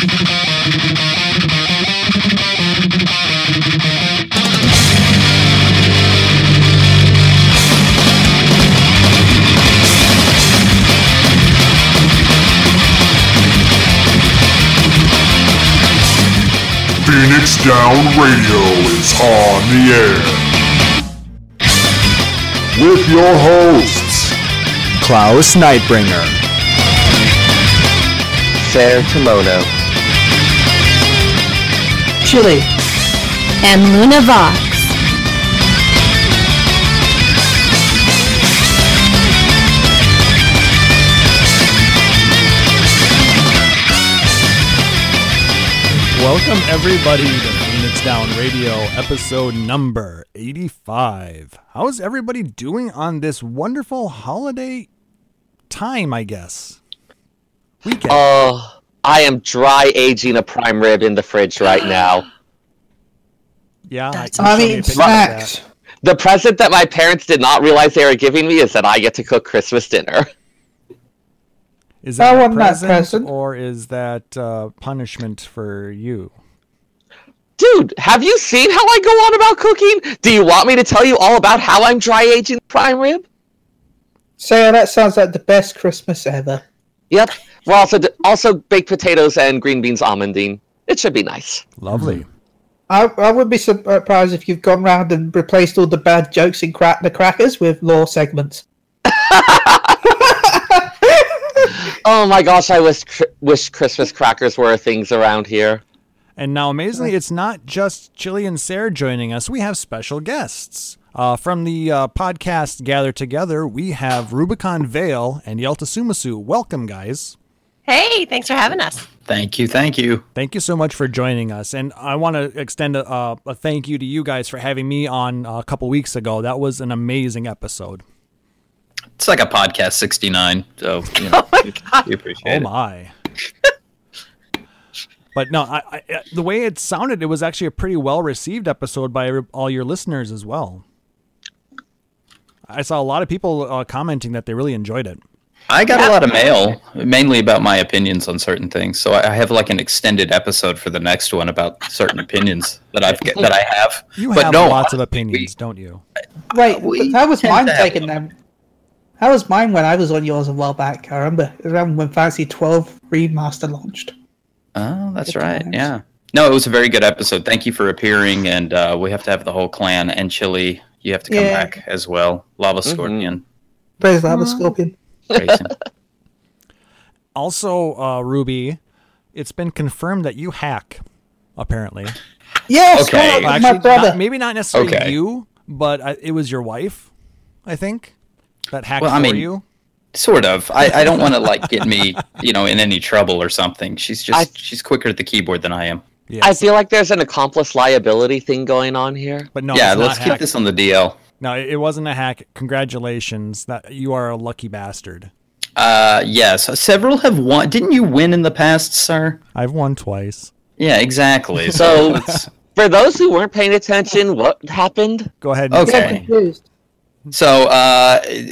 Phoenix Down Radio is on the air with your hosts Klaus Nightbringer, Sarah Tomoto, Chili, and Luna Vox. Welcome everybody to Phoenix Down Radio, episode number 85. How's everybody doing on this wonderful holiday time, I guess? Weekend. I am dry aging a prime rib in the fridge right now. Yeah, that's fact. The present that my parents did not realize they were giving me is that I get to cook Christmas dinner. Is that a present, or is that punishment for you? Dude, have you seen how I go on about cooking? Do you want me to tell you all about how I'm dry aging the prime rib? Sarah, that sounds like the best Christmas ever. Yep. We're also baked potatoes and green beans almondine. It should be nice. Lovely. I would be surprised if you've gone round and replaced all the bad jokes in the crackers with lore segments. Oh my gosh, I wish Christmas crackers were things around here. And now, amazingly, it's not just Chili and Sarah joining us. We have special guests. From the podcast Gather Together, we have Rubicon Vale and Yeltasumasu. Welcome, guys. Hey, thanks for having us. Thank you. Thank you so much for joining us. And I want to extend a thank you to you guys for having me on a couple weeks ago. That was an amazing episode. It's like a podcast 69, so you know, you appreciate it. Oh my! But no, I the way it sounded, it was actually a pretty well received episode by all your listeners as well. I saw a lot of people commenting that they really enjoyed it. I got a lot of mail, mainly about my opinions on certain things. So I have like an extended episode for the next one about certain opinions that I have. You have lots of opinions, don't you? Right. That was mine taking them. That was mine when I was on yours a while back. I remember around when Fantasy 12 Remaster launched. Oh, that's right. Yeah. No, it was a very good episode. Thank you for appearing, and we have to have the whole clan and Chili. You have to come back as well. Lava Scorpion. Praise Lava Scorpion. Praise him. Also, Ruby, it's been confirmed that you hack, apparently. Yes, okay. Well, actually, my brother. Maybe not necessarily you, but it was your wife, I think. That hacked for you? Sort of. I don't want to get me, in any trouble or something. She's just she's quicker at the keyboard than I am. Yes. I feel like there's an accomplice liability thing going on here. But no, yeah, let's keep this on the DL. No, it wasn't a hack. Congratulations. You are a lucky bastard. Yes. Several have won. Didn't you win in the past, sir? I've won twice. Yeah, exactly. So for those who weren't paying attention, what happened? Go ahead and explain. So,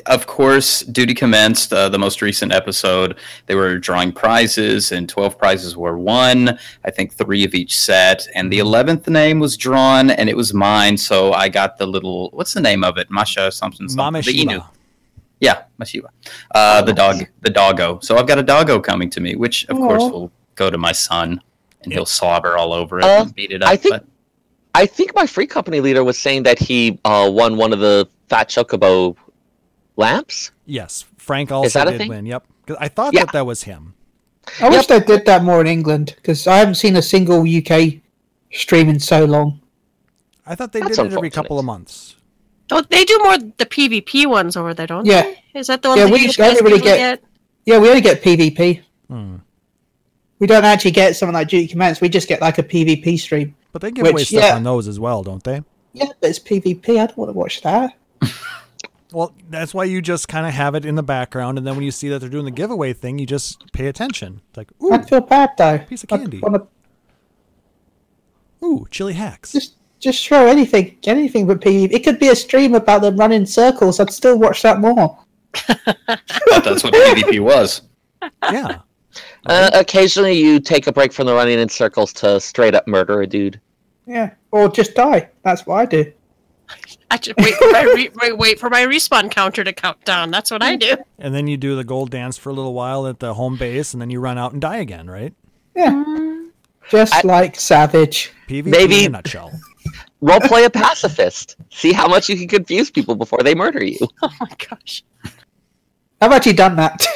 of course, Duty commenced the most recent episode. They were drawing prizes, and 12 prizes were won. I think 3 of each set. And the 11th name was drawn, and it was mine. So I got the little, what's the name of it? Masha something. The Inu. Yeah, Mashiba. The doggo. So I've got a doggo coming to me, which, of course, will go to my son. And he'll slobber all over it and beat it up. I think my free company leader was saying that he won one of the Fat Chocobo lamps? Yes. Frank also did win. Yep. I thought that was him. I wish they did that more in England, because I haven't seen a single UK stream in so long. I thought they did it every couple of months. Oh, they do more the PvP ones over there, don't they? Is that the one that you guys really get? Yeah, we only get PvP. We don't actually get something like Duty Commands. We just get like a PvP stream. But they give away stuff on those as well, don't they? Yeah, but it's PvP. I don't want to watch that. Well, that's why you just kind of have it in the background, and then when you see that they're doing the giveaway thing, you just pay attention. It's like, ooh, I feel bad though. Piece of candy. Ooh, Chili hacks. Just throw anything but PvP. It could be a stream about them running circles. I'd still watch that more. But that's what PvP was. Yeah. Occasionally you take a break from the running in circles to straight up murder a dude. Yeah, or just die. That's what I do. I just wait for my respawn counter to count down. That's what I do. And then you do the gold dance for a little while at the home base, and then you run out and die again, right? Yeah. Just like Savage. PvP maybe, in a nutshell. Role play a pacifist. See how much you can confuse people before they murder you. Oh my gosh. I've actually done that.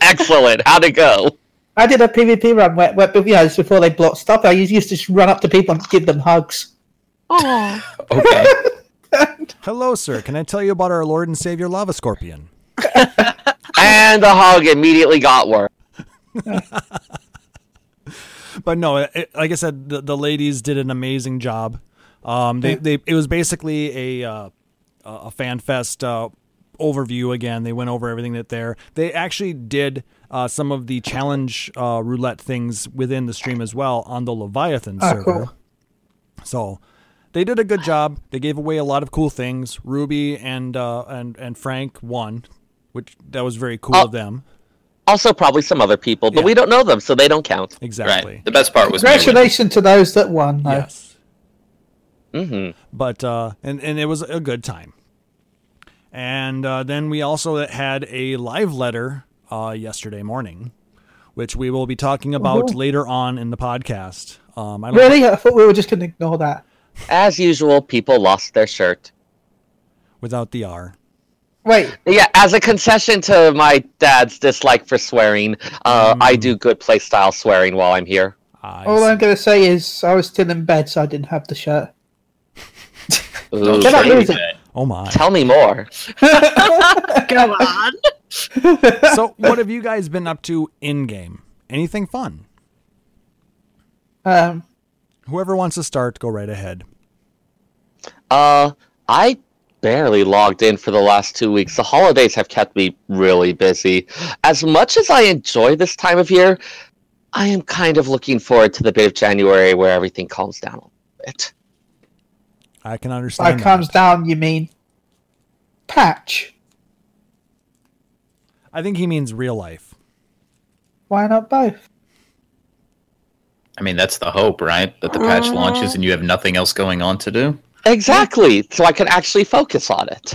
Excellent. How'd it go? I did a PvP run where before they blocked stuff, I used to just run up to people and give them hugs. Oh. Okay. Hello, sir. Can I tell you about our Lord and Savior Lava Scorpion? And the hug immediately got worse. But no, like I said, the ladies did an amazing job. It was basically a fan fest overview again. They went over everything that there. They actually did some of the challenge roulette things within the stream as well on the Leviathan server. Cool. So they did a good job. They gave away a lot of cool things. Ruby and Frank won, which that was very cool of them. Also probably some other people, but we don't know them, so they don't count. Exactly. Right. The best part was congratulations to those that won, though. Yes. Mm-hmm. But and it was a good time. And then we also had a live letter yesterday morning, which we will be talking about later on in the podcast. Really? I thought we were just going to ignore that. As usual, people lost their shirt. Without the R. Wait. Yeah, as a concession to my dad's dislike for swearing, I do good playstyle swearing while I'm here. All I'm going to say is I was still in bed, so I didn't have the shirt. Ooh, oh, my. Tell me more. Come on. So, what have you guys been up to in-game? Anything fun? Whoever wants to start, go right ahead. I barely logged in for the last 2 weeks. The holidays have kept me really busy. As much as I enjoy this time of year, I am kind of looking forward to the bit of January where everything calms down a little bit. I can understand. By calms down, you mean patch? I think he means real life. Why not both? I mean, that's the hope, right? That the patch launches and you have nothing else going on to do? Exactly. So I can actually focus on it.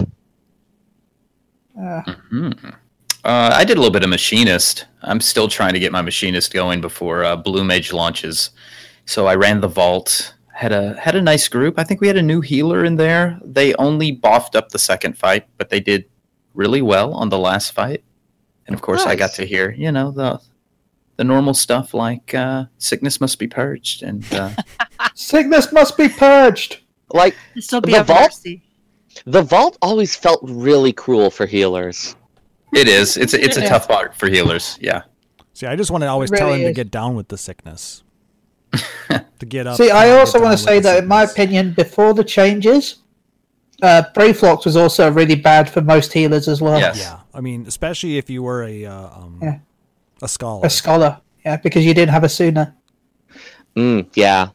I did a little bit of Machinist. I'm still trying to get my Machinist going before Blue Mage launches. So I ran the vault. Had a nice group. I think we had a new healer in there. They only boffed up the second fight, but they did really well on the last fight. And of course, nice. I got to hear, the normal stuff like sickness must be purged and sickness must be purged. Like the vault always felt really cruel for healers. It is. It's a tough part for healers. Yeah. See, I just want to always tell him to get down with the sickness. To get up. See, I also want to say that, in my opinion, before the changes, Brayflox was also really bad for most healers as well. Yes. Yeah. I mean, especially if you were a scholar. A scholar, yeah, because you didn't have a sooner. Yeah.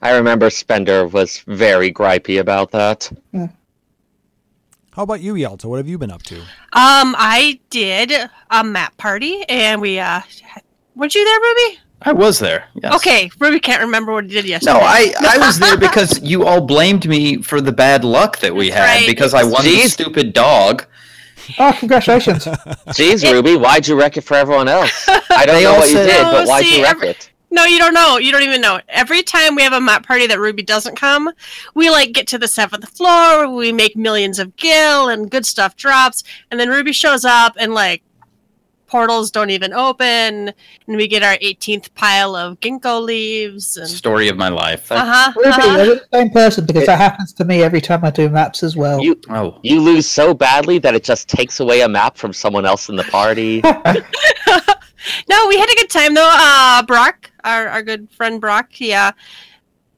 I remember Spender was very gripey about that. Yeah. How about you, Yelta? What have you been up to? I did a map party, and we... weren't you there, Ruby? I was there, yes. Okay, Ruby can't remember what he did yesterday. No, I was there because you all blamed me for the bad luck that we had, because I won the stupid dog... Oh, congratulations. Jeez, Ruby, why'd you wreck it for everyone else? I don't know what you did, but why'd you wreck it? No, you don't know. You don't even know. Every time we have a map party that Ruby doesn't come, we get to the 7th floor, we make millions of gil, and good stuff drops, and then Ruby shows up, and portals don't even open, and we get our 18th pile of ginkgo leaves. And... Story of my life. Ruby, you're the same person because that happens to me every time I do maps as well. You lose so badly that it just takes away a map from someone else in the party. No, we had a good time though. Brock, our good friend Brock, he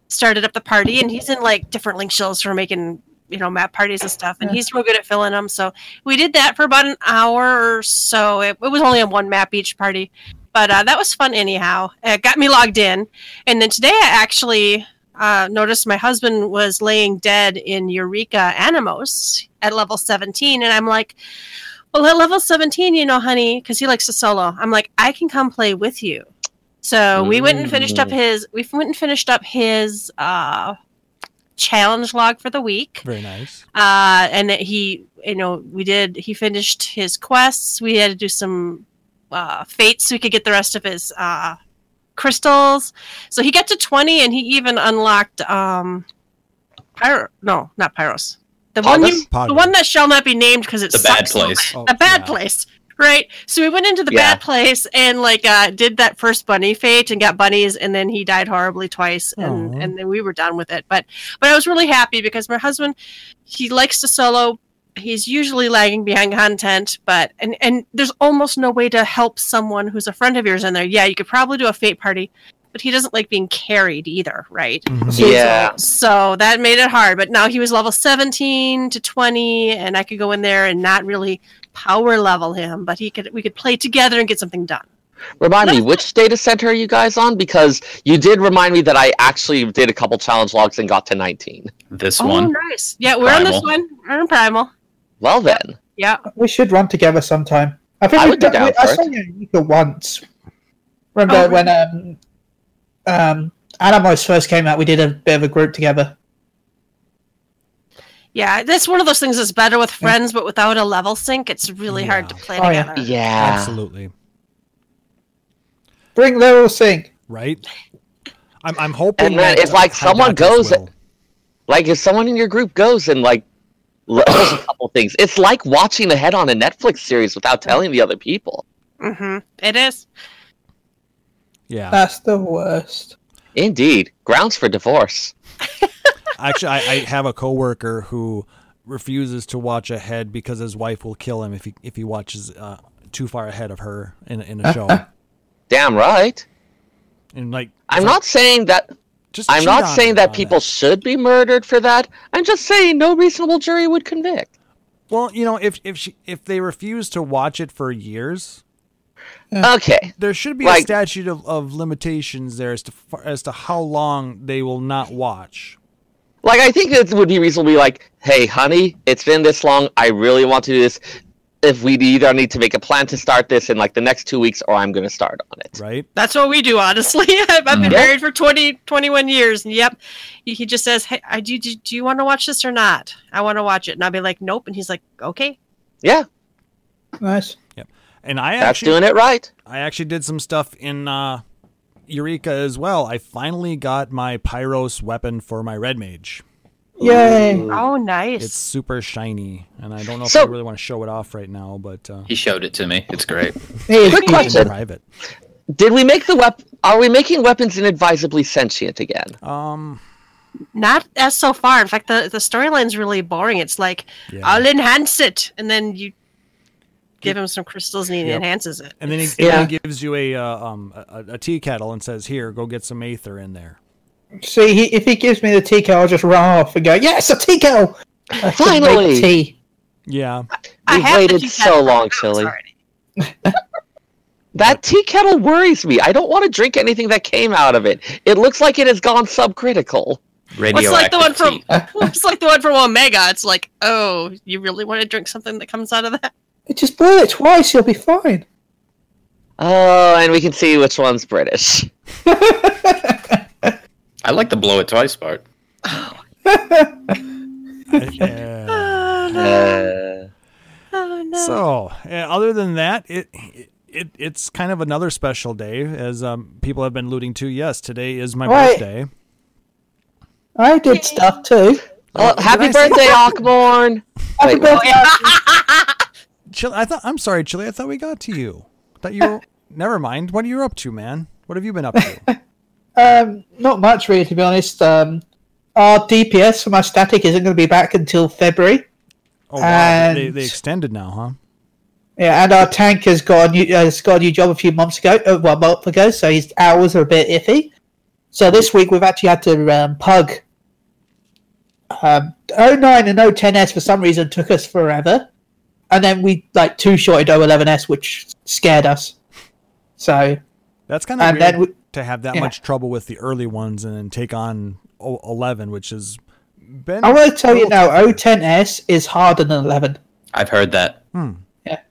started up the party, and he's in different link shells for making map parties and stuff, and he's real good at filling them. So we did that for about an hour or so. It was only on one map each party, but that was fun anyhow. It got me logged in, and then today I actually noticed my husband was laying dead in Eureka Animos at level 17, and I'm like, well, at level 17, you know, honey, because he likes to solo. I'm like, I can come play with you. So we went and finished up his. We went and finished up his challenge log for the week. Very nice. And he, you know, we did. He finished his quests. We had to do some fates so we could get the rest of his crystals. So he got to 20, and he even unlocked not Pyros. The one that shall not be named because it's the bad place. Oh, the bad place. Right, so we went into the bad place and like did that first bunny fate and got bunnies, and then he died horribly twice, and then we were done with it. But I was really happy because my husband, he likes to solo. He's usually lagging behind content, but and there's almost no way to help someone who's a friend of yours in there. Yeah, you could probably do a fate party, but he doesn't like being carried either, right? Mm-hmm. Yeah. So that made it hard. But now he was level 17 to 20, and I could go in there and not really power level him, but we could play together and get something done. Remind me, which data center are you guys on? Because you did remind me that I actually did a couple challenge logs and got to 19. This one. Oh, nice. Yeah, we're Primal. On this one. We're on Primal. Well then. Yeah. We should run together sometime. I think I saw you once. Remember when Animos first came out, we did a bit of a group together. Yeah, that's one of those things that's better with friends, but without a level sync, it's really hard to play together. Yeah, absolutely. Bring level sync, right? I'm hoping. And then if like someone goes, like if someone in your group goes and like levels a couple things, it's like watching ahead on a Netflix series without telling the other people. Mm-hmm. It is. Yeah. That's the worst. Indeed. Grounds for divorce. Actually, I have a coworker who refuses to watch ahead because his wife will kill him if he watches too far ahead of her in a show. Damn right. And like I'm not saying that people should be murdered for that. I'm just saying no reasonable jury would convict. Well, you know, if they refuse to watch it for years. Okay. There should be a statute of limitations there as to how long they will not watch. Like, I think it would be reasonable to be like, hey, honey, it's been this long. I really want to do this. If we either need to make a plan to start this in, like, the next 2 weeks, or I'm going to start on it. Right. That's what we do, honestly. I've been married for 21 years. And yep. He just says, hey, do you want to watch this or not? I want to watch it. And I'll be like, nope. And he's like, okay. Yeah. Nice. Yep. And that's doing it right. I actually did some stuff in Eureka as well. I finally got my Pyros weapon for my Red Mage. Yay! Ooh. Oh, nice. It's super shiny, and I don't know if I really want to show it off right now, but he showed it to me. It's great. Hey, quick question. Private. Did we make the Are we making weapons inadvisably sentient again? Not as so far. In fact, the storyline's really boring. It's like, I'll enhance it, and then you give him some crystals and he enhances it. And then he gives you a tea kettle and says, here, go get some aether in there. See, if he gives me the tea kettle, I'll just run off and go, yes, a tea kettle! Finally! Tea. Yeah. We've waited so long, Chili. That tea kettle worries me. I don't want to drink anything that came out of it. It looks like it has gone subcritical. Radioactive it's like the one from Omega. It's like, oh, you really want to drink something that comes out of that? Just boil it twice, you'll be fine. Oh, and we can see which one's British. I like the blow it twice part. Oh, no. Oh, no. So, other than that, it's kind of another special day, as people have been alluding to. Yes, today is my birthday. I did stuff, too. Oh, happy birthday, Ockborn! Happy birthday, Chili, I'm sorry, Chili. I thought we got to you. Never mind. What are you up to, man? What have you been up to? Not much, really, to be honest. Our DPS for my static isn't going to be back until February. Oh, and wow. They extended now, huh? Yeah, and our tank has got a new job a few months ago, 1 month ago, so his hours are a bit iffy. So this week we've actually had to pug. O9 and O10S for some reason took us forever. And then we two-shotted O11S, which scared us. So that's kind of weird to have that much trouble with the early ones and then take on O11, which has been... I want to tell you now, O10S is harder than 11. I've heard that. Hmm. Yeah.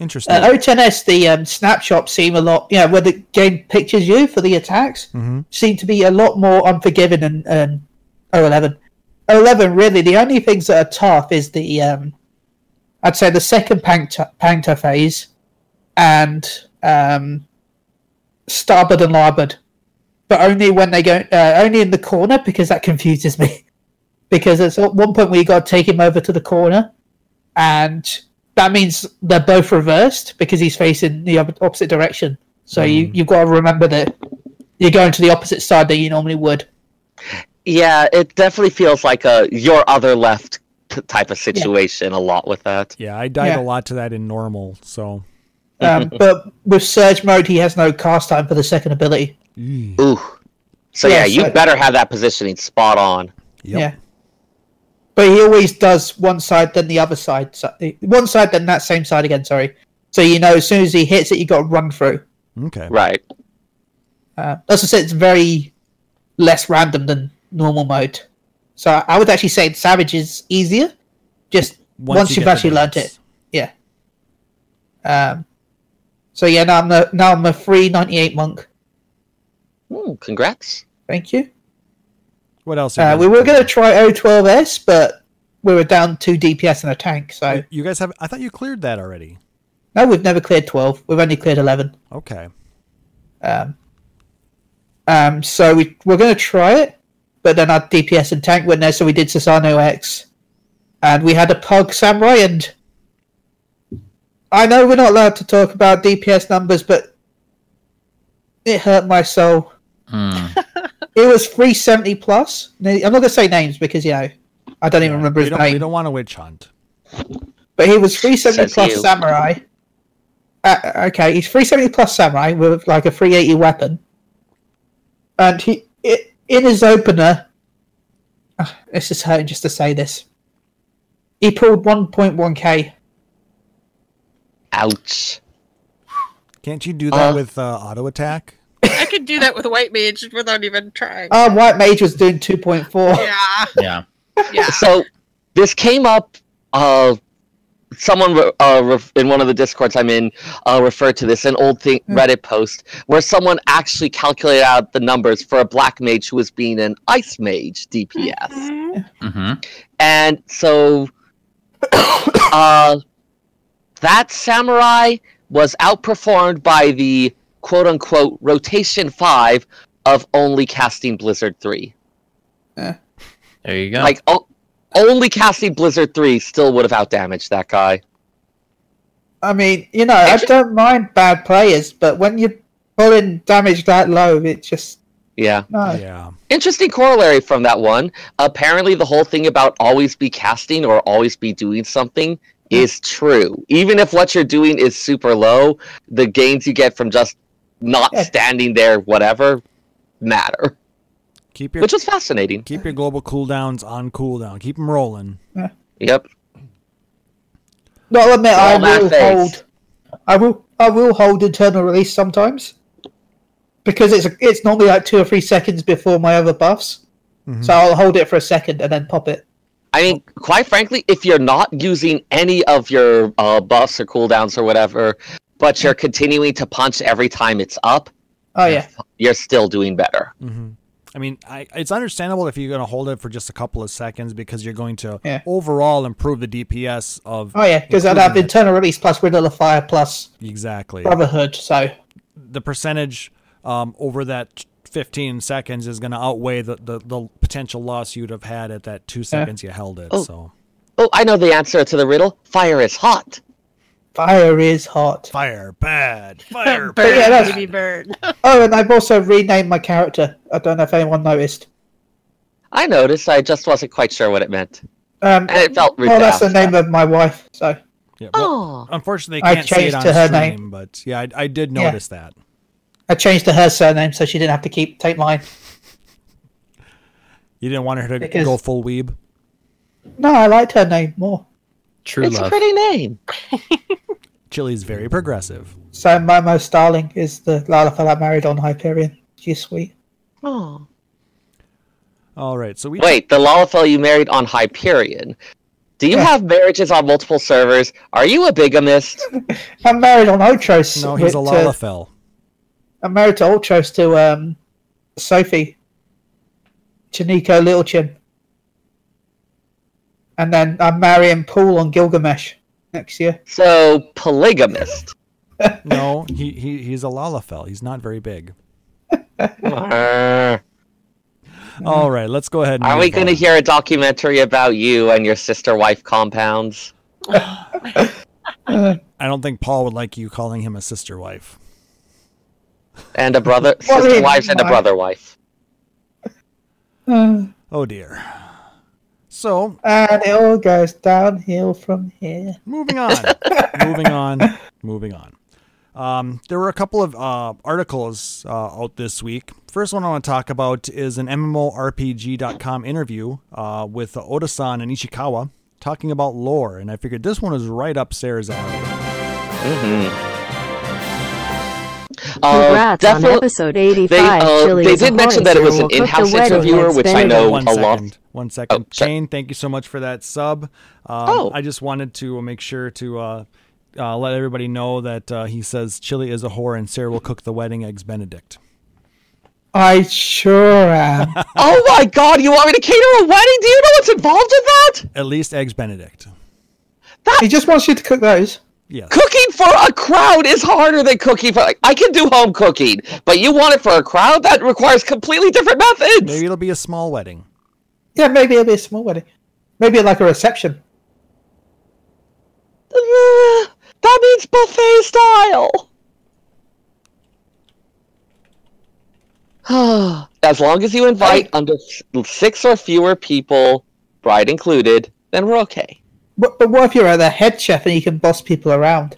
Interesting. O10S, the snapshots seem a lot, you know, where the game pictures you for the attacks, seem to be a lot more unforgiving than O11. O11, really, the only things that are tough is the, I'd say the second Pangta phase and starboard and larboard. But only when they go, only in the corner, because that confuses me. Because it's at one point where you got to take him over to the corner, and that means they're both reversed because he's facing the opposite direction. So you've got to remember that you're going to the opposite side that you normally would. Yeah, it definitely feels like a your other left type of situation a lot with that. Yeah, I died a lot to that in normal, so. But with Surge Mode, he has no cast time for the second ability. Ooh. So you better have that positioning spot on. Yep. Yeah. But he always does one side, then the other side. One side, then that same side again, sorry. So you know as soon as he hits it, you got to run through. Okay. Right. As I said, it's very less random than normal mode. So I would actually say Savage is easier. Just once you've actually learned it. Yeah. So yeah, now I'm a 398 monk. Ooh, congrats. Thank you. What else? We were going to try O12S, but we were down 2 DPS and a tank. So you guys have? I thought you cleared that already. No, we've never cleared 12. We've only cleared 11. Okay. So we're going to try it, but then our DPS and tank went there, so we did Susano X, and we had a Pug Samurai. And I know we're not allowed to talk about DPS numbers, but it hurt my soul. It was 370 plus. I'm not going to say names because, you know, I don't even remember his name. We don't want to witch hunt. But he was 370 plus Samurai. Okay, he's 370 plus Samurai with like a 380 weapon. And in his opener, it's just hurting just to say this, he pulled 1.1k. Ouch. Can't you do that with auto attack? I could do that with White Mage without even trying. Oh, White Mage was doing 2.4. Yeah. Yeah. So this came up, someone in one of the Discords I'm in referred to this, an old thing Reddit post, where someone actually calculated out the numbers for a Black Mage who was being an Ice Mage DPS. And so that Samurai was outperformed by the quote-unquote rotation 5 of only casting Blizzard 3. There you go. Like, only casting Blizzard 3 still would have outdamaged that guy. I mean, you know, I don't mind bad players, but when you're pulling damage that low, it just... Yeah. Interesting corollary from that one. Apparently the whole thing about always be casting or always be doing something is true. Even if what you're doing is super low, the gains you get from just not standing there, whatever, matter. Which was fascinating. Keep your global cooldowns on cooldown. Keep them rolling. Yep. No, I'll admit, I will hold internal release sometimes, because it's normally like 2 or 3 seconds before my other buffs. So I'll hold it for a second and then pop it. I mean, quite frankly, if you're not using any of your buffs or cooldowns or whatever, but you're continuing to punch every time it's up, you're still doing better. I mean, it's understandable if you're going to hold it for just a couple of seconds, because you're going to overall improve the DPS of... because I'd have internal release plus Riddle of Fire plus Brotherhood, so... The percentage over that 15 seconds is going to outweigh the potential loss you'd have had at that 2 seconds you held it, so... Oh, I know the answer to the riddle. Fire is hot. Fire is hot. Fire bad. Fire burn, bad. Baby burn. And I've also renamed my character. I don't know if anyone noticed. I noticed. I just wasn't quite sure what it meant. And it felt rude. That's the name of my wife. So. Yeah, well, unfortunately, I can't see it on her stream, name. But yeah, I did notice that. I changed to her surname so she didn't have to take mine. You didn't want her to go full weeb? No, I liked her name more. True it's love. A pretty name. Chili's very progressive. So Momo Starling is the Lalafell I married on Hyperion. She's sweet. Oh. All right. So we wait. The Lalafell you married on Hyperion. Do you have marriages on multiple servers? Are you a bigamist? I'm married on Ultros. No, he's a Lalafell. I'm married to Ultros to Sophie. Janiko Littlechin. And then I'm marrying Paul on Gilgamesh next year. So, polygamist. No, he's a Lalafell. He's not very big. All right, let's go ahead. And are we going to hear a documentary about you and your sister-wife compounds? I don't think Paul would like you calling him a sister-wife. And a brother, sister-wives and a brother-wife. Oh, dear. So, and it all goes downhill from here. Moving on, moving on. There were a couple of articles out this week. First one I want to talk about is an MMORPG.com interview with Oda-san and Ishikawa talking about lore, and I figured this one is right up Sarah's alley. Congrats on episode 85. They did mention that it was an in-house interviewer, which I know a lot. One second. Shane, thank you so much for that sub. I just wanted to make sure to... let everybody know that he says Chili is a whore and Sarah will cook the wedding eggs Benedict. I sure am. Oh my God, you want me to cater a wedding? Do you know what's involved in that? At least eggs Benedict. He just wants you to cook those. Yes. Cooking for a crowd is harder than cooking for... I can do home cooking, but you want it for a crowd? That requires completely different methods. Maybe it'll be a small wedding. Yeah, maybe it'll be a small wedding. Maybe like a reception. That means buffet style. As long as you invite under 6 or fewer people, bride included, then we're okay. But what if you're the head chef and you can boss people around?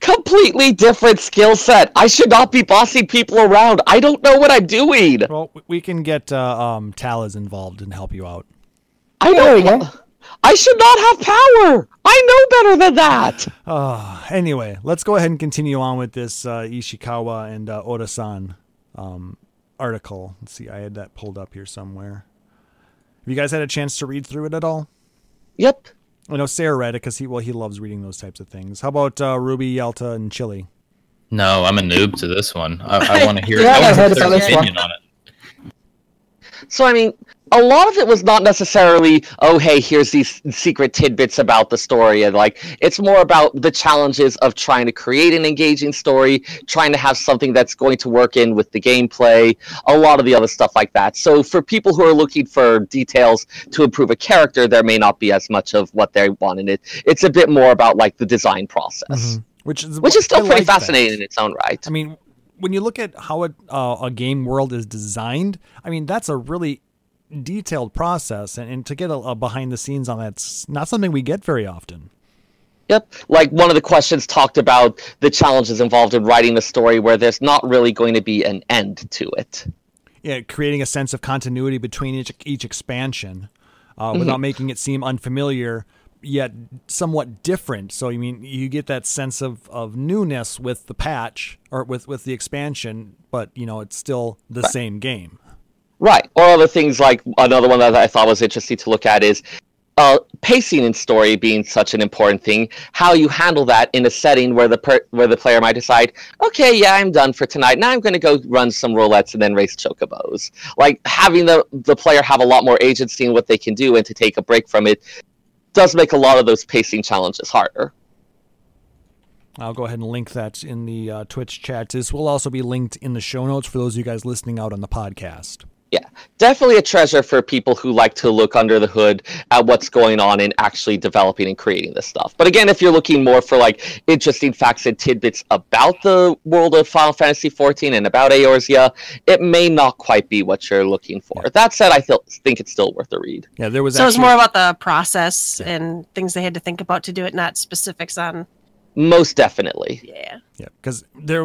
Completely different skill set. I should not be bossing people around. I don't know what I'm doing. Well, we can get Talas involved and help you out. I know. Yeah. I should not have power. I know better than that. Anyway, let's go ahead and continue on with this Ishikawa and Oda-san article. Let's see, I had that pulled up here somewhere. Have you guys had a chance to read through it at all? Yep. I know Sarah read it because he loves reading those types of things. How about Ruby, Yelta, and Chili? No, I'm a noob to this one. I want to hear their opinion on it. So, I mean... a lot of it was not necessarily, oh, hey, here's these secret tidbits about the story. And it's more about the challenges of trying to create an engaging story, trying to have something that's going to work in with the gameplay, a lot of the other stuff like that. So for people who are looking for details to improve a character, there may not be as much of what they want in it. It's a bit more about, the design process, which is still pretty fascinating in its own right. I mean, when you look at how a game world is designed, I mean, that's a really... detailed process, and to get a behind the scenes on that's not something we get very often. Yep. One of the questions talked about the challenges involved in writing the story where there's not really going to be an end to it. Yeah, creating a sense of continuity between each expansion without making it seem unfamiliar yet somewhat different. So I mean, you get that sense of newness with the patch or with the expansion, but it's still the same game. Right. Or other things like another one that I thought was interesting to look at is pacing in story being such an important thing. How you handle that in a setting where the player might decide, okay, yeah, I'm done for tonight. Now I'm going to go run some roulettes and then race chocobos. Having the player have a lot more agency in what they can do and to take a break from it does make a lot of those pacing challenges harder. I'll go ahead and link that in the Twitch chat. This will also be linked in the show notes for those of you guys listening out on the podcast. Yeah, definitely a treasure for people who like to look under the hood at what's going on in actually developing and creating this stuff. But again, if you're looking more for interesting facts and tidbits about the world of Final Fantasy XIV and about Eorzea, it may not quite be what you're looking for. Yeah. That said, I think it's still worth a read. Yeah, there was. So it was more about the process and things they had to think about to do it, not specifics on. Most definitely. Yeah. Because there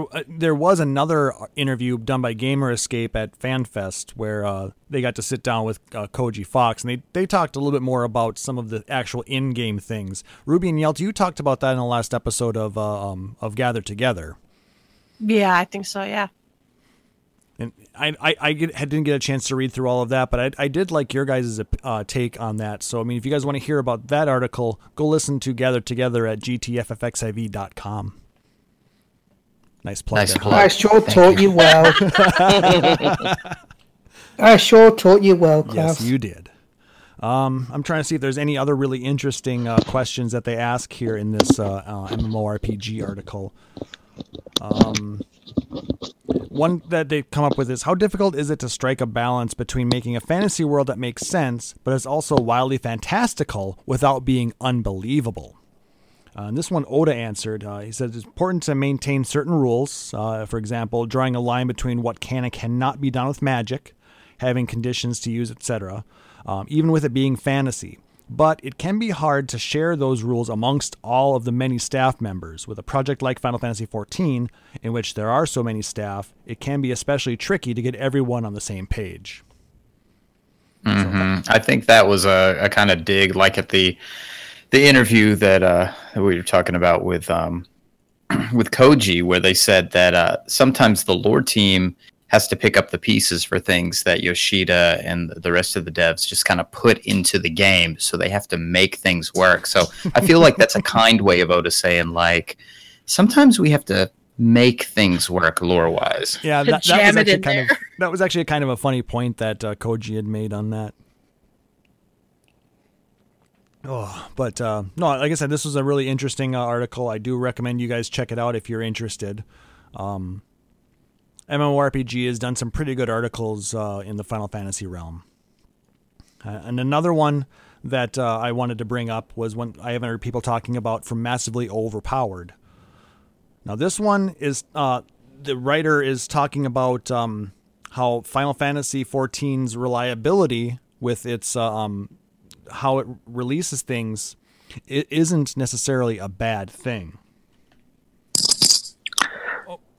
was another interview done by Gamer Escape at FanFest where they got to sit down with Koji Fox, and they talked a little bit more about some of the actual in-game things. Ruby and Yelta, you talked about that in the last episode of Gather Together. Yeah, I think so. Yeah. And I didn't get a chance to read through all of that, but I did like your guys' take on that. So, I mean, if you guys want to hear about that article, go listen to Gather Together at gtffxiv.com. Nice plug. Nice plug. I sure taught you well. I sure taught you well, Klaus. Yes, you did. I'm trying to see if there's any other really interesting questions that they ask here in this MMORPG article. One that they come up with is, how difficult is it to strike a balance between making a fantasy world that makes sense, but is also wildly fantastical without being unbelievable? And this one Oda answered. He said it's important to maintain certain rules. For example, drawing a line between what can and cannot be done with magic, having conditions to use, etc., even with it being fantasy. But it can be hard to share those rules amongst all of the many staff members. With a project like Final Fantasy XIV, in which there are so many staff, it can be especially tricky to get everyone on the same page. Mm-hmm. So I think that was a kind of dig, like at the interview that we were talking about with Koji, where they said that sometimes the lore team has to pick up the pieces for things that Yoshida and the rest of the devs just kind of put into the game. So they have to make things work. So I feel like that's a kind way of Oda saying, like, sometimes we have to make things work lore wise. Yeah, that was actually kind of a funny point that Koji had made on that. Oh, but no, like I said, this was a really interesting article. I do recommend you guys check it out if you're interested. MMORPG has done some pretty good articles in the Final Fantasy realm. And another one that I wanted to bring up was one I haven't heard people talking about from Massively Overpowered. Now, this one is the writer is talking about how Final Fantasy XIV's reliability with its how it releases things, it isn't necessarily a bad thing.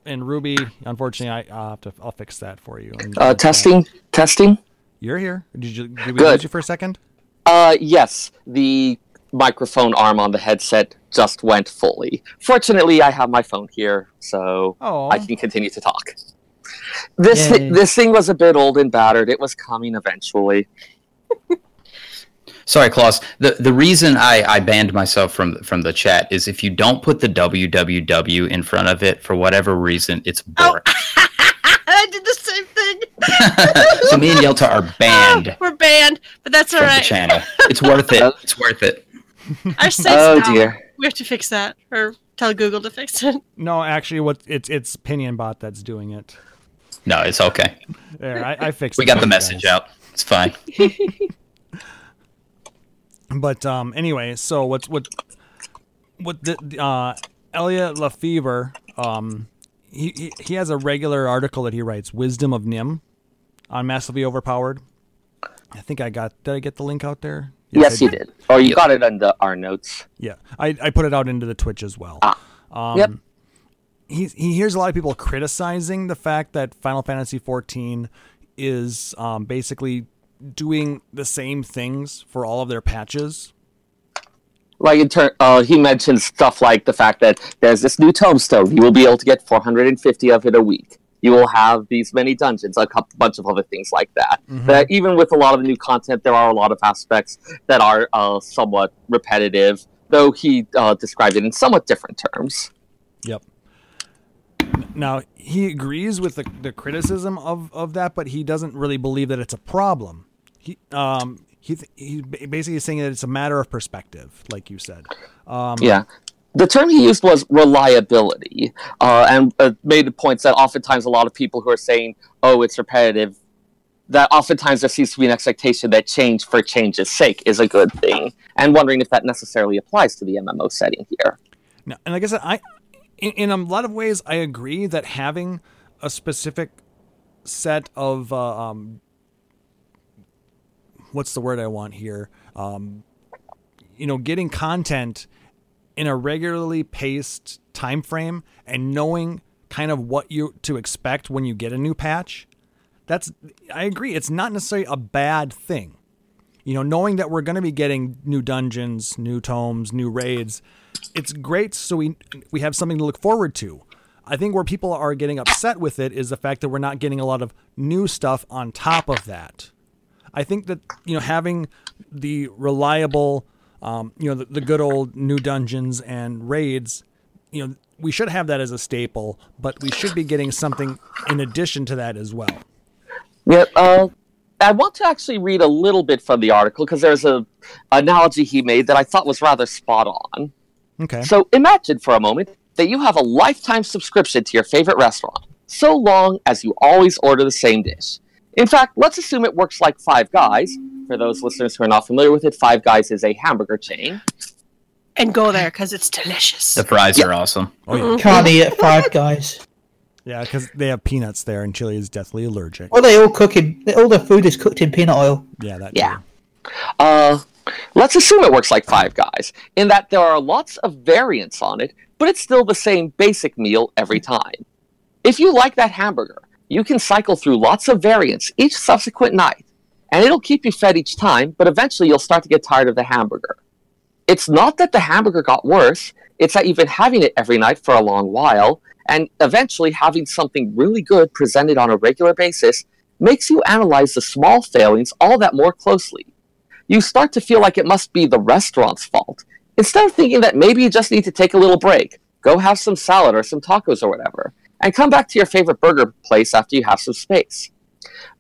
And Ruby, unfortunately, I'll fix that for you. Testing. You're here. Did we lose you for a second? Yes. The microphone arm on the headset just went fully. Fortunately, I have my phone here, so I can continue to talk. This thing was a bit old and battered. It was coming eventually. Sorry, Klaus. The reason I banned myself from the chat is if you don't put the www in front of it, for whatever reason, it's borked. Oh. I did the same thing. So me and Yelta are banned. Oh, we're banned, but that's all right. The channel. It's worth it. It's worth it. Our sites dear. We have to fix that, or tell Google to fix it. No, actually, it's Pinion Bot that's doing it. No, it's okay. There, I fixed it. We got the message out. It's fine. But anyway, so what the Elliot Lefevre, he has a regular article that he writes, Wisdom of Nim, on Massively Overpowered. I think did I get the link out there? Yes, you did. Or you got it under our notes. Yeah, I put it out into the Twitch as well. Yep. He hears a lot of people criticizing the fact that Final Fantasy XIV is basically doing the same things for all of their patches. Like he mentioned stuff like the fact that there's this new tombstone. You will be able to get 450 of it a week. You will have these many dungeons, bunch of other things like that. Mm-hmm. That even with a lot of new content, there are a lot of aspects that are somewhat repetitive, though he described it in somewhat different terms. Yep. Now, he agrees with the criticism of that, but he doesn't really believe that it's a problem. He basically is saying that it's a matter of perspective, like you said. Yeah. The term he used was reliability, and made the point that oftentimes a lot of people who are saying, oh, it's repetitive, that oftentimes there seems to be an expectation that change for change's sake is a good thing, and wondering if that necessarily applies to the MMO setting here. Now, and like I said, in a lot of ways, I agree that having a specific set of what's the word I want here? Getting content in a regularly paced time frame and knowing kind of what you to expect when you get a new patch. I agree. It's not necessarily a bad thing. Knowing that we're going to be getting new dungeons, new tomes, new raids, it's great. So we have something to look forward to. I think where people are getting upset with it is the fact that we're not getting a lot of new stuff on top of that. I think that, you know, having the reliable, you know, the good old new dungeons and raids, you know, we should have that as a staple, but we should be getting something in addition to that as well. Yep. I want to actually read a little bit from the article because there's an analogy he made that I thought was rather spot on. Okay. So imagine for a moment that you have a lifetime subscription to your favorite restaurant, so long as you always order the same dish. In fact, let's assume it works like Five Guys. For those listeners who are not familiar with it, Five Guys is a hamburger chain. And go there, because it's delicious. The fries are awesome. Oh, yeah. Can't eat at Five Guys. Yeah, because they have peanuts there, and Chili is deathly allergic. Well, they all cook in... All their food is cooked in peanut oil. Yeah, that too. Let's assume it works like Five Guys, in that there are lots of variants on it, but it's still the same basic meal every time. If you like that hamburger, you can cycle through lots of variants each subsequent night, and it'll keep you fed each time, but eventually you'll start to get tired of the hamburger. It's not that the hamburger got worse, it's that you've been having it every night for a long while, and eventually having something really good presented on a regular basis makes you analyze the small failings all that more closely. You start to feel like it must be the restaurant's fault, instead of thinking that maybe you just need to take a little break, go have some salad or some tacos or whatever, and come back to your favorite burger place after you have some space.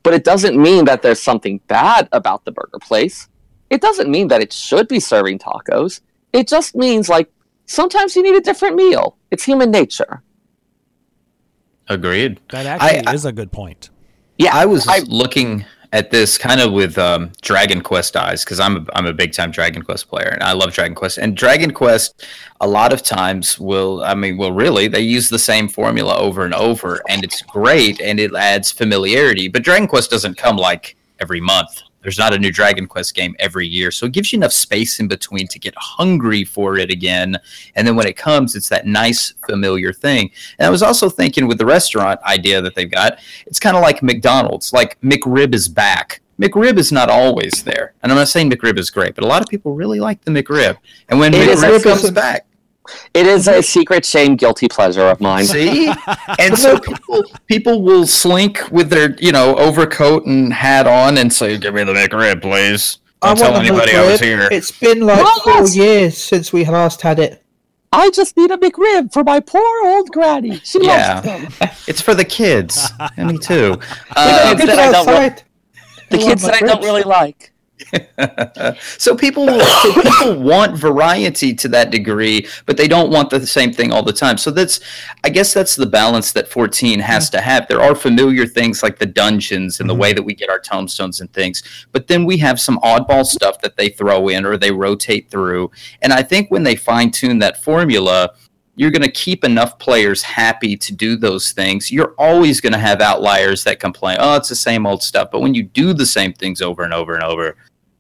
But it doesn't mean that there's something bad about the burger place. It doesn't mean that it should be serving tacos. It just means, like, sometimes you need a different meal. It's human nature. Agreed. That actually is a good point. Yeah, I was looking at this kind of with Dragon Quest eyes, because I'm a big time Dragon Quest player, and I love Dragon Quest. And Dragon Quest, a lot of times they use the same formula over and over, and it's great, and it adds familiarity. But Dragon Quest doesn't come like every month. There's not a new Dragon Quest game every year, so it gives you enough space in between to get hungry for it again. And then when it comes, it's that nice, familiar thing. And I was also thinking with the restaurant idea that they've got, it's kind of like McDonald's. Like, McRib is back. McRib is not always there. And I'm not saying McRib is great, but a lot of people really like the McRib. And when McRib comes back... It is a secret shame guilty pleasure of mine. See? And so people will slink with their, you know, overcoat and hat on and say, "Give me the McRib, please. Don't tell anybody I was here." It's been like 4 years since we last had it. I just need a McRib for my poor old granny. She loves them. It's for the kids. And me too. The kids that I don't really like. So people want variety to that degree, but they don't want the same thing all the time. So I guess that's the balance that 14 has to have. There are familiar things like the dungeons and the way that we get our tombstones and things, but then we have some oddball stuff that they throw in or they rotate through. And I think when they fine-tune that formula, you're going to keep enough players happy to do those things. You're always going to have outliers that complain, "Oh, it's the same old stuff." But when you do the same things over and over and over,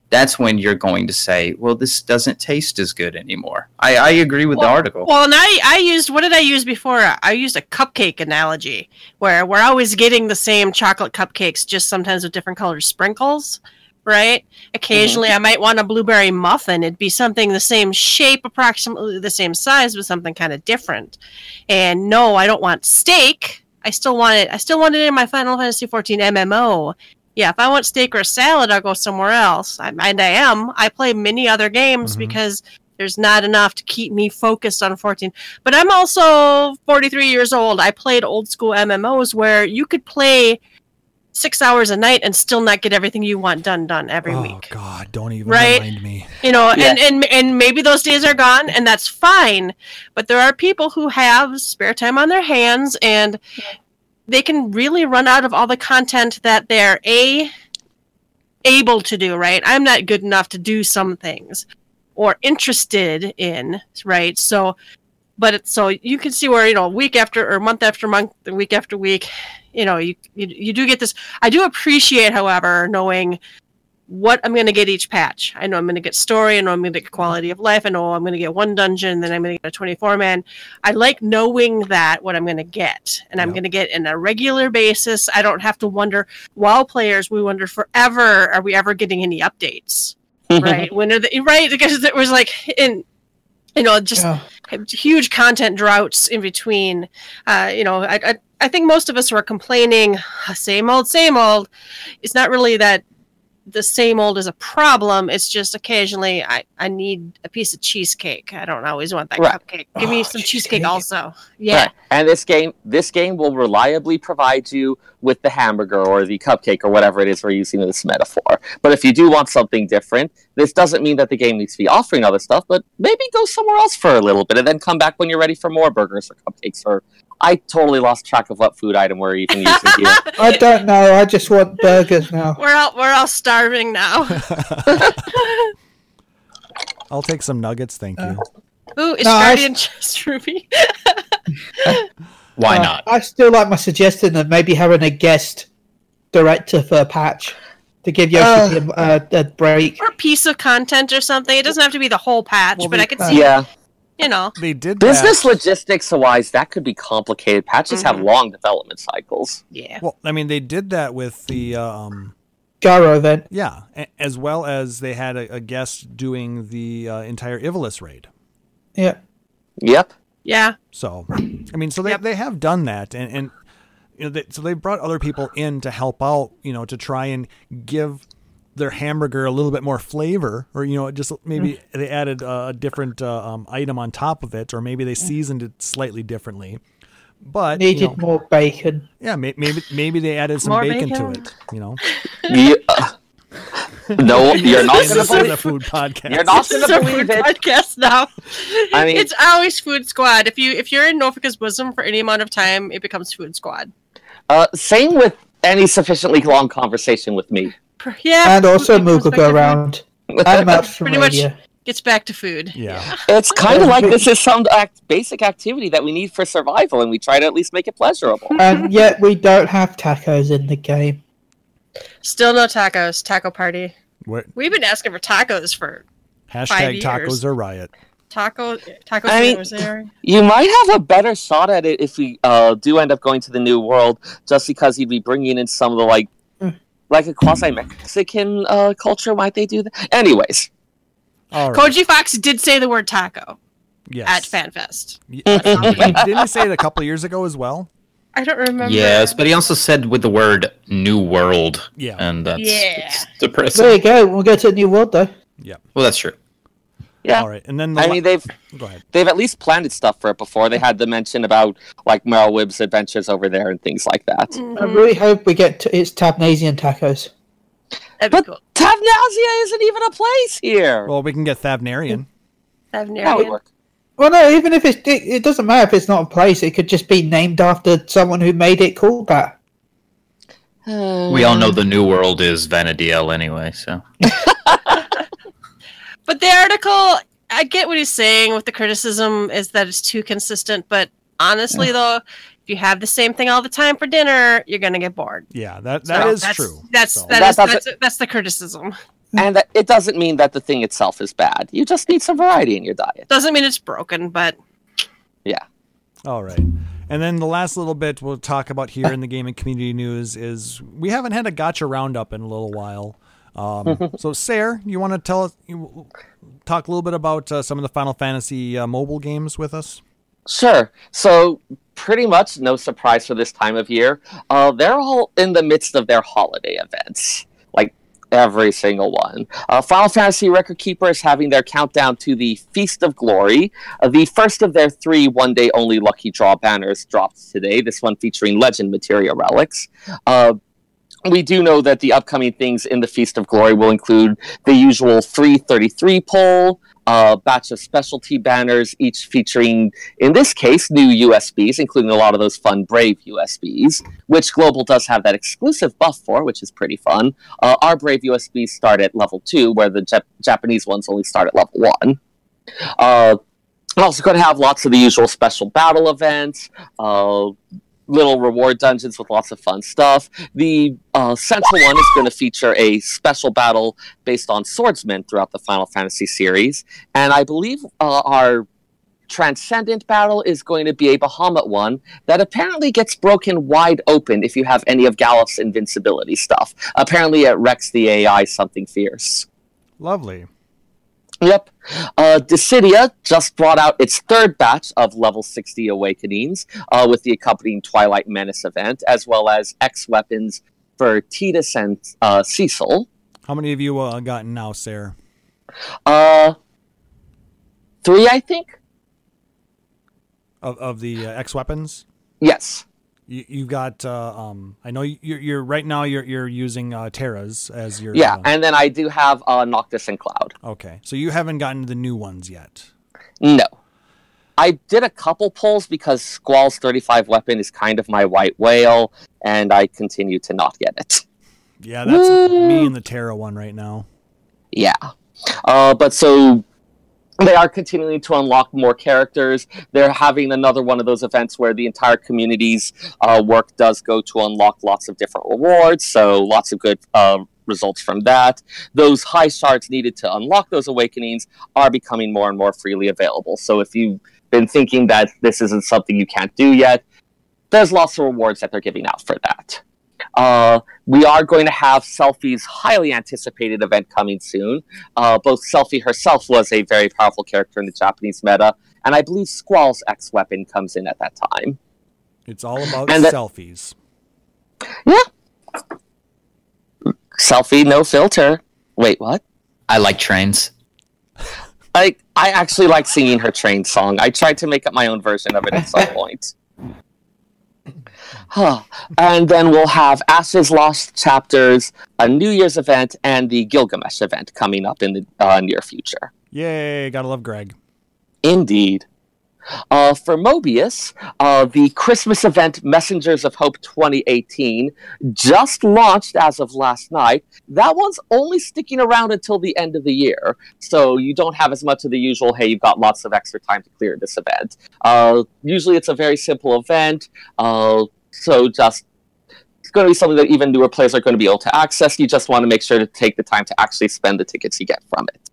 that's when you're going to say, "Well, this doesn't taste as good anymore." I agree with the article. Well, and what did I use before? I used a cupcake analogy where we're always getting the same chocolate cupcakes, just sometimes with different colored sprinkles, right? Occasionally I might want a blueberry muffin. It'd be something the same shape, approximately the same size, but something kind of different. And no, I don't want steak. I still want it in my Final Fantasy XIV MMO. Yeah, if I want steak or a salad, I'll go somewhere else. I play many other games because there's not enough to keep me focused on 14. But I'm also 43 years old. I played old school MMOs where you could play 6 hours a night and still not get everything you want done every week. Oh, God, don't even remind me. You know, and maybe those days are gone, and that's fine. But there are people who have spare time on their hands, and they can really run out of all the content that they're able to do, right? I'm not good enough to do some things or interested in, right? So you can see where, you know, week after or month after month, week after week, you know, you do get this. I do appreciate, however, knowing what I'm going to get each patch. I know I'm going to get story. I know I'm going to get quality of life. I know I'm going to get one dungeon. Then I'm going to get a 24-man. I like knowing that, what I'm going to get. And I'm going to get in a regular basis. I don't have to wonder. WoW players, we wonder forever, are we ever getting any updates? Right? Because it was like, in you know, just huge content droughts in between. You know, I think most of us were complaining, same old, same old. It's not really that the same old is a problem. It's just occasionally I need a piece of cheesecake. I don't always want that cupcake. Give me some cheesecake also. Yeah. Right. And this game will reliably provide you with the hamburger or the cupcake or whatever it is we're using in this metaphor. But if you do want something different, this doesn't mean that the game needs to be offering other stuff, but maybe go somewhere else for a little bit and then come back when you're ready for more burgers or cupcakes. Or I totally lost track of what food item we're even using here. I don't know. I just want burgers now. We're all starving now. I'll take some nuggets, thank you. Ooh, is Guardian just Ruby? Why not? I still like my suggestion of maybe having a guest director for a patch to give you a break. Or a piece of content or something. It doesn't have to be the whole patch, but I could see... Yeah. You know, they did business logistics-wise. That could be complicated. Patches have long development cycles. Yeah. Well, I mean, they did that with the Garo event. Yeah, as well as they had a guest doing the entire Ivalice raid. Yeah. Yep. Yeah. So, I mean, so they have done that, and you know, so they brought other people in to help out. You know, to try and give their hamburger a little bit more flavor, or, you know, just maybe they added a different item on top of it, or maybe they seasoned it slightly differently, but needed more bacon. Yeah. Maybe they added some bacon to it, you know? No, you're not going to believe a food podcast. You're not going to believe it. Podcast now. I mean, it's always Food Squad. If you're in Norfolk's bosom for any amount of time, it becomes Food Squad. Same with any sufficiently long conversation with me. Yeah, and also Moog will go around. I'm out from pretty media. Much gets back to food. Yeah, it's kind of like this is some basic activity that we need for survival, and we try to at least make it pleasurable. And yet we don't have tacos in the game. Still no tacos. Taco party. What? We've been asking for tacos for #5 years. Tacos are riot. Taco. You might have a better shot at it if we do end up going to the New World, just because you'd be bringing in some of the like a quasi-Mexican culture, might they do that? Anyways. All right. Koji Fox did say the word taco at FanFest. Didn't he say it a couple of years ago as well? I don't remember. Yes, but he also said with the word New World. Yeah. And that's depressing. There you go. We'll go to the New World, though. Yeah. Well, that's true. Yeah. All right. And then they've at least planted stuff for it before. They had the mention about like Merrill Wibb's adventures over there and things like that. Mm-hmm. I really hope we get it's Tabnasian tacos. But cool. Tabnasia isn't even a place here. Well, we can get Thavnarian. That would work. Well, no, even if it doesn't matter if it's not a place. It could just be named after someone who made it called that. We all know the New World is Vanadiel anyway, so. But the article, I get what he's saying with the criticism is that it's too consistent, but honestly, though, if you have the same thing all the time for dinner, you're going to get bored. Yeah, that's true. That's the criticism. And it doesn't mean that the thing itself is bad. You just need some variety in your diet. Doesn't mean it's broken, but... Yeah. All right. And then the last little bit we'll talk about here in the gaming community news is we haven't had a gacha roundup in a little while. So, Sarah, you want to talk a little bit about some of the Final Fantasy mobile games with us? Sure. So, pretty much no surprise for this time of year. They're all in the midst of their holiday events, like every single one. Final Fantasy Record Keeper is having their countdown to the Feast of Glory. The first of their 3 one-day-only Lucky Draw banners dropped today, this one featuring Legend Materia relics. We do know that the upcoming things in the Feast of Glory will include the usual 333 poll, a batch of specialty banners, each featuring, in this case, new USBs, including a lot of those fun Brave USBs, which Global does have that exclusive buff for, which is pretty fun. Our Brave USBs start at level 2, where the Japanese ones only start at level 1. We're also going to have lots of the usual special battle events, little reward dungeons with lots of fun stuff. The central one is going to feature a special battle based on swordsmen throughout the Final Fantasy series. And I believe our Transcendent battle is going to be a Bahamut one that apparently gets broken wide open if you have any of Gallop's invincibility stuff. Apparently it wrecks the AI something fierce. Lovely. Yep. Dissidia just brought out its third batch of level 60 Awakenings with the accompanying Twilight Menace event, as well as X weapons for Titus and Cecil. How many of you gotten now, Sarah? 3, I think. Of the X weapons? Yes. You got. I know you're right now. You're using Terra's as your. Yeah, and then I do have Noctis and Cloud. Okay, so you haven't gotten the new ones yet. No, I did a couple pulls because Squall's 35 weapon is kind of my white whale, and I continue to not get it. Yeah, that's me and the Terra one right now. Yeah, but so. They are continuing to unlock more characters. They're having another one of those events where the entire community's work does go to unlock lots of different rewards, so lots of good results from that. Those high shards needed to unlock those awakenings are becoming more and more freely available. So if you've been thinking that this isn't something you can't do yet, there's lots of rewards that they're giving out for that. We are going to have Selfie's highly anticipated event coming soon. Both Selfie herself was a very powerful character in the Japanese meta, and I believe Squall's X weapon comes in at that time. It's all about selfies. Yeah. Selfie, no filter. Wait, what? I like trains. I actually like singing her train song. I tried to make up my own version of it at some point. And then we'll have Ash's Lost Chapters, a New Year's event, and the Gilgamesh event coming up in the near future. Yay, gotta love Greg. Indeed. For Mobius, the Christmas event Messengers of Hope 2018 just launched as of last night. That one's only sticking around until the end of the year, so you don't have as much of the usual, hey, you've got lots of extra time to clear this event. Usually it's a very simple event, so just it's going to be something that even newer players are going to be able to access. You just want to make sure to take the time to actually spend the tickets you get from it.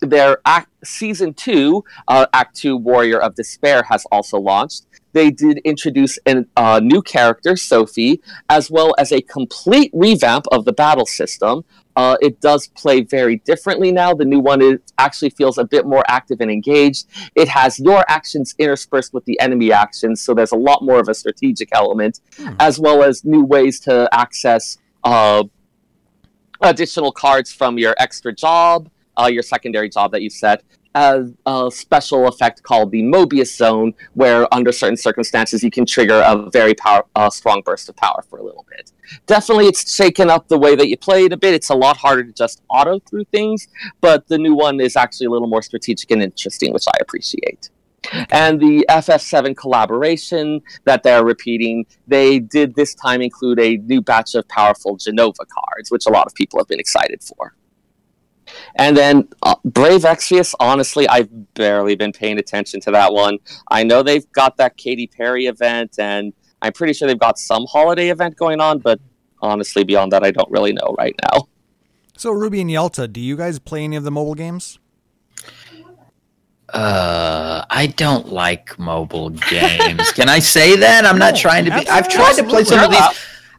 Their Season 2, Act 2 Warrior of Despair, has also launched. They did introduce a new character, Sophie, as well as a complete revamp of the battle system. It does play very differently now. The new one actually feels a bit more active and engaged. It has your actions interspersed with the enemy actions, so there's a lot more of a strategic element, as well as new ways to access additional cards from your extra job. Your secondary job that you set, a special effect called the Mobius Zone, where under certain circumstances you can trigger a very strong burst of power for a little bit. Definitely it's shaken up the way that you play it a bit. It's a lot harder to just auto through things, but the new one is actually a little more strategic and interesting, which I appreciate. And the FF7 collaboration that they're repeating, they did this time include a new batch of powerful Genova cards, which a lot of people have been excited for. And then Brave Exvius, honestly, I've barely been paying attention to that one. I know they've got that Katy Perry event, and I'm pretty sure they've got some holiday event going on, but honestly, beyond that, I don't really know right now. So, Ruby and Yelta, do you guys play any of the mobile games? I don't like mobile games. Can I say that? I'm not trying to be... I've tried to play some of these...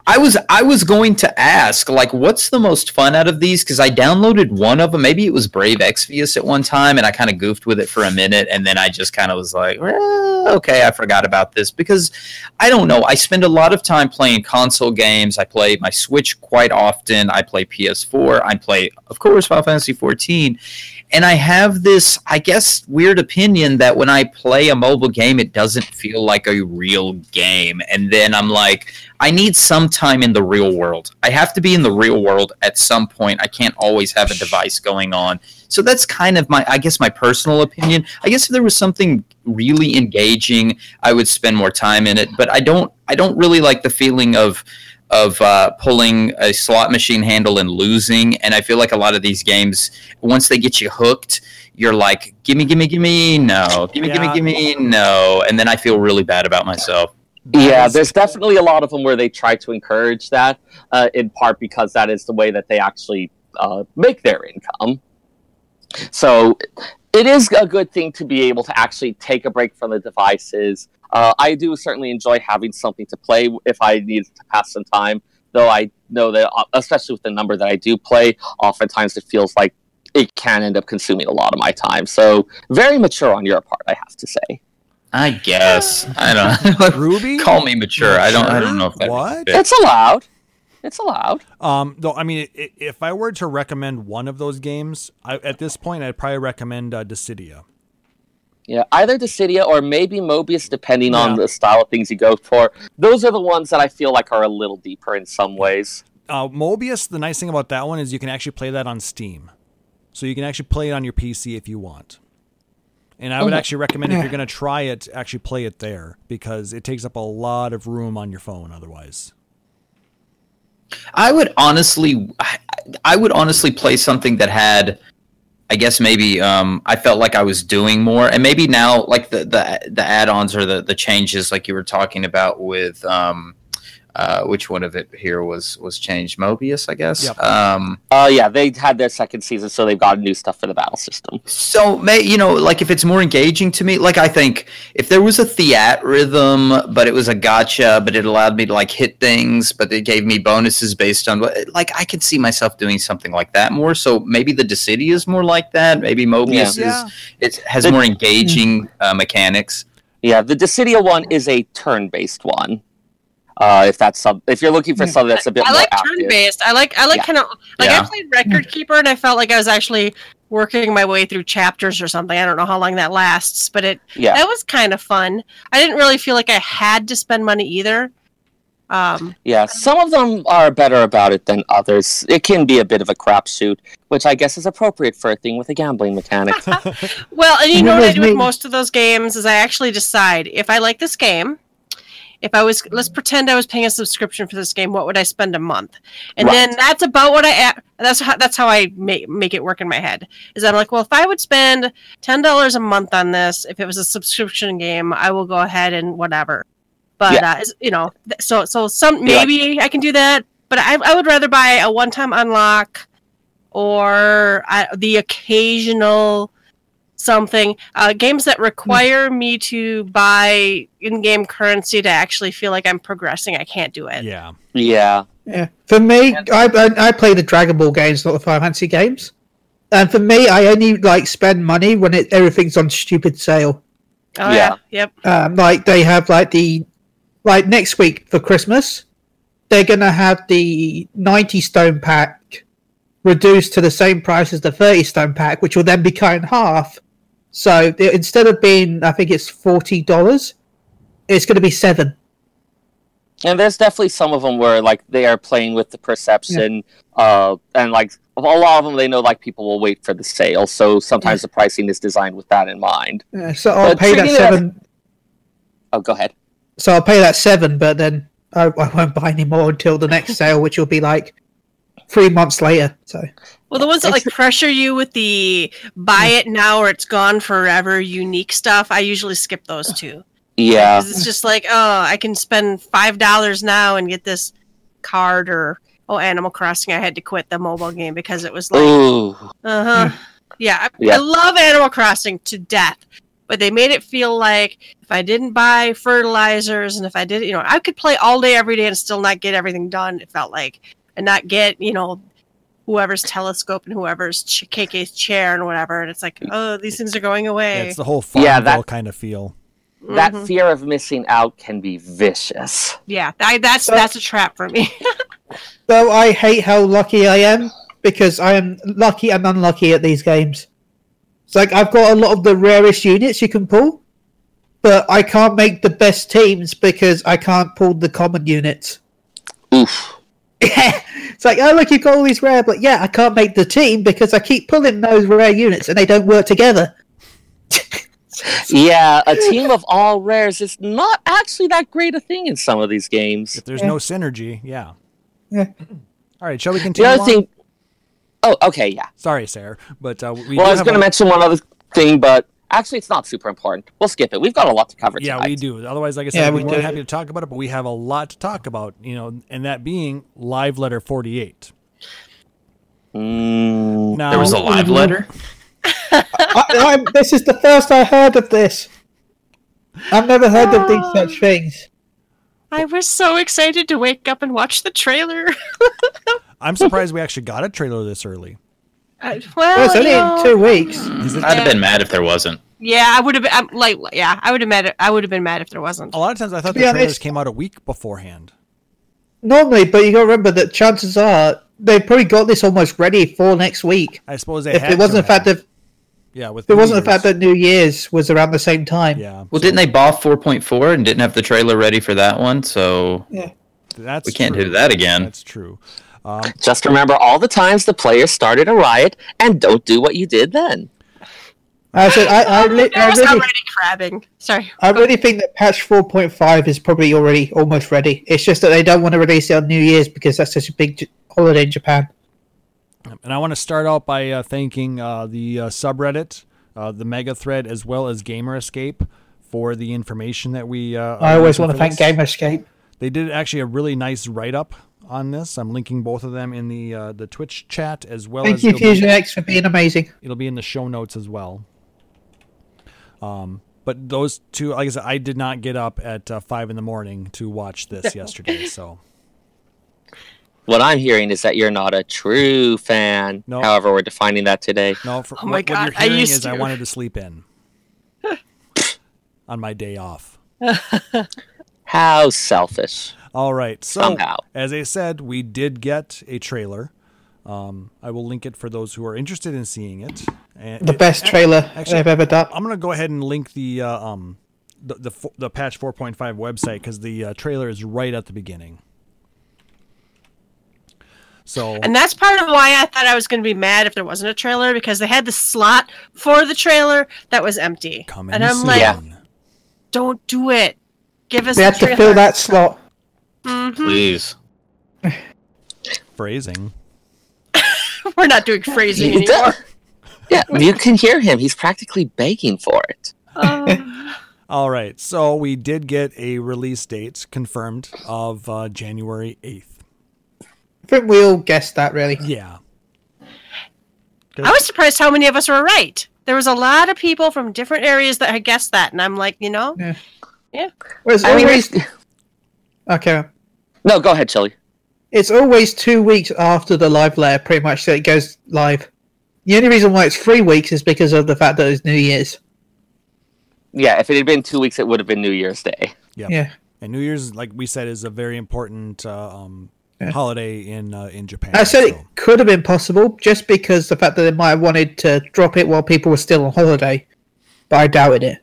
I was going to ask, like, what's the most fun out of these? Because I downloaded one of them. Maybe it was Brave Exvius at one time, and I kind of goofed with it for a minute, and then I just kind of was like, well, okay, I forgot about this. Because, I don't know, I spend a lot of time playing console games. I play my Switch quite often. I play PS4. I play, of course, Final Fantasy XIV. And I have this, I guess, weird opinion that when I play a mobile game, it doesn't feel like a real game. And then I'm like, I need some time in the real world. I have to be in the real world at some point. I can't always have a device going on. So that's kind of my, I guess, my personal opinion. I guess if there was something really engaging, I would spend more time in it. But I don't really like the feeling of pulling a slot machine handle and losing. And I feel like a lot of these games, once they get you hooked, you're like, gimme, no. Gimme, no. And then I feel really bad about myself. Yeah, there's definitely a lot of them where they try to encourage that, in part because that is the way that they actually make their income. So it is a good thing to be able to actually take a break from the devices. I do certainly enjoy having something to play if I need to pass some time, though I know that, especially with the number that I do play, oftentimes it feels like it can end up consuming a lot of my time. So very mature on your part, I have to say. I guess. I don't Ruby? Call me mature. I don't know if that what? It's allowed. It's allowed. Though, I mean, if I were to recommend one of those games, at this point, I'd probably recommend Dissidia. Yeah, either Dissidia or maybe Mobius, depending on the style of things you go for. Those are the ones that I feel like are a little deeper in some ways. Mobius, the nice thing about that one is you can actually play that on Steam. So you can actually play it on your PC if you want. And I would actually recommend, if you're going to try it, actually play it there, because it takes up a lot of room on your phone otherwise. I would honestly play something that had... I guess maybe I felt like I was doing more, and maybe now like the add-ons or the changes like you were talking about with which one of it here was changed? Mobius, I guess. Yep. Yeah, they had their second season, so they've got new stuff for the battle system. So, if it's more engaging to me, like I think if there was a theat rhythm, but it was a gacha, but it allowed me to like hit things, but it gave me bonuses based on I could see myself doing something like that more. So maybe the Dissidia is more like that. Maybe Mobius has more engaging mechanics. Yeah, the Dissidia one is a turn-based one. If you're looking for something that's a bit more active. Turn-based. I played Record Keeper and I felt like I was actually working my way through chapters or something. I don't know how long that lasts, but that was kind of fun. I didn't really feel like I had to spend money either. Some of them are better about it than others. It can be a bit of a crapshoot, which I guess is appropriate for a thing with a gambling mechanic. Well, and you know what I do with most of those games is I actually decide if I like this game. Let's pretend I was paying a subscription for this game. What would I spend a month? And then that's about what that's how I make it work in my head. Is I'm like, well, if I would spend $10 a month on this, if it was a subscription game, I will go ahead and whatever. But I can do that. But I would rather buy a one-time unlock or the occasional. Something games that require me to buy in-game currency to actually feel like I'm progressing. I can't do it. Yeah. For me, I play the Dragon Ball games, not the Final Fantasy games. And for me, I only spend money when everything's on stupid sale. Oh yeah. Yep. They have the next week for Christmas, they're gonna have the 90 stone pack reduced to the same price as the 30 stone pack, which will then be cut in half. So instead of being, I think it's $40, it's going to be $7. And there's definitely some of them where they are playing with the perception, and a lot of them they know people will wait for the sale. So sometimes the pricing is designed with that in mind. Yeah, so I'll pay that $7. Oh, go ahead. So I'll pay that $7, but then I won't buy any more until the next sale, which will be 3 months later. So. Well, the ones that pressure you with the buy it now or it's gone forever unique stuff, I usually skip those too. Yeah. It's just I can spend $5 now and get this card or, Animal Crossing, I had to quit the mobile game because it was I love Animal Crossing to death, but they made it feel like if I didn't buy fertilizers and if I did, I could play all day, every day and still not get everything done. It felt like, and not get, whoever's telescope and whoever's KK's chair and whatever. And it's these things are going away. Yeah, it's the whole farm ball kind of feel. That fear of missing out can be vicious. Yeah, that's a trap for me. Though I hate how lucky I am, because I am lucky and unlucky at these games. It's I've got a lot of the rarest units you can pull, but I can't make the best teams because I can't pull the common units. Oof. Yeah, it's you've got all these rare, but I can't make the team because I keep pulling those rare units and they don't work together. Yeah, a team of all rares is not actually that great a thing in some of these games. If there's no synergy, yeah. All right, shall we continue? The other thing... Oh, okay, yeah. Sorry, Sarah, but I was going to mention one other thing, but actually, it's not super important. We'll skip it. We've got a lot to cover tonight. Yeah, we do. Otherwise, like I said, we're more happy to talk about it, but we have a lot to talk about, and that being Live Letter 48. Now, there was a Live Letter? This is the first I heard of this. I've never heard of these such things. I was so excited to wake up and watch the trailer. I'm surprised we actually got a trailer this early. Well, it's only in 2 weeks. I'd have been mad if there wasn't. Yeah, I would have been, I would have been mad if there wasn't. A lot of times I thought the trailers came out a week beforehand. Normally, but you got to remember that chances are they probably got this almost ready for next week. I suppose they had to. It wasn't the fact that New Year's was around the same time. Yeah. Well, didn't they buff 4.4 and didn't have the trailer ready for that one? So yeah, that's we can't do that again. That's true. Just remember all the times the players started a riot and don't do what you did then. I said, I really think that patch 4.5 is probably already almost ready. It's just that they don't want to release it on New Year's because that's such a big holiday in Japan. And I want to start out by thanking the subreddit, the mega thread, as well as Gamer Escape for the information that we... I always want to thank Gamer Escape. They did actually a really nice write-up on this. I'm linking both of them in the Twitch chat as well. Thank you, Fusion X, for being amazing. It'll be in the show notes as well. But those two, like I said, I did not get up at 5 a.m. to watch this yesterday. So what I'm hearing is that you're not a true fan. No. However, we're defining that today. No, for, oh my God, what you're hearing is I wanted to sleep in on my day off. How selfish. All right. So somehow, as I said, we did get a trailer. I will link it for those who are interested in seeing it. And the best trailer I've ever done. I'm going to go ahead and link the patch 4.5 website because the trailer is right at the beginning. So, and that's part of why I thought I was going to be mad if there wasn't a trailer, because they had the slot for the trailer that was empty. And I'm soon. Don't do it. Give us. They have to fill that slot. Mm-hmm. Please. Phrasing. We're not doing phrasing anymore. Yeah, you can hear him. He's practically begging for it. All right, so we did get a release date confirmed of January 8th. I think we all guessed that, really. Yeah. I was surprised how many of us were right. There was a lot of people from different areas that had guessed that, and I'm like, yeah. Whereas okay. No, go ahead, Shelly. It's always 2 weeks after the live layer, pretty much, so it goes live. The only reason why it's 3 weeks is because of the fact that it's New Year's. Yeah, if it had been 2 weeks, it would have been New Year's Day. Yep. Yeah. And New Year's, like we said, is a very important holiday in Japan. I said it could have been possible just because the fact that they might have wanted to drop it while people were still on holiday, but I doubted it.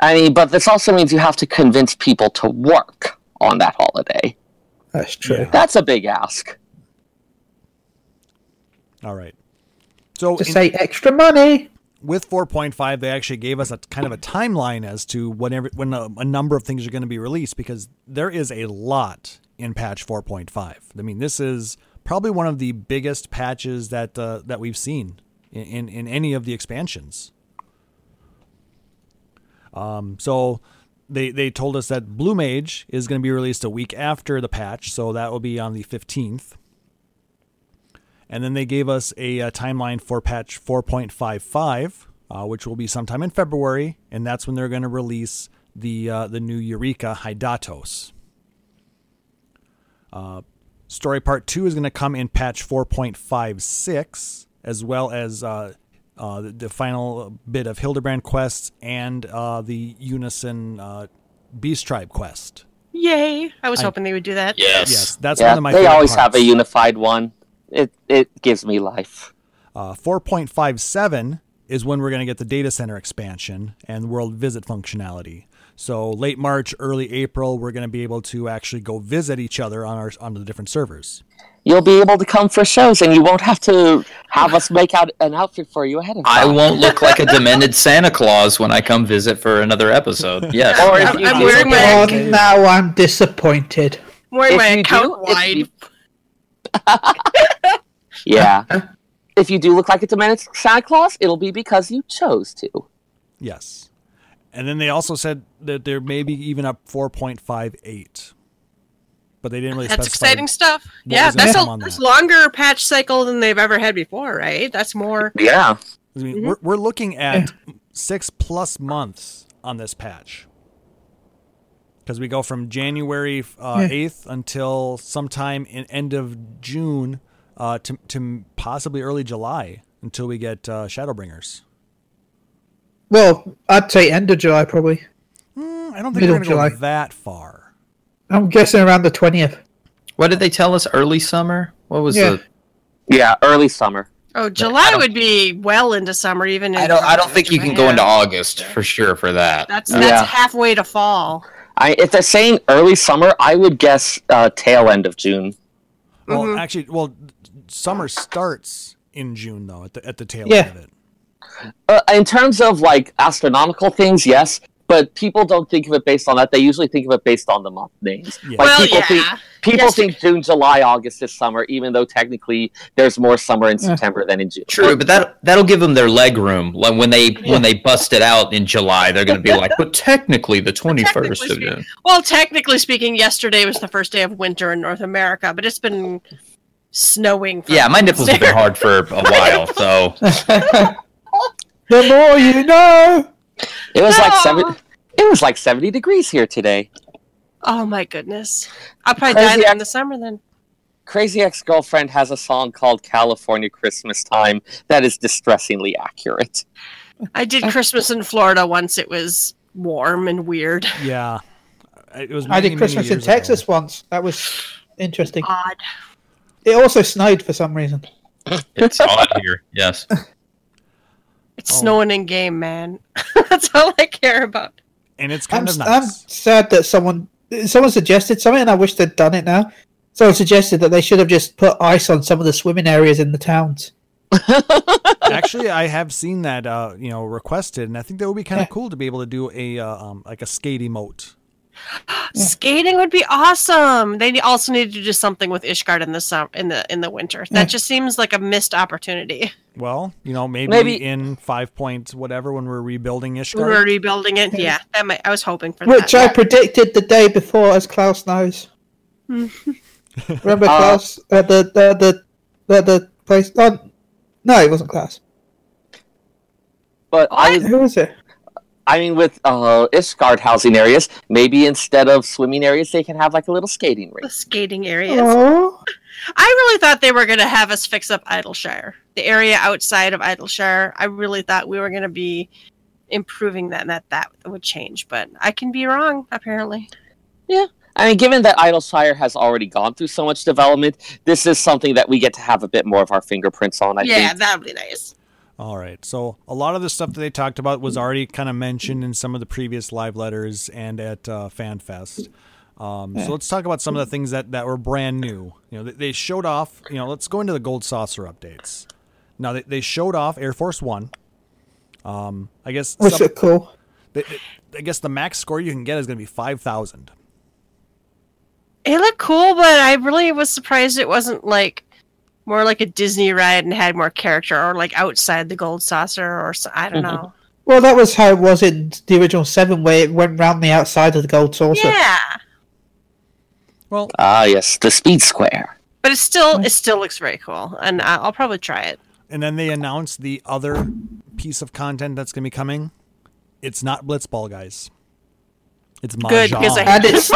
I mean, but this also means you have to convince people to work on that holiday. That's true. Yeah. That's a big ask. All right. So to say extra money. With 4.5, they actually gave us a kind of a timeline as to when a number of things are going to be released, because there is a lot in patch 4.5. I mean, this is probably one of the biggest patches that we've seen in any of the expansions. So They told us that Blue Mage is going to be released a week after the patch, so that will be on the 15th. And then they gave us a timeline for patch 4.55, which will be sometime in February, and that's when they're going to release the new Eureka Hydatos. Story Part 2 is going to come in patch 4.56, as well as... the final bit of Hildebrand quest and the Unison Beast Tribe quest. Yay! I was hoping they would do that. Yes, that's one of my. They always have a unified one. It gives me life. 4.57 is when we're going to get the data center expansion and world visit functionality. So late March, early April, we're going to be able to actually go visit each other on the different servers. You'll be able to come for shows, and you won't have to have us make out an outfit for you ahead of time. I won't look like a demented Santa Claus when I come visit for another episode. Yes. Or if you now I'm disappointed. Wearing my account wide. Yeah. If you do look like a demented Santa Claus, it'll be because you chose to. Yes. And then they also said that there may be even up 4.58. But they didn't really specify. That's exciting stuff. Yeah, that's a longer patch cycle than they've ever had before, right? That's more. Yeah. I mean, we're looking at 6+ months on this patch. Because we go from January 8th until sometime in end of June to possibly early July until we get Shadowbringers. Well, I'd say end of July, probably. I don't think we're going to go that far. I'm guessing around the 20th. What did they tell us? Early summer? What was the... Yeah, early summer. Oh, July would be well into summer, even in I don't think you can go into August, for sure, for that. That's halfway to fall. If they're saying early summer, I would guess tail end of June. Well, actually, summer starts in June, though, at the tail end of it. In terms of, like, astronomical things, yes, but people don't think of it based on that. They usually think of it based on the month names. Yeah. Like, people think June, July, August is summer, even though technically there's more summer in September than in June. True, but that'll give them their leg room. Like, when they bust it out in July, they're going to be like, but technically the 21st of June. Well, technically speaking, yesterday was the first day of winter in North America, but it's been snowing. My nipples have been hard for a while, so... The more you know. It was like 70 degrees here today. Oh my goodness! I'll probably die in the summer then. Crazy Ex-Girlfriend has a song called "California Christmas Time" that is distressingly accurate. I did Christmas in Florida once. It was warm and weird. Yeah, it was. I did Christmas in Texas once. That was interesting. Odd. It also snowed for some reason. It's odd here. Yes. It's snowing in game, man. That's all I care about. And it's kind of nice. I'm sad that someone suggested something, and I wish they'd done it now. Someone suggested that they should have just put ice on some of the swimming areas in the towns. Actually, I have seen that requested, and I think that would be kind of cool to be able to do a like a skate emote. Skating would be awesome. They also need to do something with Ishgard in the winter. That just seems like a missed opportunity. Well, maybe in 5 points whatever when we're rebuilding Ishgard. We're rebuilding it. Yeah, that I was hoping for that. Which I predicted the day before, as Klaus knows. Remember Klaus at the place? Oh, no, it wasn't Klaus. But who was it? I mean, with Ishgard housing areas, maybe instead of swimming areas, they can have like a little skating rink. Skating areas. Aww. I really thought they were going to have us fix up Idleshire. The area outside of Idleshire, I really thought we were going to be improving that and that would change. But I can be wrong, apparently. Yeah. I mean, given that Idleshire has already gone through so much development, this is something that we get to have a bit more of our fingerprints on, I think. Yeah, that would be nice. All right, so a lot of the stuff that they talked about was already kind of mentioned in some of the previous live letters and at FanFest. So let's talk about some of the things that were brand new. They showed off, let's go into the Gold Saucer updates. Now, they showed off Air Force One. I guess... What's it cool? I guess the max score you can get is going to be 5,000. It looked cool, but I really was surprised it wasn't like... More like a Disney ride and had more character, or like outside the Gold Saucer, or I don't know. Well, that was how it was in the original 7, where it went round the outside of the Gold Saucer. Yeah. Well. Ah, yes, the Speed Square. But it still looks very cool, and I'll probably try it. And then they announced the other piece of content that's going to be coming. It's not Blitzball, guys. It's Mahjong. Good, because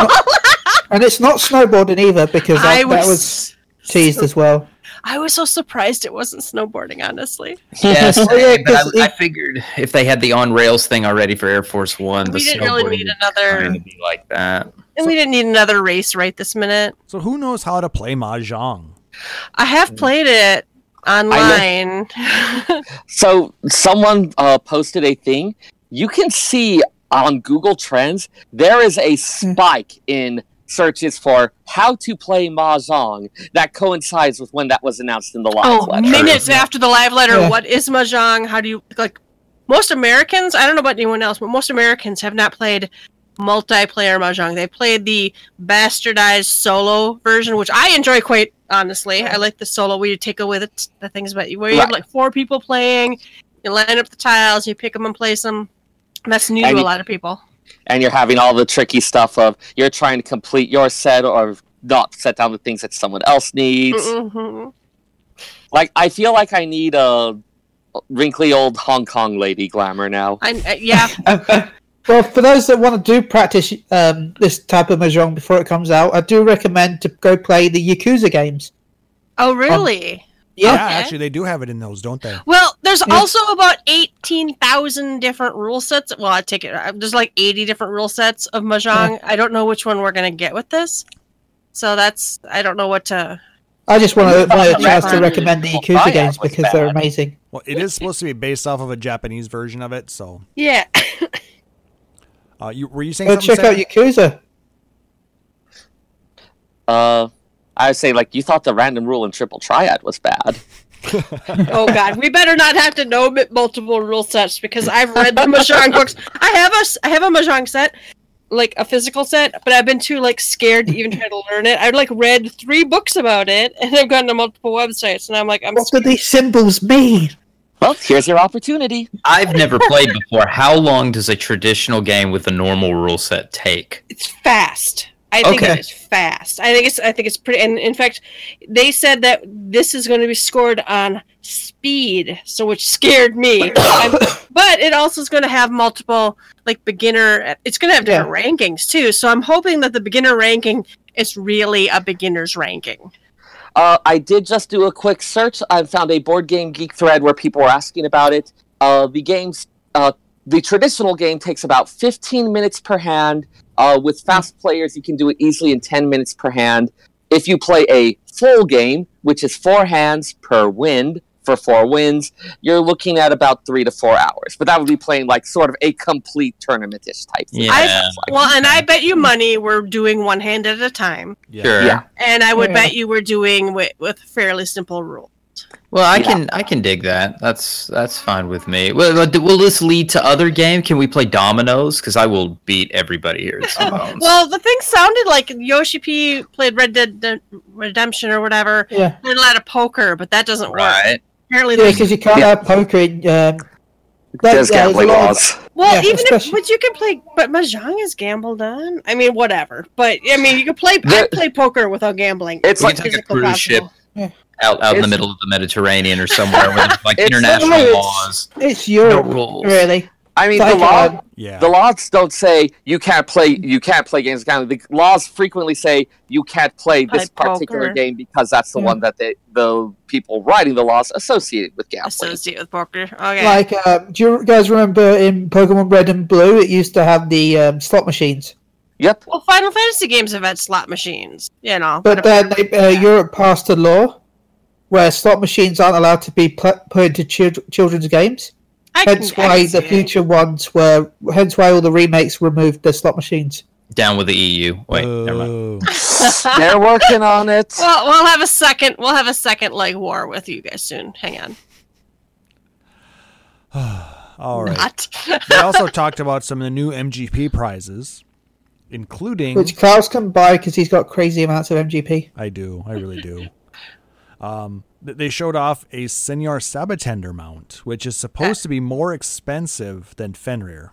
it's not snowboarding either, because that was teased as well. I was so surprised it wasn't snowboarding, honestly. Yes, but I figured if they had the on-rails thing already for Air Force One, we didn't really need another... Be like that. And we didn't need another race right this minute. So who knows how to play Mahjong? I have played it online. So someone posted a thing. You can see on Google Trends, there is a spike in... searches for how to play Mahjong that coincides with when that was announced in the live letter. Minutes after the live letter, What is Mahjong? How do you, most Americans, I don't know about anyone else, but most Americans have not played multiplayer Mahjong. They played the bastardized solo version, which I enjoy quite honestly. I like the solo where you take away the things about you, where you have like 4 people playing, you line up the tiles, you pick them and place them. That's new to a lot of people. And you're having all the tricky stuff of you're trying to complete your set or not set down the things that someone else needs. Mm-hmm. Like, I feel like I need a wrinkly old Hong Kong lady glamour now. Well, for those that want to do practice this type of Mahjong before it comes out, I do recommend to go play the Yakuza games. Oh, really? Yeah, okay. Actually, they do have it in those, don't they? Well, there's also about 18,000 different rule sets. Well, I take it. There's like 80 different rule sets of Mahjong. I don't know which one we're going to get with this. So that's... I don't know what to... I just want to buy a chance to recommend the Yakuza games because they're amazing. Well, it is supposed to be based off of a Japanese version of it, so... Yeah. Were you saying something? Check out Yakuza. I would say, like, you thought the random rule in Triple Triad was bad. Oh, God. We better not have to know multiple rule sets because I've read the Mahjong books. I have a Mahjong set, like a physical set, but I've been too, like, scared to even try to learn it. I've, like, read 3 books about it, and I've gone to multiple websites, and I'm like, I'm scared. What do these symbols mean? Well, here's your opportunity. I've never played before. How long does a traditional game with a normal rule set take? It's fast. I think it is fast. I think it's pretty. And in fact, they said that this is going to be scored on speed, so which scared me. But it also is going to have multiple, like, beginner. It's going to have different rankings too. So I'm hoping that the beginner ranking is really a beginner's ranking. I did just do a quick search. I found a Board Game Geek thread where people were asking about it. The traditional game takes about 15 minutes per hand. With fast players, you can do it easily in 10 minutes per hand. If you play a full game, which is 4 hands per wind, for 4 wins, you're looking at about 3 to 4 hours. But that would be playing, like, sort of a complete tournament-ish type thing. Yeah. And I bet you money we're doing one hand at a time. Yeah. Sure. Yeah. And I would bet you we're doing with fairly simple rules. Well, I can dig that. That's fine with me. Well, will this lead to other game? Can we play dominoes? Because I will beat everybody here at some homes. Well, the thing sounded like Yoshi P played Red Dead Redemption or whatever. Yeah. Played a lot of poker, but that doesn't work. Apparently, because you can't have poker. There's gambling laws. Well, even especially... but you can play. But Mahjong is gambled on. I mean, whatever. But I mean, you can play. I play poker without gambling. It's like a cruise ship. Yeah. Out in the middle of the Mediterranean or somewhere where there's, like, international laws. It's Europe, no rules. Really. I mean, the laws don't say you can't play games. The laws frequently say you can't play this particular game because that's the one that the people writing the laws associated with gambling. Associated with poker. Okay. Like, do you guys remember in Pokemon Red and Blue, it used to have the slot machines? Yep. Well, Final Fantasy games have had slot machines, you know. But then Europe passed a law where slot machines aren't allowed to be put into children's games. Hence why all the remakes removed the slot machines. Down with the EU. Wait, never mind. They're working on it. Well, we'll have a second leg war with you guys soon. Hang on. All right. They also talked about some of the new MGP prizes. Including... which Klaus can buy because he's got crazy amounts of MGP. I do. I really do. They showed off a Senor Sabatender mount, which is supposed to be more expensive than Fenrir.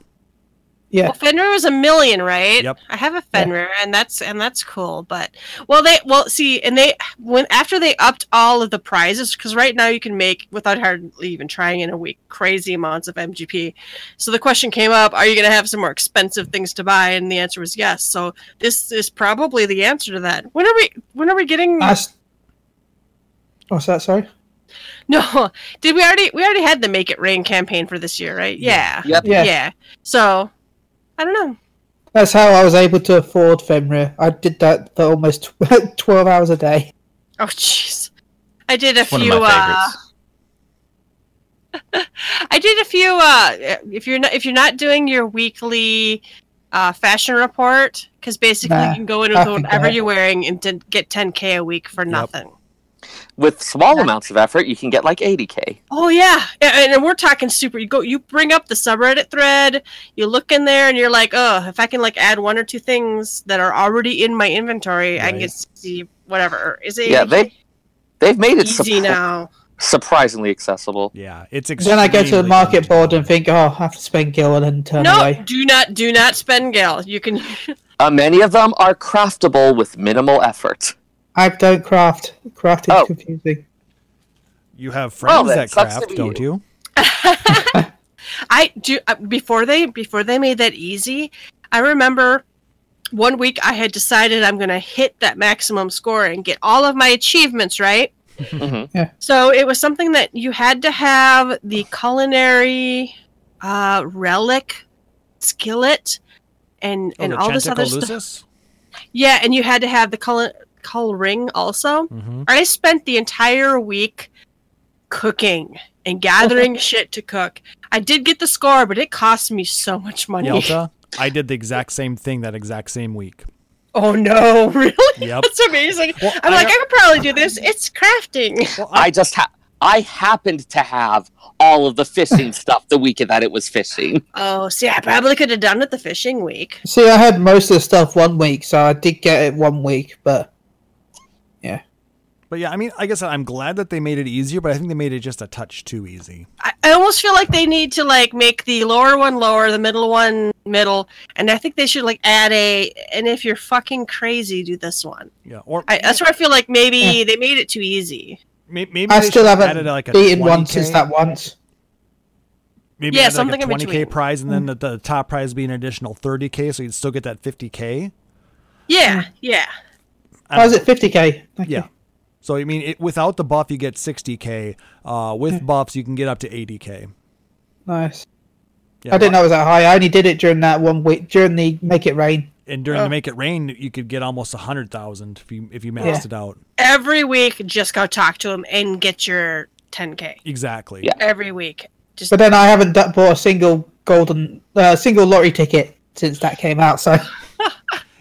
Yeah. Well, Fenrir was $1 million, right? Yep. I have a Fenrir, and that's cool. But after they upped all of the prizes, because right now you can make without hardly even trying in a week crazy amounts of MGP. So the question came up: are you going to have some more expensive things to buy? And the answer was yes. So this is probably the answer to that. When are we getting? What's that? Sorry. No, we already had the Make It Rain campaign for this year, right? Yeah. Yep. Yeah. So. I don't know. That's how I was able to afford Fenrir. I did that for almost 12 hours a day. Oh, jeez. I did a few... One of my favorites. I did a few... If you're not doing your weekly fashion report, because basically you can go in with whatever you're wearing and get 10K a week for nothing. With small amounts of effort, you can get like 80K. Oh, yeah. And we're talking super. You bring up the subreddit thread, you look in there, and you're like, oh, if I can like add 1 or 2 things that are already in my inventory, I can see whatever. Is it? Yeah, they've made it easy now. Surprisingly accessible. Yeah, it's extremely. Then I go to the market board and think, oh, I have to spend gil and then turn away. No, do not spend gil. You can. Many of them are craftable with minimal effort. I don't craft. Craft is confusing. You have friends that craft, don't you? I do. Before they made that easy, I remember one week I had decided I'm going to hit that maximum score and get all of my achievements, right? Mm-hmm. Yeah. So it was something that you had to have the culinary relic skillet and all this other stuff. Yeah, and you had to have the cull ring also. Mm-hmm. I spent the entire week cooking and gathering shit to cook. I did get the score, but it cost me so much money. Yelta, I did the exact same thing that exact same week. Oh no, really? Yep. That's amazing. Well, I could probably do this. It's crafting. Well, I happened to have all of the fishing stuff the weekend that it was fishing. Oh, see, I probably could have done it the fishing week. See, I had most of the stuff 1 week, so I did get it 1 week, but yeah. But yeah, I mean, I guess I'm glad that they made it easier, but I think they made it just a touch too easy. I almost feel like they need to make the lower one lower, the middle one middle, and I think they should add and if you're fucking crazy, do this one. Yeah, or that's where I feel like maybe they made it too easy. Maybe I still haven't beaten one since that once. Maybe something a 20k prize, and then the top prize would be an additional 30k, so you'd still get that 50k. Yeah, yeah. Why is it 50k? Yeah. So, I mean, without the buff, you get 60k. With buffs, you can get up to 80k. Nice. Yeah, I didn't know it was that high. I only did it during that 1 week, during the Make It Rain. And during the Make It Rain, you could get almost 100,000 if you maxed it out. Every week, just go talk to him and get your 10k. Exactly. Yeah. Every week. But then I haven't bought a single single lottery ticket since that came out, so...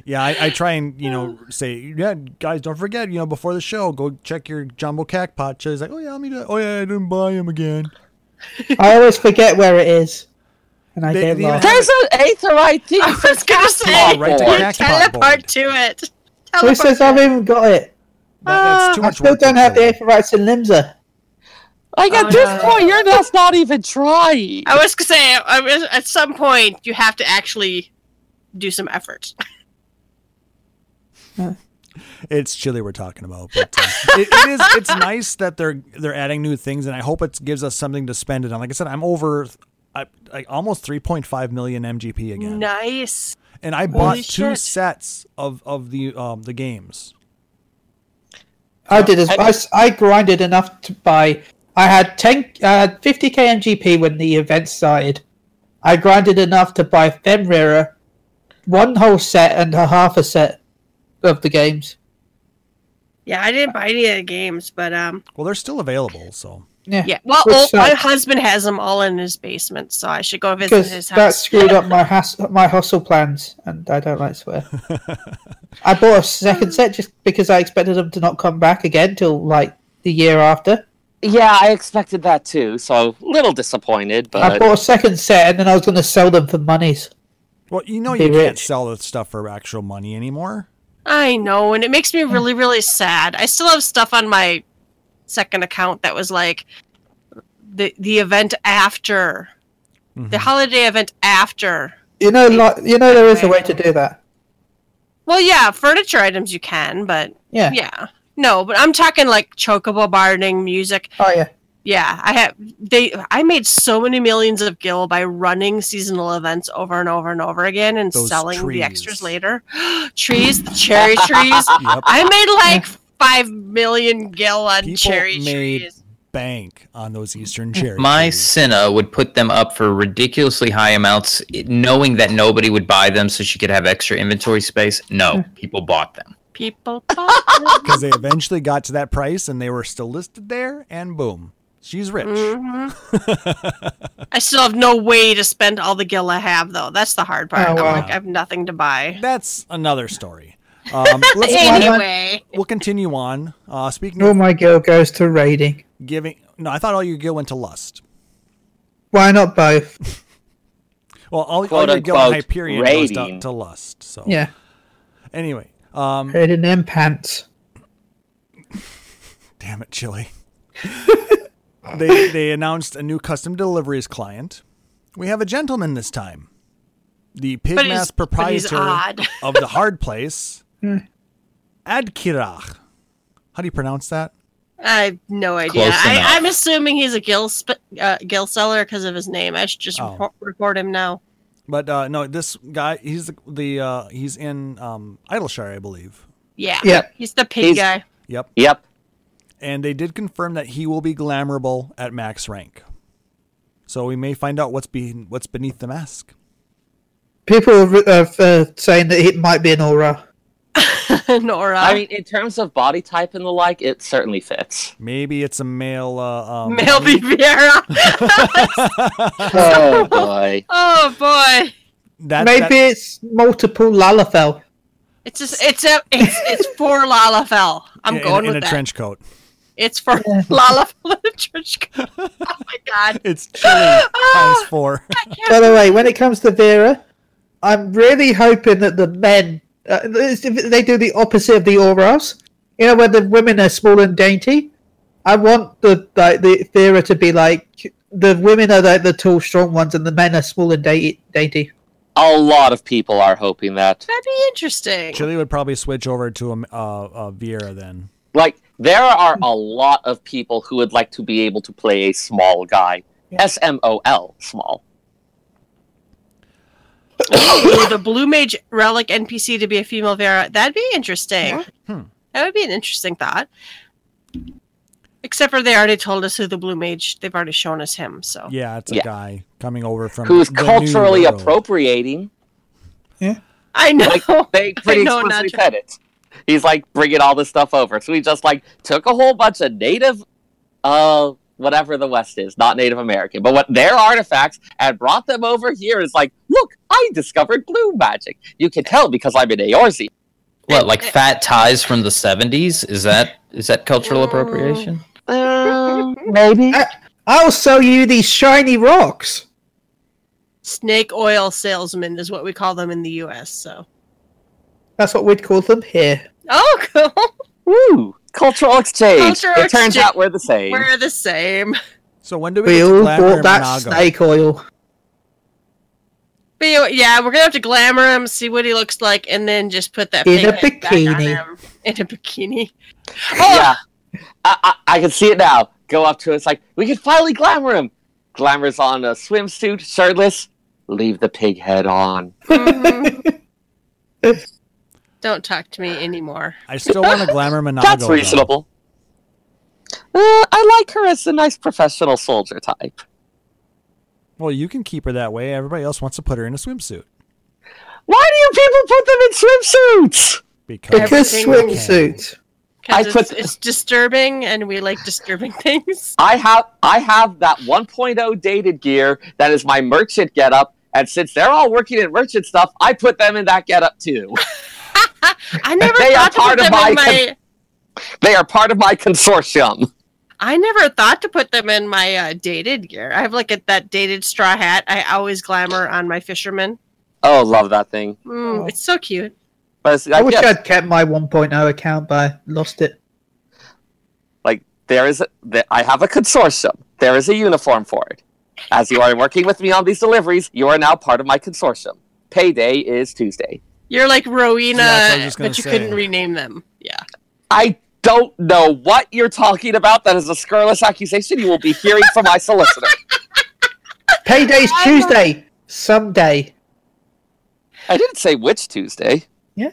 Yeah, I try and, say, guys, don't forget, before the show, go check your jumbo jackpot. She's like, let me do that. Oh, yeah, I didn't buy him again. I always forget where it is. And I get lost. There's an Aetherite. I was going to say, teleport to it. Who says I've even got it? That's too much. I still don't have the Aetherites in Limsa. At this point, you're just not even trying. I was going to say, at some point, you have to actually do some effort. It's chili we're talking about, but it's nice that they're adding new things, and I hope it gives us something to spend it on. Like I said, I'm over almost 3.5 million MGP again. Nice. And I bought two sets of the games. I did I grinded enough to buy. I had 50k MGP when the event started. I grinded enough to buy Fenrirra, one whole set and a half a set of the games. Yeah, I didn't buy any of the games, but well, they're still available, so yeah. Well, my husband has them all in his basement, so I should go visit his house. That screwed up my hustle plans, and I don't like swear. I bought a second set just because I expected them to not come back again till the year after. Yeah, I expected that too, so a little disappointed. But I bought a second set, and then I was going to sell them for monies. Well, you can't sell the stuff for actual money anymore. I know, and it makes me really, really sad. I still have stuff on my second account that was the event after, the holiday event after. There is a way to do that. Well, yeah, furniture items you can, but yeah, no, but I'm talking chocobo barding music. Oh yeah, yeah. I made so many millions of gil by running seasonal events over and over and over again and those selling trees. The extras later. Trees, the cherry trees. Yep. I made 5 million gil on people cherry made trees. Bank on those eastern cherry. My Cinna would put them up for ridiculously high amounts, knowing that nobody would buy them, so she could have extra inventory space. No, people bought them. Because they eventually got to that price and they were still listed there, and boom. She's rich. Mm-hmm. I still have no way to spend all the gil I have, though. That's the hard part. I have nothing to buy. That's another story. Anyway, we'll continue on. Speaking of, my gil goes to raiding. No, I thought all your gil went to lust. Why not both? Well, all your gil and Hyperion raiding goes to lust. So yeah. Anyway, raiding them pants. Damn it, Chili. They announced a new custom deliveries client. We have a gentleman this time. The pigmask proprietor of the Hard Place, Adkirach. How do you pronounce that? I have no idea. I'm assuming he's a gil seller because of his name. I should just report him now. But no, this guy, he's he's in Idleshire, I believe. Yeah, he's the pig guy. Yep. And they did confirm that he will be glamourable at max rank. So we may find out what's beneath the mask. People are saying that it might be an aura. An aura. I mean, in terms of body type and the like, it certainly fits. Maybe it's a male... male Viviera! Oh, boy. Oh, boy. Maybe it's multiple Lalafell. It's just it's for Lalafell. I'm going with that. In a trench coat. It's for Lalafell in a trench coat. Oh my god. It's chilly times four. By the way, when it comes to Vera, I'm really hoping that the men they do the opposite of the auras. You know, where the women are small and dainty. I want the Vera to be like the women are like the tall, strong ones, and the men are small and dainty. A lot of people are hoping that. That'd be interesting. Chili would probably switch over to a Viera then. Like, there are a lot of people who would like to be able to play a small guy. Yeah. S-M-O-L, small. The Blue Mage Relic NPC to be a female Viera. That'd be interesting. Yeah. That would be an interesting thought. Except for they already told us who the Blue Mage, they've already shown us him. So yeah, it's a guy coming over from who's culturally appropriating. Yeah, I know. Like, they pretty explicitly said it. He's like bringing all this stuff over. So he just like took a whole bunch of native, whatever the West is, not Native American, but what their artifacts and brought them over here is like, look, I discovered blue magic. You can tell because I'm in Eorzea. What, like fat ties from the 70s? Is that cultural appropriation? Maybe. I'll sell you these shiny rocks. Snake oil salesmen is what we call them in the U.S., so. That's what we'd call them here. Oh, cool. Woo! Cultural exchange. It turns out we're the same. We're the same. So when do we all bought that snake oil. But yeah, we're going to have to glamour him, see what he looks like, and then just put that in a bikini. In a bikini. Oh! Yeah. I can see it now. Go up to it. It's like, we can finally glamour him. Glamour's on a swimsuit, shirtless. Leave the pig head on. Mm-hmm. Don't talk to me anymore. I still want to glamour Monago. That's reasonable. I like her as a nice professional soldier type. Well, you can keep her that way. Everybody else wants to put her in a swimsuit. Why do you people put them in swimsuits? Because swimsuits. It's disturbing, and we like disturbing things. I have that 1.0 dated gear that is my merchant getup, and since they're all working in merchant stuff, I put them in that getup too. I never thought to put them in my. They are part of my consortium. I never thought to put them in my dated gear. I have like that dated straw hat. I always glamour on my fisherman. Oh, love that thing! It's so cute. I wish I'd kept my 1.0 account, but I lost it. Like, I have a consortium. There is a uniform for it. As you are working with me on these deliveries, you are now part of my consortium. Payday is Tuesday. You're like Rowena, but you couldn't rename them. Yeah. I don't know what you're talking about. That is a scurrilous accusation you will be hearing from my solicitor. Payday's Tuesday. Someday. I didn't say which Tuesday. Yeah.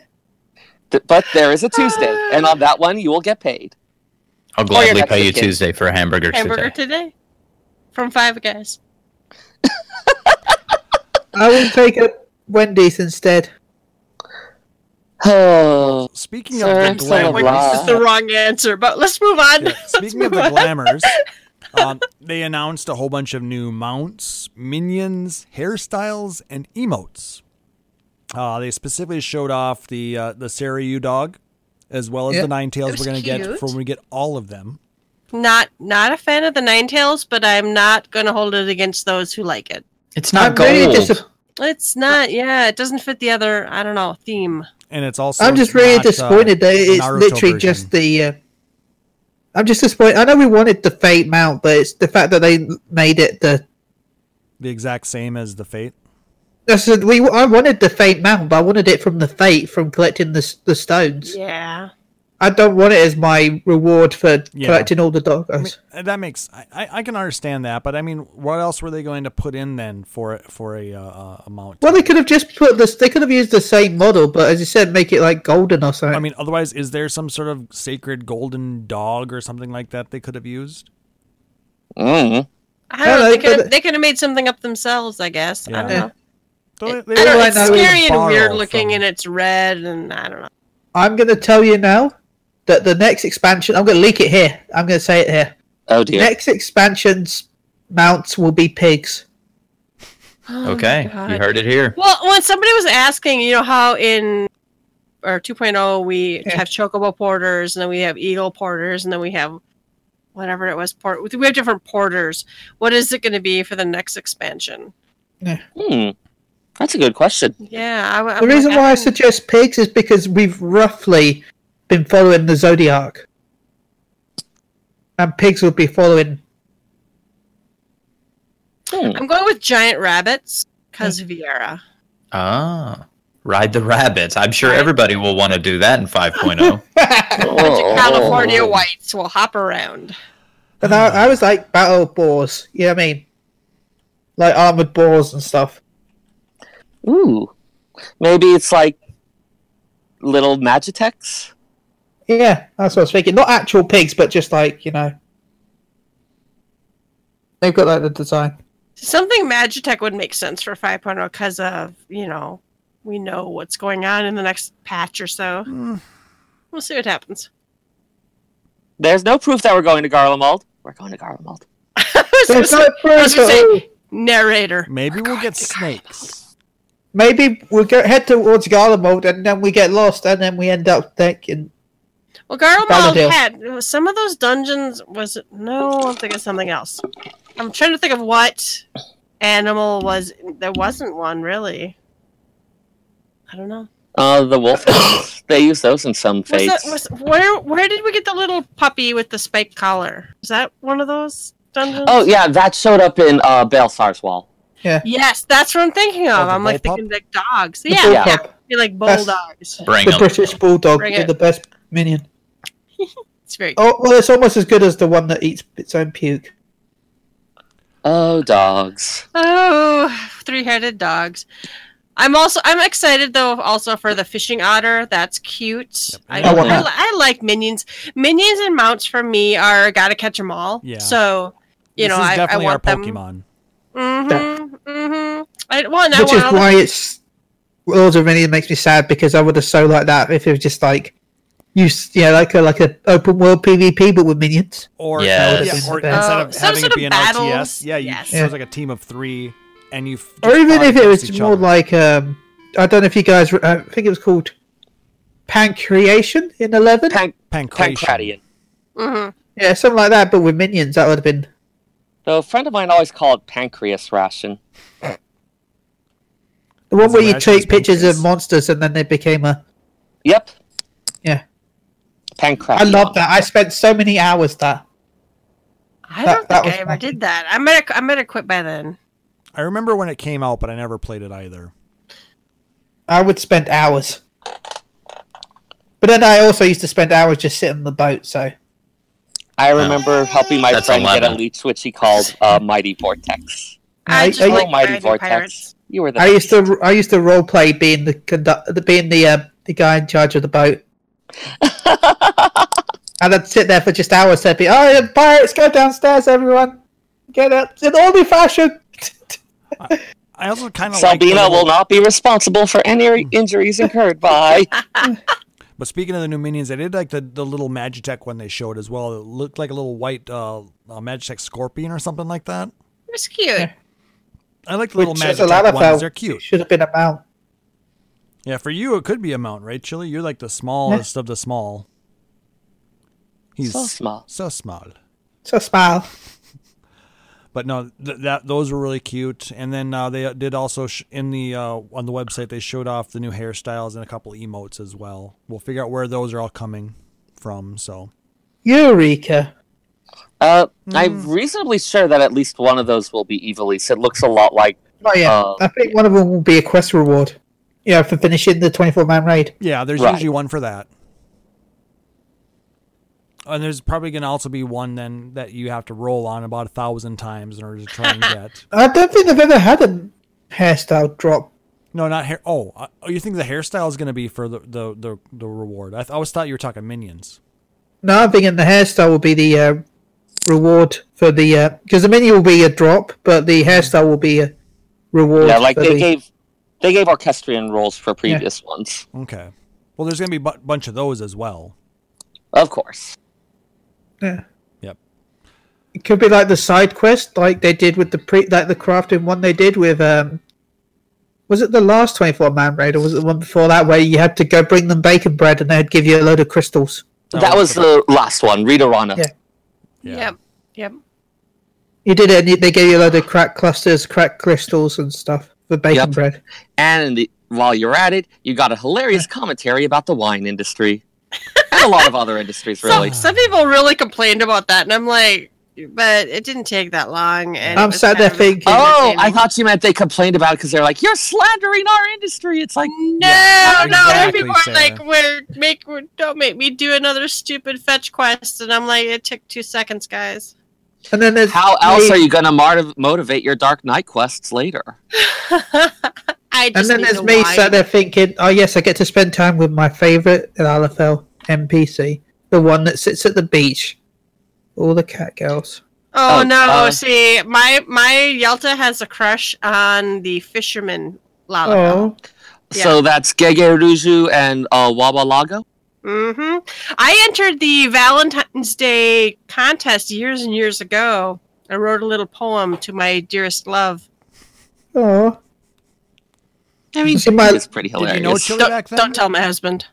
But there is a Tuesday, and on that one, you will get paid. I'll gladly pay you Tuesday for a hamburger today. Hamburger today? From Five Guys. I will take a Wendy's instead. Oh, speaking of the glamour, this is the wrong answer, but let's move on. Yeah, speaking of the glamours, they announced a whole bunch of new mounts, minions, hairstyles, and emotes. They specifically showed off the Sarah dog, as well as the Ninetales we're going to get from when we get all of them. Not a fan of the Ninetales, but I'm not going to hold it against those who like it. It's not gold. It's not, yeah. It doesn't fit the other, I don't know, theme. And it's also I'm just really disappointed that it's literally just the... I'm just disappointed. I know we wanted the Fate mount, but it's the fact that they made it the exact same as the Fate. I wanted the Fate mount, but I wanted it from the Fate from collecting the stones. Yeah. I don't want it as my reward for collecting all the doggos. I mean, that makes I can understand that, but I mean, what else were they going to put in then for a mount? Well, they could have just put this. They could have used the same model, but as you said, make it like golden or something. I mean, otherwise, is there some sort of sacred golden dog or something like that they could have used? I don't know, they could have made something up themselves, I guess. Yeah. I don't know. It's scary and weird looking, and it's red, and I don't know. I'm going to tell you now that the next expansion... I'm going to leak it here. I'm going to say it here. Oh, dear. Next expansion's mounts will be pigs. Oh, okay, you heard it here. Well, when somebody was asking, you know, how in... or 2.0, we have Chocobo Porters, and then we have Eagle Porters, and then we have... whatever it was, we have different porters. What is it going to be for the next expansion? Yeah. That's a good question. Yeah, the reason why I suggest pigs is because we've roughly been following the Zodiac, and pigs will be following. I'm going with giant rabbits because Vieira. Ah. Ride the rabbits. I'm sure everybody will want to do that in 5.0. California whites will hop around. And I was like battle boars. You know what I mean? Like armored boars and stuff. Ooh. Maybe it's like little Magitex? Yeah, that's what I was thinking. Not actual pigs, but just like, you know. They've got like the design. Something Magitech would make sense for 5.0 because of, you know, we know what's going on in the next patch or so. We'll see what happens. There's no proof that we're going to Garlemald. We're going to Garlemald. Narrator. Maybe we'll get snakes. Maybe we'll head towards Garlemald and then we get lost and then we end up thinking... Well, Garlemald had... some of those dungeons was... No, I'm thinking something else. I'm trying to think of what animal was... There wasn't one, really. I don't know. The wolf. They use those in some fates. Where did we get the little puppy with the spiked collar? Is that one of those dungeons? Oh, yeah. That showed up in Balesar's Wall. Yeah. Yes, that's what I'm thinking of. I'm like thinking like dogs. Yeah. You're like bulldogs. The British bulldog is the best minion. It's very good. Oh, well, it's almost as good as the one that eats its own puke. Oh, dogs. Oh, three-headed dogs. I'm excited though also for the fishing otter. That's cute. Yep. I like minions. Minions and mounts for me are gotta catch them all. Yeah. So I want our Pokemon. Them. Mm-hmm. Mm-hmm. It's Lords of Minions makes me sad because I would have so liked that if it was just like like a open world PvP but with minions. Instead of having it be an RTS. Yeah, it was like a team of three. Or even if it was more like, I don't know if you guys, I think it was called Pancreation in 11? Pancratian. Mm-hmm. Yeah, something like that, but with minions, that would have been... Though a friend of mine always called pancreas ration. The one where you take pictures of monsters and then they became a... Yep. Yeah. Pancratian. I love that. I spent so many hours that. I don't think I ever did that. I might have quit by then. I remember when it came out, but I never played it either. I would spend hours. But then I also used to spend hours just sitting on the boat, so... I remember helping my friend get a leech, which he called Mighty Vortex. Mighty Vortex. Pirates. You were the I used to roleplay being the guy in charge of the boat. And I'd sit there for just hours, so I'd be, pirates, go downstairs, everyone! Get up! In orderly fashion! I also kind of like Salbina will not be responsible for any injuries incurred by. But speaking of the new minions, I did like the little Magitech one they showed as well. It looked like a little white Magitech scorpion or something like that. It was cute. Yeah. I like the little Magitech ones. They're cute. Should have been a mount. Yeah, for you it could be a mount, right, Chili? You're like the smallest of the small. He's so small. So small. So small. But no, those were really cute. And then they did also on the website they showed off the new hairstyles and a couple emotes as well. We'll figure out where those are all coming from. So, Eureka! I'm reasonably sure that at least one of those will be Evilise. It looks a lot like. Oh yeah, I think one of them will be a quest reward. Yeah, for finishing the 24-man raid. Yeah, there's usually one for that. And there's probably going to also be one then that you have to roll on about 1,000 times in order to try and get. I don't think they've ever had a hairstyle drop. No, not hair. Oh, you think the hairstyle is going to be for the reward? I always thought you were talking minions. No, I'm thinking the hairstyle will be the reward for the... Because the minion will be a drop, but the hairstyle will be a reward. Yeah, like they gave Orchestrion rolls for previous ones. Okay. Well, there's going to be a bunch of those as well. Of course. Yeah. Yep. It could be like the side quest, like they did with the crafting one they did with... was it the last 24-man raid, or was it the one before that, where you had to go bring them bacon bread and they'd give you a load of crystals? That was the last one, Readerana. Yeah. Yeah. Yep. Yep. You did it, and they gave you a load of crack clusters, crack crystals, and stuff for bacon bread. And while you're at it, you got a hilarious commentary about the wine industry. And a lot of other industries, really. Some people really complained about that, and I'm like, but it didn't take that long. And I'm sat there thinking... Oh, I thought you meant they complained about it because they're like, you're slandering our industry. It's like, no, people are like, don't make me do another stupid fetch quest. And I'm like, it took 2 seconds, guys. And then how else are you going to motivate your Dark Knight quests later? There's me sat there thinking, oh yes, I get to spend time with my favorite LFL NPC, the one that sits at the beach. All the cat girls. Oh no! See, my Yelta has a crush on the fisherman Lava. Oh. Yeah. So that's Gege Ruju and Wawa Lago. Mm-hmm. I entered the Valentine's Day contest years and years ago. I wrote a little poem to my dearest love. Oh. I mean, it's pretty hilarious. Did you know Chili back then? Don't tell my husband.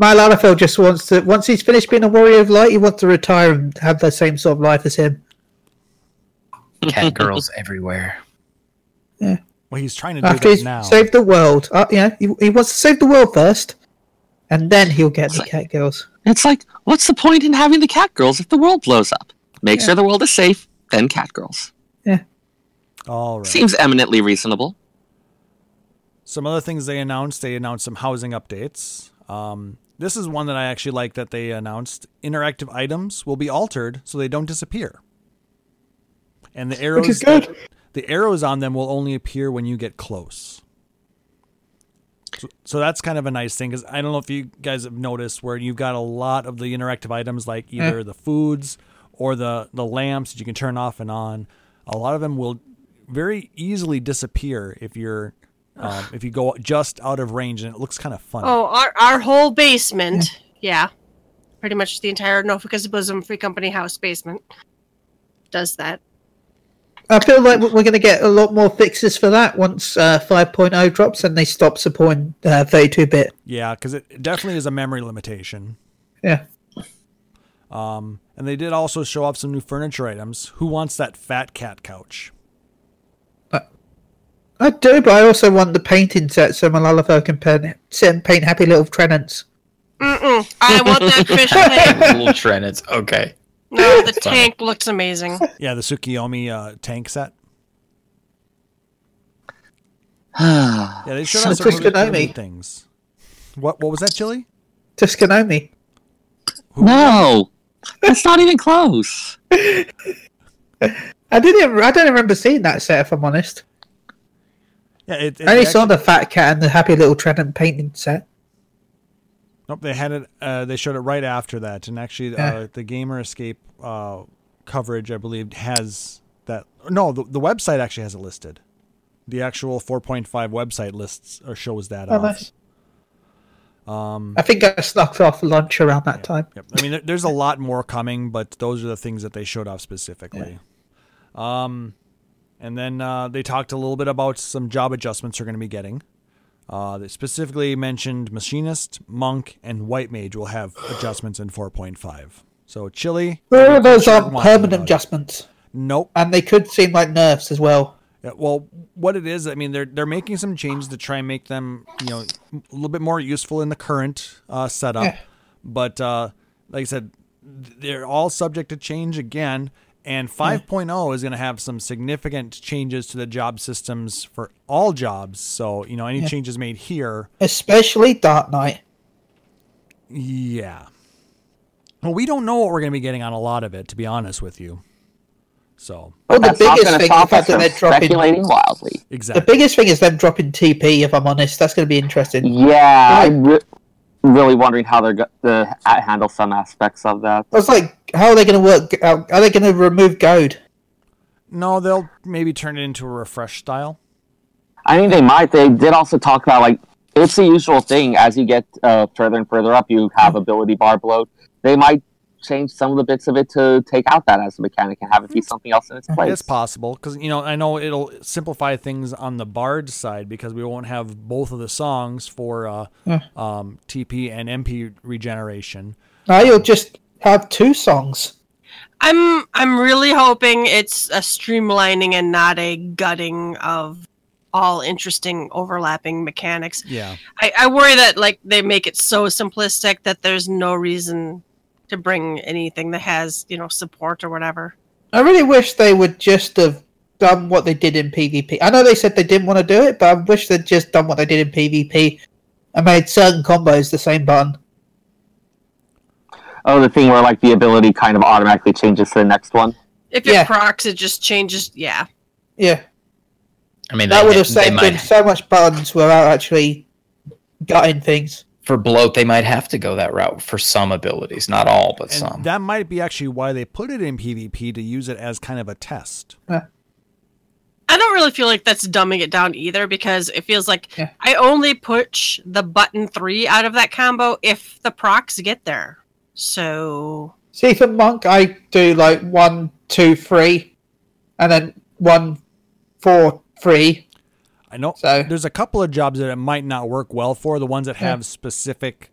My Larafel just wants to, once he's finished being a warrior of light, he wants to retire and have the same sort of life as him. Cat girls everywhere. Yeah. Well, he's trying to do that now. After he's saved the world. He wants to save the world first, and then he'll get the cat girls. It's like, what's the point in having the cat girls if the world blows up? Make sure the world is safe, then cat girls. Yeah. All right. Seems eminently reasonable. Some other things they announced some housing updates. This is one that I actually like that they announced. Interactive items will be altered so they don't disappear. And the arrows, which is good. The arrows on them will only appear when you get close. So that's kind of a nice thing, because I don't know if you guys have noticed where you've got a lot of the interactive items, like either the foods or the lamps that you can turn off and on. A lot of them will very easily disappear if you're... if you go just out of range, and it looks kind of funny. Oh, our whole basement. Yeah. Pretty much the entire Nofuka's Bosom Free Company house basement does that. I feel like we're going to get a lot more fixes for that once 5.0 drops and they stop supporting 32-bit. Yeah, because it definitely is a memory limitation. Yeah. And they did also show off some new furniture items. Who wants that fat cat couch? I do, but I also want the painting set so my Lalafell can sit and paint happy little trenants. Mm-mm. I want that fish tank. Little trenants, okay. No, the tank looks amazing. Yeah, the Tsukiyomi tank set. Yeah, they showed us some really things. What was that, Chili? Tuscanomi. No! That's not even close. I don't remember seeing that set, if I'm honest. Yeah, I only saw the fat cat and the happy little Trenant painting set. Nope, they had it. They showed it right after that, and actually, the Gamer Escape coverage, I believe, has that. No, the website actually has it listed. The actual 4.5 website lists or shows that off. Nice. I think I snuck off lunch around that time. Yep. I mean, there's a lot more coming, but those are the things that they showed off specifically. Yeah. And then they talked a little bit about some job adjustments they're going to be getting. They specifically mentioned Machinist, Monk, and White Mage will have adjustments in 4.5. So Chili... Well, those aren't permanent adjustments. Nope. And they could seem like nerfs as well. Yeah, well, what it is, I mean, they're making some changes to try and make them, a little bit more useful in the current setup. Yeah. But like I said, they're all subject to change again. And 5.0 is going to have some significant changes to the job systems for all jobs. So, any changes made here. Especially Dark Knight. Yeah. Well, we don't know what we're going to be getting on a lot of it, to be honest with you. So, well, the biggest thing is them dropping wildly. Exactly. The biggest thing is them dropping TP. If I'm honest, that's going to be interesting. Yeah, I'm really wondering how they're going to handle some aspects of that. I was like, how are they going to work? Are they going to remove goad? No, they'll maybe turn it into a refresh style. I mean, they might. They did also talk about, like, it's the usual thing. As you get further and further up, you have ability bar bloat. They might change some of the bits of it to take out that as a mechanic and have it be something else in its place. It's possible, because, you know, I know it'll simplify things on the bard side because we won't have both of the songs for TP and MP regeneration. Now you'll just have two songs. I'm really hoping it's a streamlining and not a gutting of all interesting overlapping mechanics. Yeah, I worry that, like, they make it so simplistic that there's no reason to bring anything that has, you know, support or whatever. I really wish they would just have done what they did in PvP. I know they said they didn't want to do it, but I wish they'd just done what they did in PvP and made certain combos the same button. Oh, the thing where, like, the ability kind of automatically changes to the next one? If it procs, it just changes, Yeah. I mean, that would have saved them so much buttons without actually gutting things. For bloat, they might have to go that route for some abilities, not all, but and some. That might be actually why they put it in PvP, to use it as kind of a test. I don't really feel like that's dumbing it down either, because it feels like I only push the button 3 out of that combo if the procs get there. So, see, for Monk, I do like 1, 2, 3, and then 1, 4, 3. I know there's a couple of jobs that it might not work well for, the ones that have specific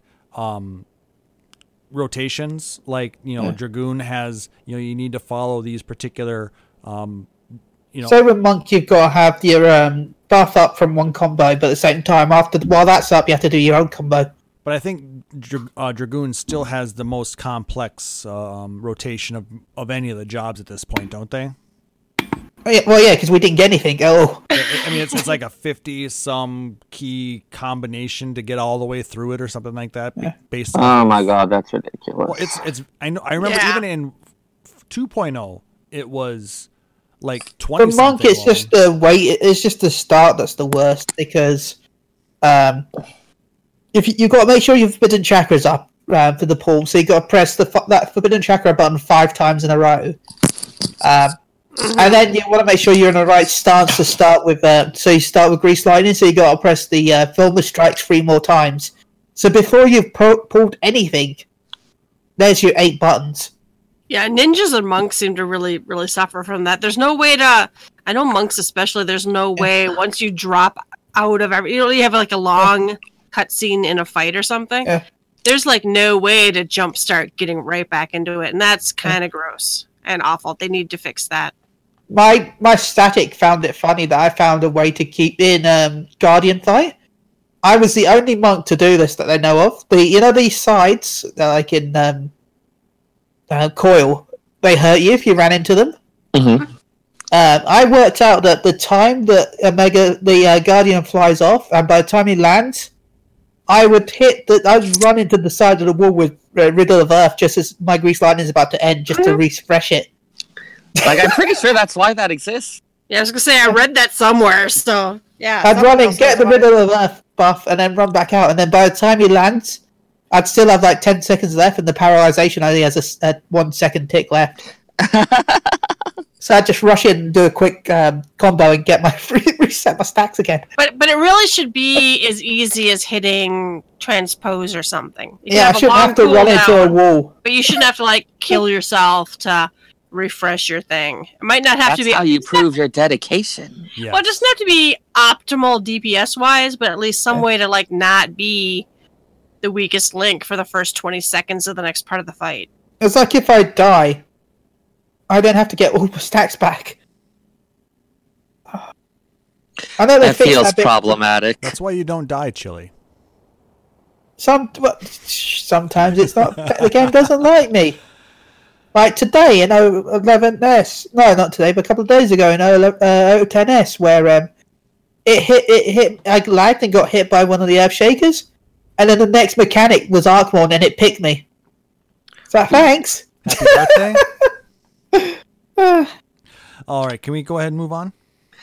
rotations, like, you know, Dragoon has, you know, you need to follow these particular, you know. So with Monk, you've got to have your buff up from one combo, but at the same time, while that's up, you have to do your own combo. But I think Dragoon still has the most complex rotation of any of the jobs at this point, don't they? Well, yeah, because we didn't get anything. Oh, I mean, it's like a 50-some key combination to get all the way through it, or something like that. Based on my god, that's ridiculous. Well, it's. I know. I remember even in 2.0, it was like 20. For Monk, it's just the way. It's just the start that's the worst, because if you've got to make sure your forbidden chakra's up for the pool, so you got to press that forbidden chakra button 5 times in a row. And then you want to make sure you're in the right stance to start with. So you start with grease lightning, so you got to press the Filmer Strikes 3 more times. So before you've pulled anything, there's your 8 buttons. Yeah, ninjas and monks seem to really, really suffer from that. There's no way to... I know monks especially, there's no way once you drop out of every... You know, you have like a long cutscene in a fight or something. Yeah. There's like no way to jumpstart getting right back into it. And that's kind of gross and awful. They need to fix that. My static found it funny that I found a way to keep in Guardian Fight. I was the only monk to do this that they know of. You know these sides, like in Coil, they hurt you if you ran into them? Mm-hmm. I worked out that the time that Guardian flies off, and by the time he lands, I would run into the side of the wall with Riddle of Earth just as my Grease Lightning is about to end, just to refresh it. Like, I'm pretty sure that's why that exists. Yeah, I was going to say, I read that somewhere, so, yeah. I'd run in, get the Riddle of Earth buff, and then run back out, and then by the time he lands, I'd still have, like, 10 seconds left, and the paralyzation only has a 1 second tick left. So I'd just rush in and do a quick combo and get my reset my stacks again. But it really should be as easy as hitting transpose or something. Yeah, I shouldn't have to run into a wall. But you shouldn't have to, like, kill yourself to... refresh your thing. It might not have to be. That's how you prove your dedication. Yeah. Well, it doesn't have to be optimal DPS wise, but at least some way to, like, not be the weakest link for the first 20 seconds of the next part of the fight. It's like, if I die, I don't have to get all the stacks back. I know that feels problematic. That's why you don't die, Chili. Sometimes it's not. The game doesn't like me. Like today in O11S, no, not today, but a couple of days ago in O10S, where I lagged and got hit by one of the Earth Shakers, and then the next mechanic was Archmorn, and it picked me. So thanks. Happy birthday. All right, can we go ahead and move on?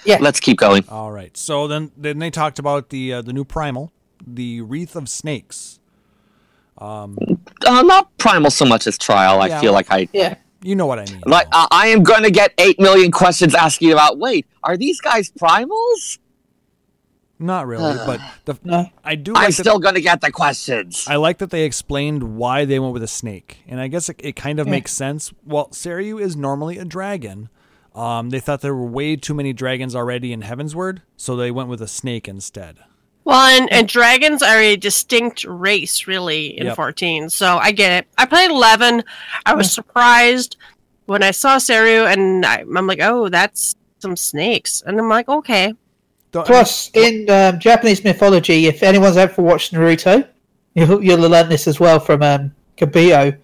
Yeah, let's keep going. All right. So then they talked about the new Primal, the Wreath of Snakes. Not Primal so much as Trial. Yeah, I feel like you know what I mean. Like I am going to get 8 million questions asking about. Wait, are these guys primals? Not really, but I do. I'm still going to get the questions. I like that they explained why they went with a snake, and I guess it kind of makes sense. Well, Seryu is normally a dragon. They thought there were way too many dragons already in Heavensward, so they went with a snake instead. Well, and dragons are a distinct race, really, in 14, so I get it. I played 11. I was surprised when I saw Seryu, and I'm like, oh, that's some snakes. And I'm like, okay. Plus, in Japanese mythology, if anyone's ever watched Naruto, you'll learn this as well from Kabito.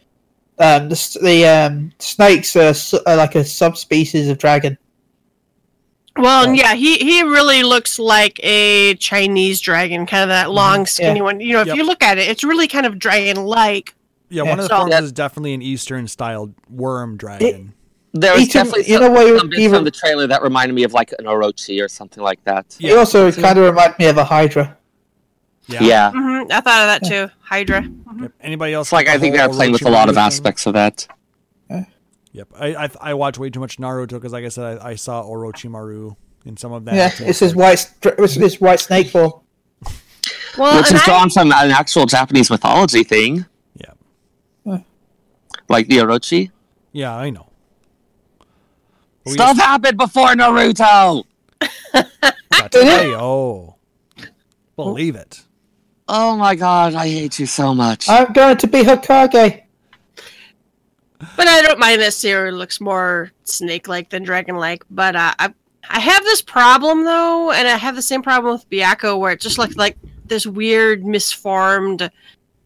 The snakes are like a subspecies of dragon. Well, yeah, he really looks like a Chinese dragon, kind of that long, skinny one. You know, if you look at it, it's really kind of dragon-like. Yeah, one of the forms is definitely an Eastern-style worm dragon. There was definitely something from the trailer that reminded me of like an Orochi or something like that. Yeah. It also kind of reminded me of a Hydra. Yeah. Mm-hmm. I thought of that too. Hydra. Mm-hmm. Yep. Anybody else? Like I think they're playing with a lot of aspects of that. Yep. I watch way too much Naruto because, like I said, I saw Orochimaru in some of that. Yeah, it's his white snake form. Well, which is drawn from an actual Japanese mythology thing. Yeah. Like the Orochi. Yeah, I know. Stuff happened before Naruto. Believe it. Oh my god, I hate you so much. I'm going to be Hokage. But I don't mind that Sarah looks more snake-like than dragon-like. But I have this problem, though, and I have the same problem with Byakuya, where it just looks like this weird, misformed,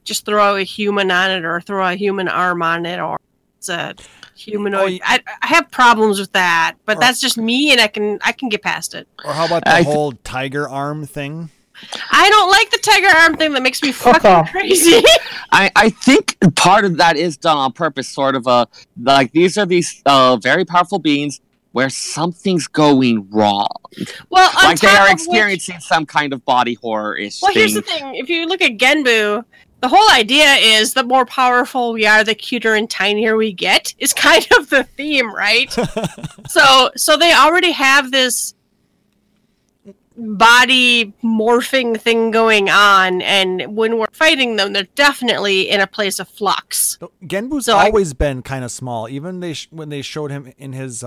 just throw a human on it or throw a human arm on it or it's a humanoid. I have problems with that, but that's just me, and I can get past it. Or how about the whole tiger arm thing? I don't like the tiger arm thing. That makes me fucking crazy. I think part of that is done on purpose. Sort of a like these are very powerful beings where something's going wrong. Well, like they are experiencing some kind of body horror-ish. Well, here's the thing: if you look at Genbu, the whole idea is the more powerful we are, the cuter and tinier we get. Is kind of the theme, right? So they already have this body morphing thing going on, and when we're fighting them, they're definitely in a place of flux. Genbu's always been kind of small. Even when they showed him in his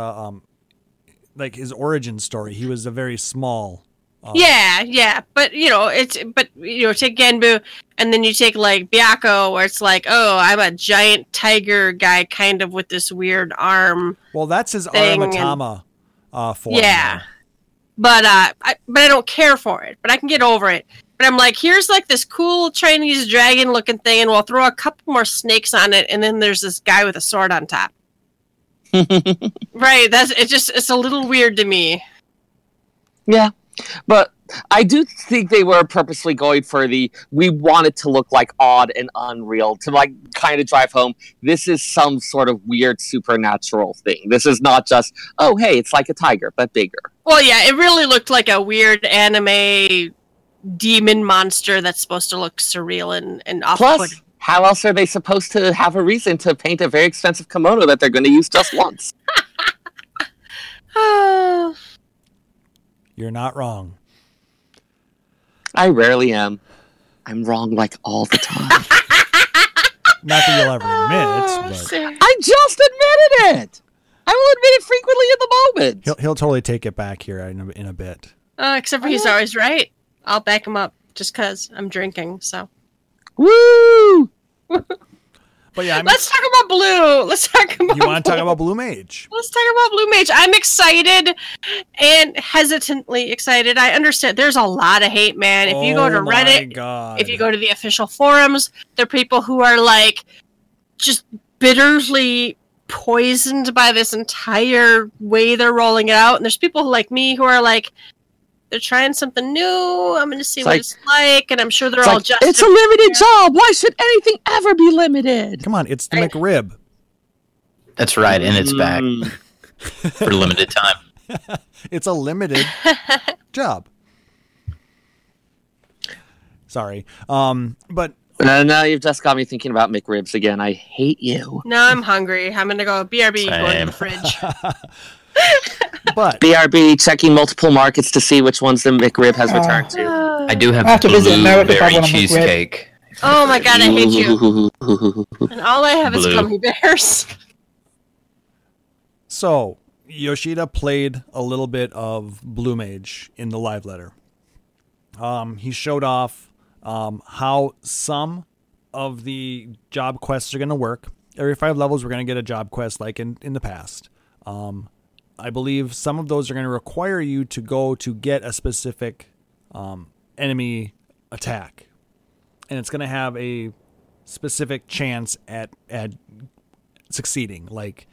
like his origin story, he was a very small. Take Genbu, and then you take like Byakuya, where it's like, oh, I'm a giant tiger guy, kind of with this weird arm. Well, that's his Aramatama form. Yeah. But I don't care for it. But I can get over it. But I'm like, here's like this cool Chinese dragon looking thing, and we'll throw a couple more snakes on it, and then there's this guy with a sword on top. Right? It's a little weird to me. Yeah, but I do think they were purposely going for we want it to look like odd and unreal to like kind of drive home. This is some sort of weird supernatural thing. This is not just, oh, hey, it's like a tiger, but bigger. Well, yeah, it really looked like a weird anime demon monster that's supposed to look surreal and off-putting. Plus, how else are they supposed to have a reason to paint a very expensive kimono that they're going to use just once? You're not wrong. I rarely am. I'm wrong like all the time. Not that you'll ever admit it. I just admitted it. I will admit it frequently in the moment. He'll totally take it back here in a bit. Except for he's always right. I'll back him up just because I'm drinking. So, woo! But yeah, let's talk about Blue. You want to talk about Blue Mage? Let's talk about Blue Mage. I'm excited and hesitantly excited. I understand there's a lot of hate, man. If you go to Reddit, if you go to the official forums, there are people who are like just bitterly poisoned by this entire way they're rolling it out. And there's people like me who are like, They're trying something new. I'm going to see what it's like, and I'm sure they're all just. It's a limited job. Why should anything ever be limited? Come on, it's the McRib. That's right, and it's back for a limited time. It's a limited job. Sorry, but. No, you've just got me thinking about McRibs again. I hate you. No, I'm hungry. I'm going to go BRB going to the fridge. But BRB checking multiple markets to see which ones the McRib has returned to. I do have blueberry cheesecake. Oh my god, I hate you. And all I have is gummy bears. So, Yoshida played a little bit of Blue Mage in the live letter. He showed off how some of the job quests are going to work. Every 5 levels, we're going to get a job quest like in the past. I believe some of those are going to require you to go to get a specific enemy attack. And it's going to have a specific chance at succeeding. Like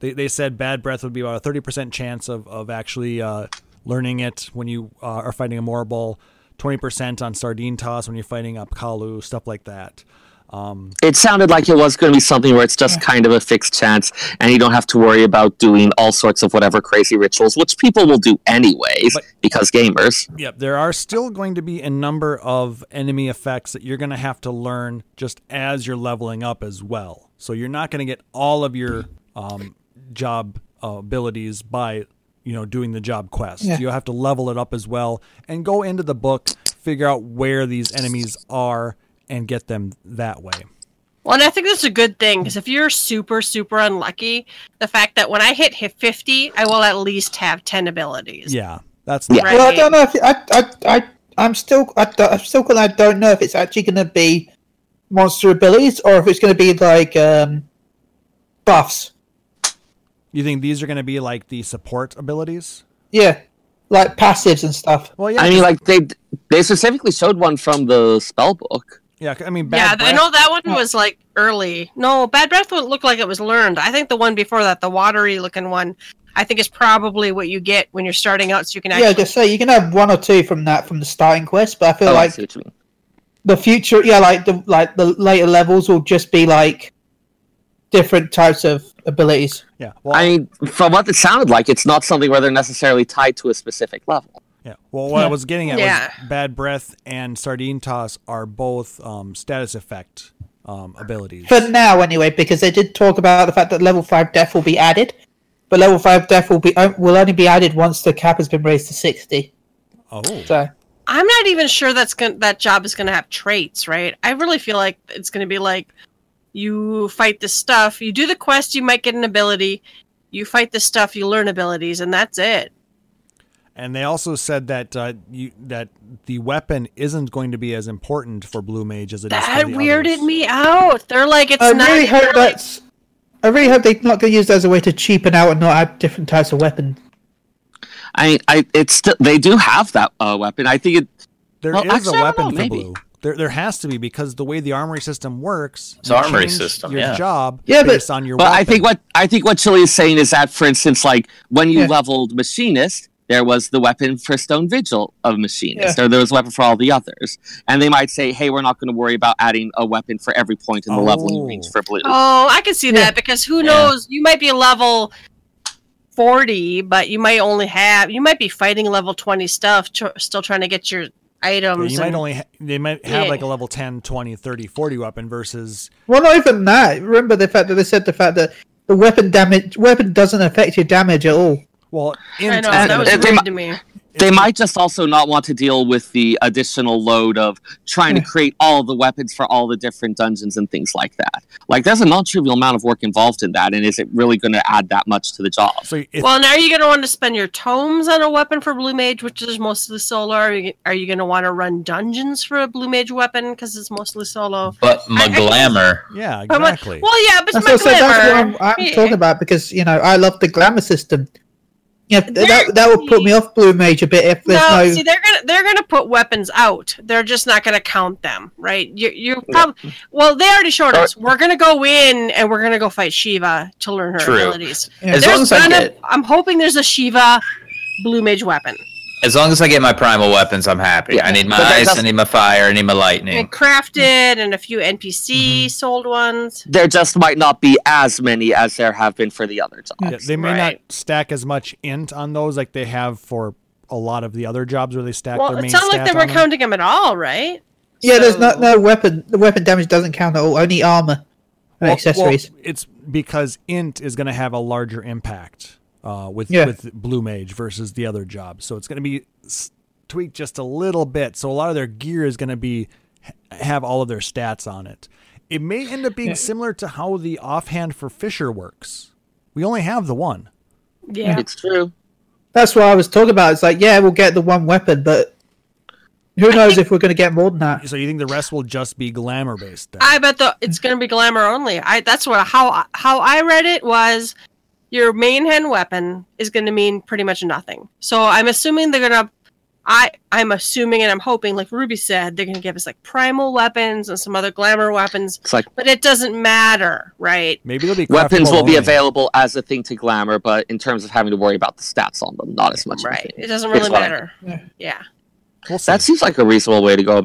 they said bad breath would be about a 30% chance of actually learning it when you are fighting a Morrible. 20% on Sardine Toss when you're fighting up Kalu, stuff like that. It sounded like it was going to be something where it's just kind of a fixed chance, and you don't have to worry about doing all sorts of whatever crazy rituals, which people will do anyways, because gamers. Yep, there are still going to be a number of enemy effects that you're going to have to learn just as you're leveling up as well. So you're not going to get all of your job abilities by... doing the job quest. Yeah. You have to level it up as well and go into the book, figure out where these enemies are and get them that way. Well, and I think that's a good thing because if you're super, super unlucky, the fact that when I hit 50, I will at least have 10 abilities. Yeah, that's the right. Well, I don't know if I don't know if it's actually going to be monster abilities or if it's going to be like buffs. You think these are going to be like the support abilities? Yeah, like passives and stuff. Well, yeah. I mean, like they specifically showed one from the spell book. Yeah, I mean, Bad Breath. I know that one was like early. No, Bad Breath wouldn't look like it was learned. I think the one before that, the watery looking one, I think is probably what you get when you're starting out, so you can actually. Yeah, just say you can have one or two from that from the starting quest, but I feel like the future, like the later levels will just be like different types of abilities. Yeah. Well, I mean, from what it sounded like, it's not something where they're necessarily tied to a specific level. Yeah. Well, what I was getting at was Bad Breath and Sardine Toss are both status effect abilities. For now, anyway, because they did talk about the fact that level 5 death will be added, but level 5 death will only be added once the cap has been raised to 60. Oh. So. I'm not even sure that job is going to have traits, right? I really feel like it's going to be like, you fight the stuff, you do the quest, you might get an ability, you fight the stuff, you learn abilities, and that's it. And they also said that that the weapon isn't going to be as important for Blue Mage as it is for the others. That weirded me out. They're like, it's not... I really hope they're not going to use that as a way to cheapen out and not add different types of weapons. They do have that weapon. I think it... There is a weapon for maybe. Blue. There has to be, because the way the armory system works, it's armory system. Your job based on your weapon. I think what Chili is saying is that, for instance, like when you leveled Machinist, there was the weapon for Stone Vigil of Machinist, or there was a weapon for all the others. And they might say, hey, we're not going to worry about adding a weapon for every point in the leveling range for Blue. Oh, I can see that, because who knows? You might be level 40, but you might be fighting level 20 stuff, still trying to get your items. Yeah, they might have like a level 10, 20, 30, 40 weapon versus... Well, not even that. Remember the fact that they said the fact that the weapon doesn't affect your damage at all. Well, I know, that was weird to me. They might just also not want to deal with the additional load of trying to create all the weapons for all the different dungeons and things like that. Like, there's a non-trivial amount of work involved in that, and is it really going to add that much to the job? So now you're going to want to spend your tomes on a weapon for Blue Mage, which is mostly solo. Are you going to want to run dungeons for a Blue Mage weapon, because it's mostly solo? But glamour. Yeah, exactly. Well, yeah, but my glamour. So that's what I'm talking about, because, I love the glamour system. Yeah, that would put me off Blue Mage a bit if there's no. See, they're gonna put weapons out. They're just not gonna count them, right? You probably. Well, they already showed us. We're gonna go in and we're gonna go fight Shiva to learn her abilities. Yeah. I'm hoping there's a Shiva Blue Mage weapon. As long as I get my primal weapons, I'm happy. Yeah. I need my ice, I need my fire, I need my lightning. And crafted and a few NPC sold ones. There just might not be as many as there have been for the other jobs. Yeah, they may not stack as much int on those like they have for a lot of the other jobs where they stack their main stats. Well, it sounds like they were counting them at all, right? Yeah, so... there's no weapon. The weapon damage doesn't count at all. Only armor and accessories. Well, it's because int is going to have a larger impact. With Blue Mage versus the other job. So it's going to be tweaked just a little bit. So a lot of their gear is going to be have all of their stats on it. It may end up being similar to how the offhand for Fisher works. We only have the one. Yeah, it's true. That's what I was talking about. It's like, yeah, we'll get the one weapon, but who knows if we're going to get more than that. So you think the rest will just be glamour based? Then? I bet it's going to be glamour only. That's how I read it was... Your main hand weapon is going to mean pretty much nothing. So I'm assuming they're going to... I'm assuming and I'm hoping, like Ruby said, they're going to give us like primal weapons and some other glamour weapons. Like, but it doesn't matter, right? Maybe they'll be weapons will be available as a thing to glamour, but in terms of having to worry about the stats on them, not as much. Right. It doesn't really matter. Yeah. We'll see. That seems like a reasonable way to go.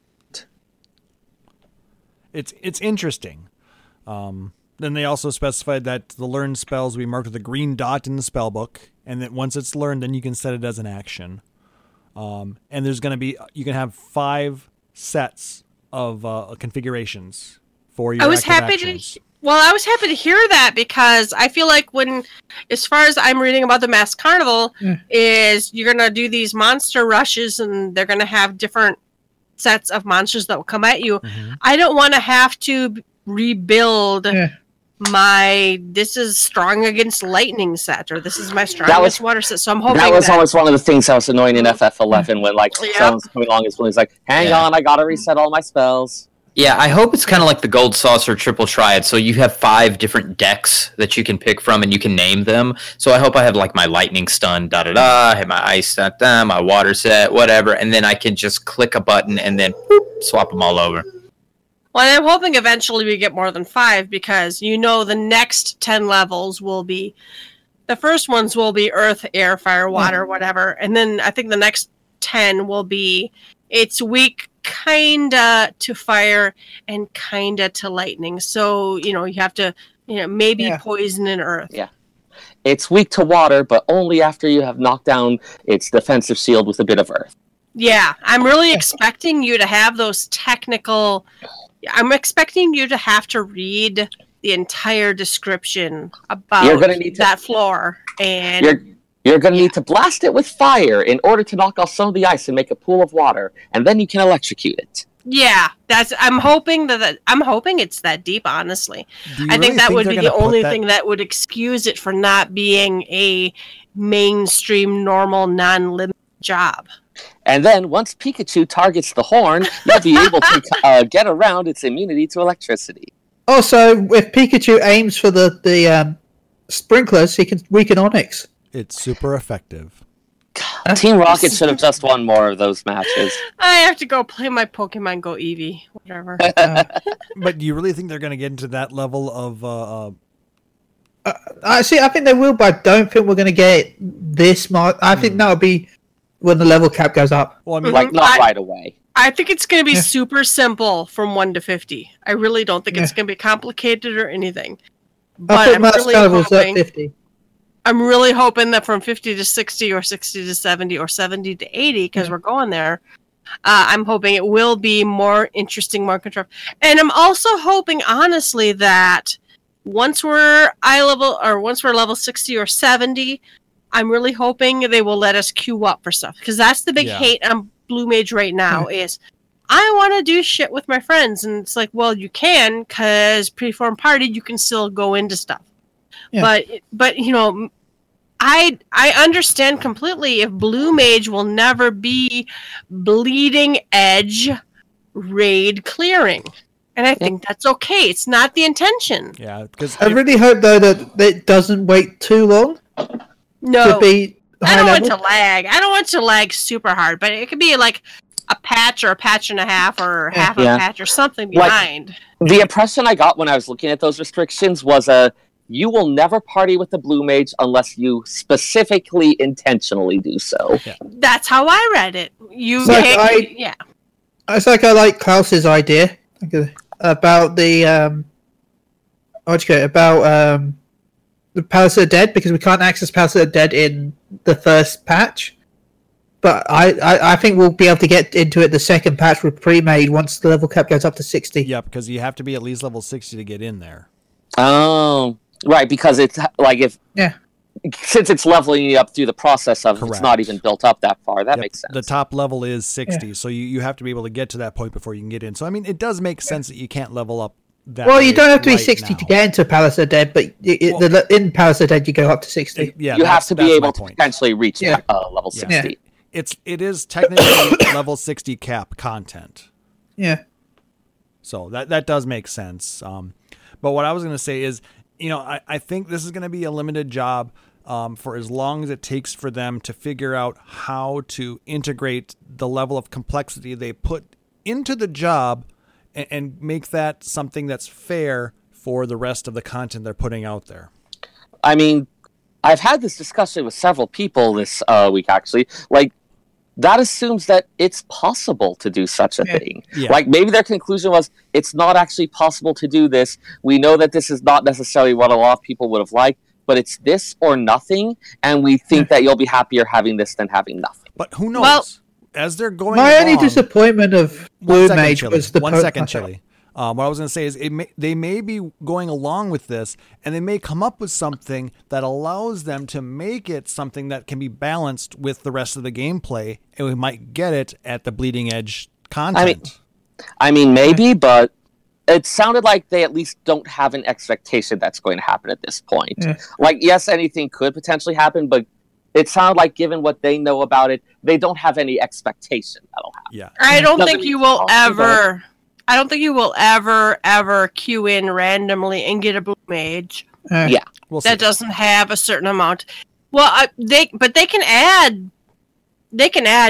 It's interesting. Then they also specified that the learned spells will be marked with a green dot in the spell book, and that once it's learned, then you can set it as an action. And there's going to be you can have 5 sets of configurations for your. I was happy to hear that because I feel like when, as far as I'm reading about the Masked Carnival, is you're going to do these monster rushes, and they're going to have different sets of monsters that will come at you. Mm-hmm. I don't want to have to rebuild. Yeah. This is strong against lightning set, or this is my strongest water set. So I'm hoping that was always one of the things that was annoying in FF11 when like someone's coming along and he's like, "Hang on, I gotta reset all my spells." Yeah, I hope it's kind of like the Gold Saucer Triple Triad. So you have 5 different decks that you can pick from, and you can name them. So I hope I have like my lightning stun, da da da, I have my ice set, my water set, whatever, and then I can just click a button and then swap them all over. Well, I'm hoping eventually we get more than 5 because the next 10 levels will be... The first ones will be earth, air, fire, water, whatever. And then I think the next 10 will be... It's weak kinda to fire and kinda to lightning. So, you have to maybe poison and earth. Yeah. It's weak to water, but only after you have knocked down its defensive shield with a bit of earth. Yeah. I'm really expecting you to have those technical... I'm expecting you to have to read the entire description about that floor. And you're going to need to blast it with fire in order to knock off some of the ice and make a pool of water, and then you can electrocute it. Yeah, I'm hoping it's that deep, honestly. I think that would be the only thing that would excuse it for not being a mainstream, normal, non-limited job. And then, once Pikachu targets the horn, you'll be able to get around its immunity to electricity. Also, if Pikachu aims for the sprinklers, he can weaken Onix. It's super effective. God, Team Rocket should have just won more of those matches. I have to go play my Pokemon Go Eevee, whatever. But do you really think they're going to get into that level of... I think they will, but I don't think we're going to get this much. I think that'll be... When the level cap goes up. Well, I mean, not right away. I think it's going to be super simple from 1 to 50. I really don't think it's going to be complicated or anything. But I'm really hoping, 50. I'm really hoping that from 50 to 60 or 60 to 70 or 70 to 80, because we're going there, I'm hoping it will be more interesting, more control. And I'm also hoping, honestly, that once we're eye level or once we're level 60 or 70... I'm really hoping they will let us queue up for stuff. Because that's the big hate on Blue Mage right now is, I want to do shit with my friends. And it's like, well, you can, because pre-formed party, you can still go into stuff. Yeah. But I understand completely if Blue Mage will never be bleeding edge raid clearing. And I think that's okay. It's not the intention. Yeah, because I really hope, though, that it doesn't wait too long. No, I don't want to lag super hard, but it could be like a patch or a patch and a half or half a patch or something behind. Like, the impression I got when I was looking at those restrictions was you will never party with the Blue Mage unless you specifically intentionally do so. Yeah. That's how I read it. It's like I like Klaus's idea about the Palace of the Dead, because we can't access Palace of the Dead in the first patch. But I think we'll be able to get into it the second patch with pre-made once the level cap goes up to 60. Yeah, because you have to be at least level 60 to get in there. Oh, right, because it's like since it's leveling you up through the process of Correct. It's not even built up that far. That makes sense. The top level is 60, so you have to be able to get to that point before you can get in. So, I mean, it does make sense that you can't level up that Well, you don't have to be 60 now to get into Palace of Dead, but in Palace of Dead, you go up to 60. You have to be able to potentially reach level 60. Yeah. It is technically level 60 cap content. Yeah. So that does make sense. But what I was going to say is, I think this is going to be a limited job for as long as it takes for them to figure out how to integrate the level of complexity they put into the job and make that something that's fair for the rest of the content they're putting out there. I mean, I've had this discussion with several people this week, actually. Like, that assumes that it's possible to do such a thing. Yeah. Like, maybe their conclusion was, it's not actually possible to do this. We know that this is not necessarily what a lot of people would have liked, but it's this or nothing, and we think that you'll be happier having this than having nothing. But who knows? Well, as they're going only disappointment of Blue Mage was the... what I was going to say is they may be going along with this, and they may come up with something that allows them to make it something that can be balanced with the rest of the gameplay, and we might get it at the bleeding edge content. I mean maybe, but it sounded like they at least don't have an expectation that's going to happen at this point. Yeah. Like, yes, anything could potentially happen, but it sounded like, given what they know about it, they don't have any expectation that'll happen. Yeah. I don't think you will ever queue in randomly and get a Blue Mage that doesn't have a certain amount. Well, they can add.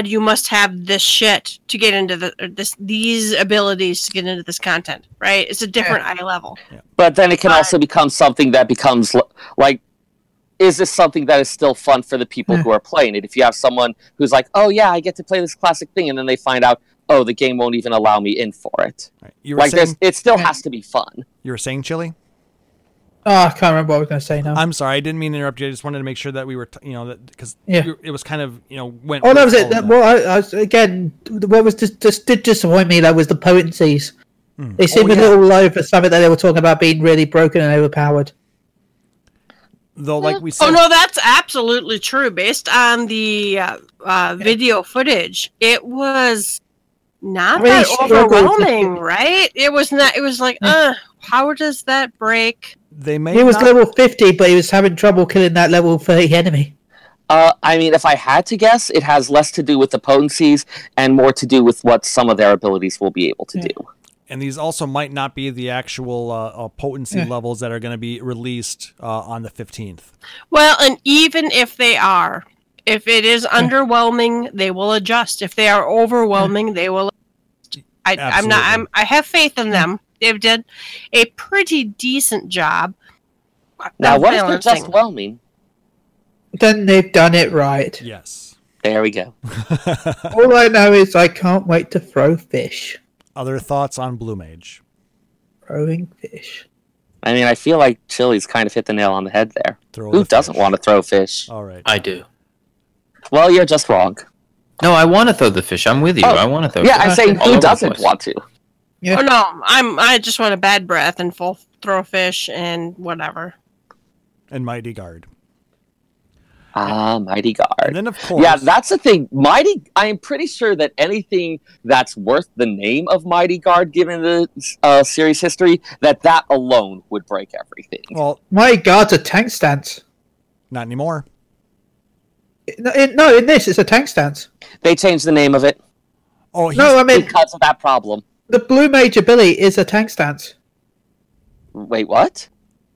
You must have this shit to get into these abilities to get into this content, right? It's a different eye level. Yeah. But then it can also become something that becomes like, is this something that is still fun for the people who are playing it? If you have someone who's like, oh yeah, I get to play this classic thing, and then they find out, oh, the game won't even allow me in for it. Right. It still has to be fun. You were saying, Chili? Oh, I can't remember what I was going to say now. I'm sorry. I didn't mean to interrupt you. I just wanted to make sure that we were, it was kind of, went. Oh, that was it. What was just did disappoint me, though, was the potencies. Mm. They seemed a little low for something that they were talking about being really broken and overpowered. Though, like we said, that's absolutely true. Based on the video footage, it was not really that overwhelming, right? It was not. It was like, how does that break? He was level 50, but he was having trouble killing that level 30 enemy. I mean, if I had to guess, it has less to do with the potencies and more to do with what some of their abilities will be able to do. And these also might not be the actual potency levels that are going to be released on the 15th. Well, and even if they are, if it is underwhelming, they will adjust. If they are overwhelming, they will. I have faith in them. They've done a pretty decent job. Now, what if they're just whelming? Then they've done it right. Yes. There we go. All I know is I can't wait to throw fish. Other thoughts on Blue Mage? Throwing fish. I mean, I feel like Chili's kind of hit the nail on the head there. Who doesn't want to throw fish? All right. I do. Well, you're just wrong. No, I want to throw the fish. I'm with you. I want to throw fish. Yeah, I'm saying who doesn't want to? Yeah. Oh, no. I just want a bad breath and full throw fish and whatever. And Mighty Guard. Mighty Guard. And then, of course... Yeah, that's the thing. I am pretty sure that anything that's worth the name of Mighty Guard, given the series history, that alone would break everything. Well, Mighty Guard's a tank stance. Not anymore. No, in this, it's a tank stance. They changed the name of it. Because of that problem. The Blue Mage ability is a tank stance. Wait, what?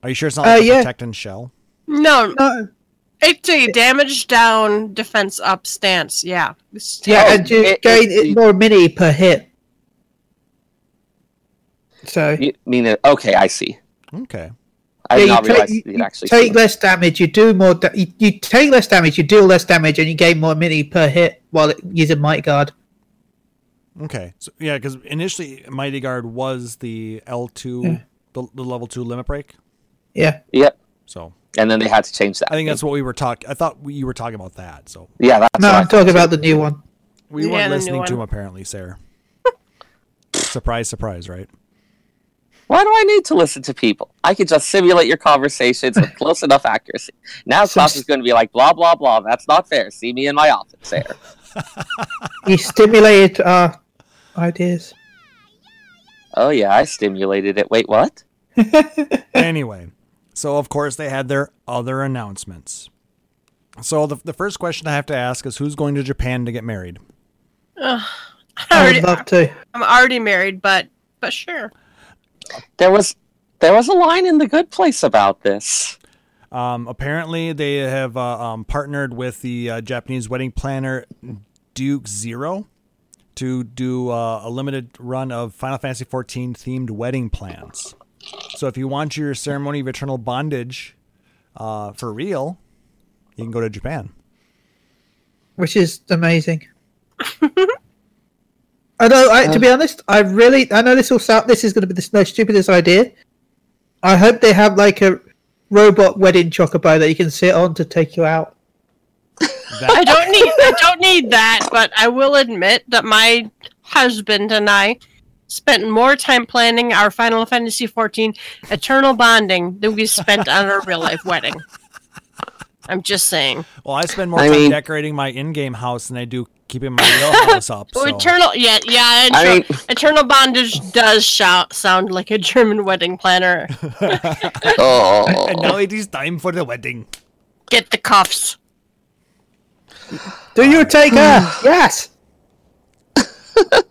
Are you sure it's not like a protect and shell? No. It's a damage down, defense up stance, and you gain more mini per hit. So... I see. Okay. You take less damage, you do less damage, and you gain more mini per hit while using Might Guard. Okay, so yeah, because initially Mighty Guard was the L2, the level 2 limit break. Yeah. Yep. So. And then they had to change that. I think that's what we were talking. I thought you were talking about that. So. Yeah, that's. No, I'm talking about the new one. We weren't listening to him apparently, Sarah. Surprise, surprise, right? Why do I need to listen to people? I could just simulate your conversations with close enough accuracy. Now Klaus is going to be like, blah, blah, blah. That's not fair. See me in my office, Sarah. You stimulated ideas. Oh yeah, I stimulated it. Wait, what? Anyway, so of course they had their other announcements. So the first question I have to ask is, who's going to Japan to get married? I'd love to. I'm already married, but sure. There was a line in The Good Place about this. Apparently, they have partnered with the Japanese wedding planner Duke Zero to do a limited run of Final Fantasy XIV themed wedding plans. So if you want your ceremony of eternal bondage for real, you can go to Japan. Which is amazing. Although, to be honest, I know this is going to be the stupidest idea. I hope they have like a robot wedding chocobo that you can sit on to take you out. I don't need that, but I will admit that my husband and I spent more time planning our Final Fantasy XIV eternal bonding than we spent on our real life wedding. I'm just saying. Well, I spend more time decorating my in-game house than I do keeping my real house up. So. Eternal bondage does sound like a German wedding planner. Oh. And now it is time for the wedding. Get the cuffs. Do you take her? Yes.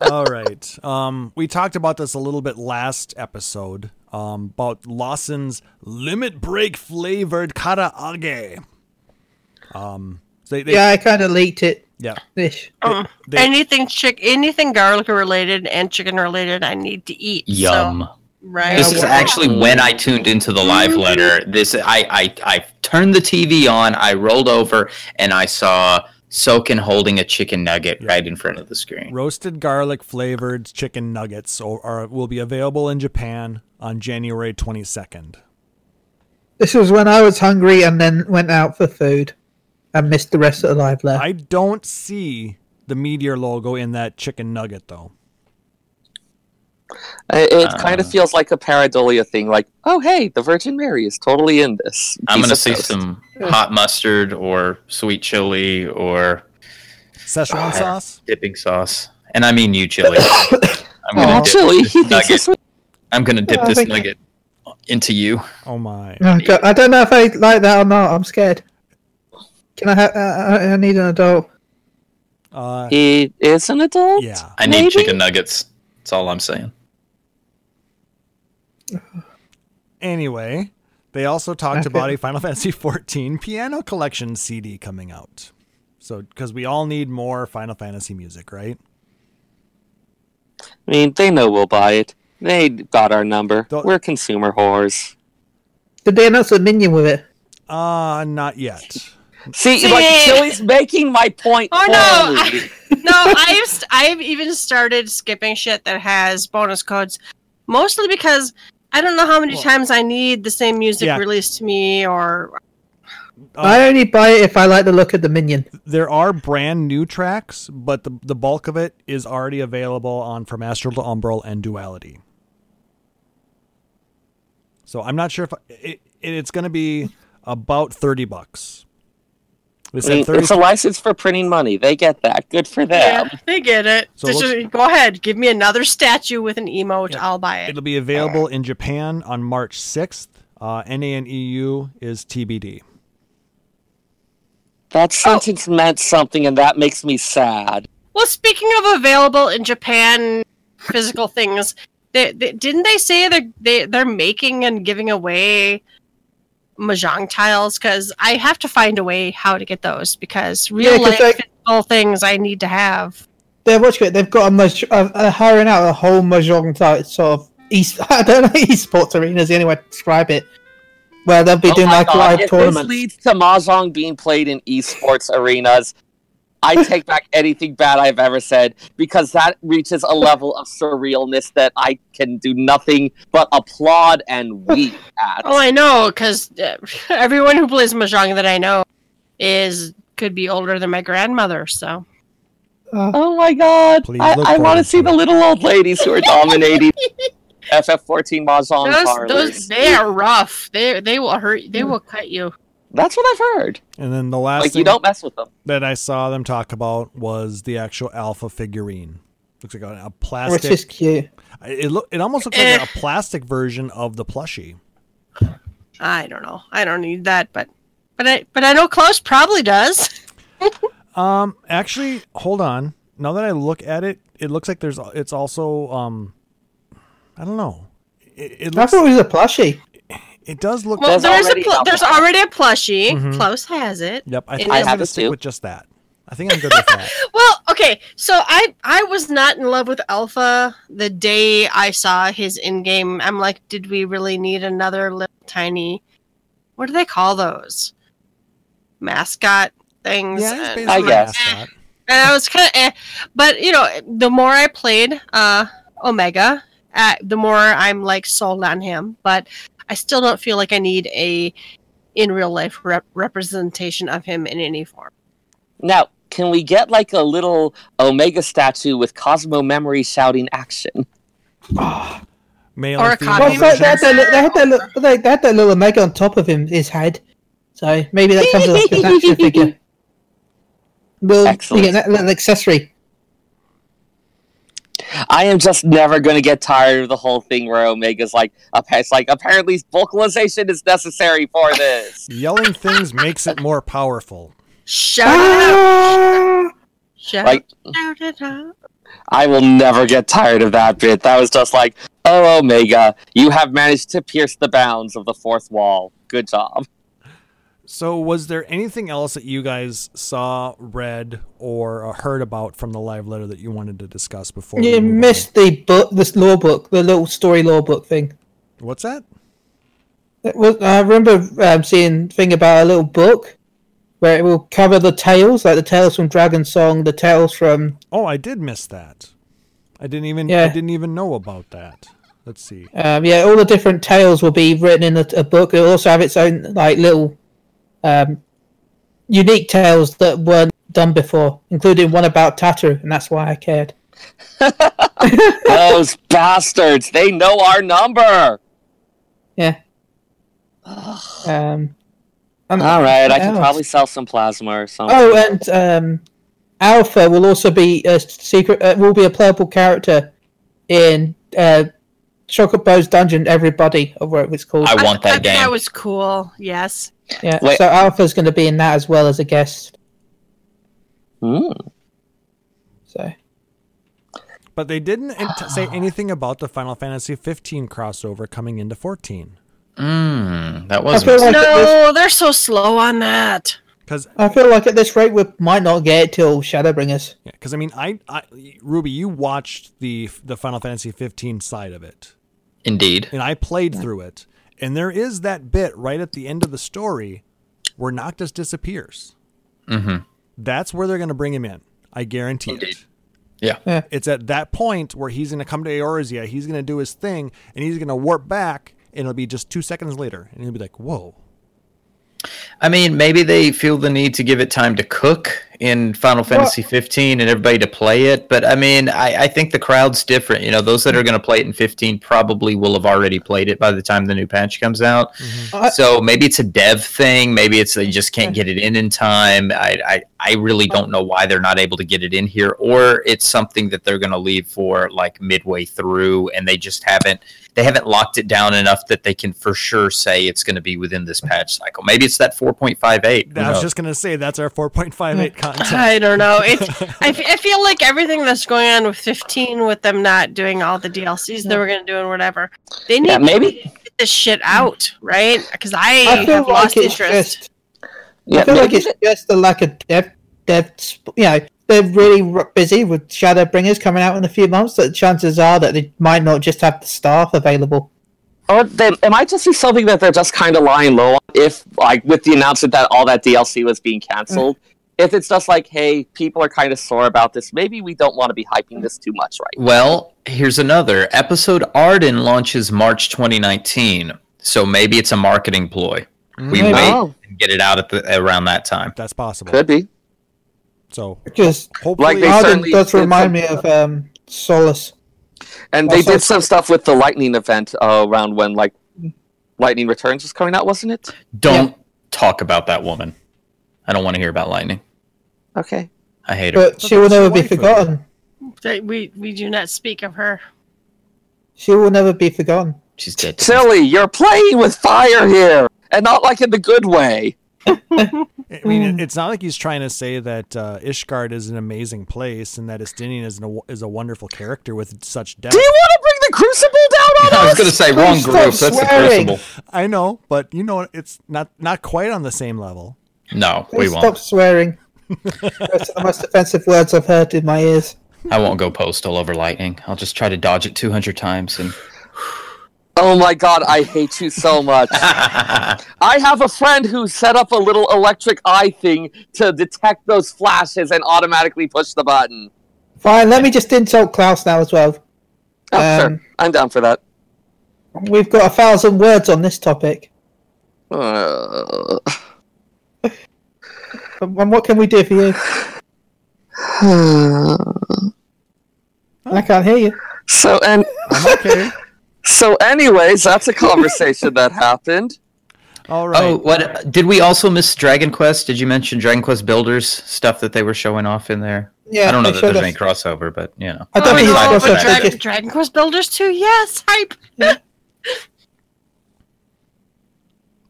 All right. We talked about this a little bit last episode about Lawson's limit break flavored karaage. I kind of leaked it. Yeah. Anything garlic related and chicken related, I need to eat. Yum. So, right. This is actually when I tuned into the live letter. This I turned the TV on. I rolled over and I saw Soken holding a chicken nugget right in front of the screen. Roasted garlic flavored chicken nuggets will be available in Japan on January 22nd. This was when I was hungry and then went out for food. I missed the rest of the live left. I don't see the Meteor logo in that chicken nugget, though. It kind of feels like a pareidolia thing. Like, oh, hey, the Virgin Mary is totally in this. I'm going to see some hot mustard or sweet chili or Szechuan sauce, dipping sauce, and I mean you chili. I'm going to dip this nugget. I'm going to dip this nugget into you. Oh my! Oh, God. I don't know if I like that or not. I'm scared. Can I have? I need an adult. He is an adult. Yeah, I need chicken nuggets. That's all I'm saying. Anyway, they also talked about a Final Fantasy XIV piano collection CD coming out. So, because we all need more Final Fantasy music, right? I mean, they know we'll buy it. They got our number. We're consumer whores. Did they announce a minion with it? Not yet. See, like Chili's making my point. Oh no! I've even started skipping shit that has bonus codes, mostly because I don't know how many times I need the same music released to me. Or I only buy it if I like the look of the minion. There are brand new tracks, but the bulk of it is already available on From Astral to Umbral and Duality. So I'm not sure if it's going to be about $30. It's a license for printing money. They get that. Good for them. Yeah, they get it. So go ahead. Give me another statue with an emote. Yeah. I'll buy it. It'll be available in Japan on March 6th. NA and EU is TBD. That sentence meant something, and that makes me sad. Well, speaking of available in Japan physical things, didn't they say they're making and giving away mahjong tiles, because I have to find a way how to get those, because real life physical things I need to have. They've got hiring out a whole mahjong tile. It's sort of I don't know, esports arena is the only way to describe it. where they'll be doing like live tournaments. This leads to Mahjong being played in esports arenas. I take back anything bad I've ever said, because that reaches a level of surrealness that I can do nothing but applaud and weep at. Oh, I know, because everyone who plays Mahjong that I know could be older than my grandmother, so... oh my god! I want to see the little old ladies who are dominating FF14 Mahjong parlors. They are rough. They will hurt you. They will cut you. That's what I've heard. And then the last thing you don't mess with them. That I saw them talk about was the actual alpha figurine. Looks like a plastic. Which is cute. It almost looks like a plastic version of the plushie. I don't know. I don't need that, but I know Klaus probably does. Actually, hold on. Now that I look at it, it looks like it's also I don't know. That's always a plushie. It does look. Well, there's already a plushie. Mm-hmm. Klaus has it. Yep, I think I'm going to stick with just that. I think I'm good with that. Well, okay. So I was not in love with Alpha the day I saw his in-game. I'm like, did we really need another little tiny? What do they call those? Mascot things. Yeah, I guess. And I was kind of, but you know, the more I played Omega, the more I'm like sold on him. But I still don't feel like I need a in real life representation of him in any form. Now, can we get like a little Omega statue with Cosmo Memory shouting action? Oh, male or a copy. Well, they had that little Omega on top of his head, so maybe that comes as an action figure. Excellent. That little accessory. I am just never going to get tired of the whole thing where Omega's like, apparently vocalization is necessary for this. Yelling things makes it more powerful. Shout it out! Shout it out! I will never get tired of that bit. That was just like, oh, Omega, you have managed to pierce the bounds of the fourth wall. Good job. So was there anything else that you guys saw, read, or heard about from the live letter that you wanted to discuss before? You missed the book, this lore book, the little story lore book thing. What's that? I remember seeing thing about a little book where it will cover the tales, like the tales from Dragon Song, the tales from... Oh, I did miss that. I didn't even know about that. Let's see. All the different tales will be written in a book. It'll also have its own like little... unique tales that weren't done before, including one about Tattoo, and that's why I cared. Those bastards! They know our number! Yeah. Alright, I can probably sell some plasma or something. Oh, and Alpha will also be a playable character in Chocobo's Dungeon, Everybody, or whatever it's called. I want that game. That was cool, yes. Yeah, wait. So Alpha's going to be in that as well as a guest. Mm. So, but they didn't say anything about the Final Fantasy 15 crossover coming into 14. That wasn't. They're so slow on that. Because I feel like at this rate we might not get it till Shadowbringers. Yeah, because I mean, I Ruby, you watched the Final Fantasy 15 side of it. Indeed, and I played through it. And there is that bit right at the end of the story where Noctis disappears. Mm-hmm. That's where they're going to bring him in. I guarantee it. Yeah. It's at that point where he's going to come to Eorzea. He's going to do his thing, and he's going to warp back, and it'll be just 2 seconds later. And he'll be like, whoa. I mean, maybe they feel the need to give it time to cook in Final Fantasy 15 and everybody to play it. But, I mean, I think the crowd's different. You know, those that are going to play it in 15 probably will have already played it by the time the new patch comes out. Mm-hmm. So maybe it's a dev thing. Maybe it's they just can't get it in time. I really don't know why they're not able to get it in here. Or it's something that they're going to leave for, like, midway through, and they just haven't... They haven't locked it down enough that they can for sure say it's going to be within this patch cycle. Maybe it's that 4.58. I was just going to say that's our 4.58 content. I don't know. I feel like everything that's going on with 15, with them not doing all the DLCs they were going to do and whatever, they need to get this shit out, right? Because I have lost interest. It's just the lack of depth. Yeah, they're really busy with Shadowbringers coming out in a few months, so chances are that they might not just have the staff available. Or it might just be something that they're just kind of lying low on. If, like, with the announcement that all that DLC was being canceled, if it's just like, hey, people are kind of sore about this, maybe we don't want to be hyping this too much right now. Well, here's another. Episode Arden launches March 2019, so maybe it's a marketing ploy. We wait and get it out at around that time. That's possible. Could be. So, just hopefully, like Arden does remind me of Solace. And they did some stuff with the Lightning event around when, like, Lightning Returns was coming out, wasn't it? Don't talk about that woman. I don't want to hear about Lightning. Okay. I hate her. But she will never be forgotten. We do not speak of her. She will never be forgotten. She's dead. Silly, you're playing with fire here, and not like in the good way. I mean, it's not like he's trying to say that Ishgard is an amazing place and that Istinian is a wonderful character with such depth. Do you want to bring the Crucible down on us? I was going to say, wrong group. That's the Crucible. I know, but you know, it's not quite on the same level. No, we won't. Stop swearing. That's the most offensive words I've heard in my ears. I won't go postal over Lightning. I'll just try to dodge it 200 times and... Oh my god, I hate you so much. I have a friend who set up a little electric eye thing to detect those flashes and automatically push the button. Fine, let me just insult Klaus now as well. Oh, sure. I'm down for that. We've got 1,000 words on this topic. And what can we do for you? I can't hear you. I'm okay. So, anyways, that's a conversation that happened. All right. Oh, what did we also miss? Dragon Quest? Did you mention Dragon Quest Builders stuff that they were showing off in there? Yeah, I don't know that there's any crossover, but you know. I thought we were Dragon Quest Builders too. Yes, hype. Yeah.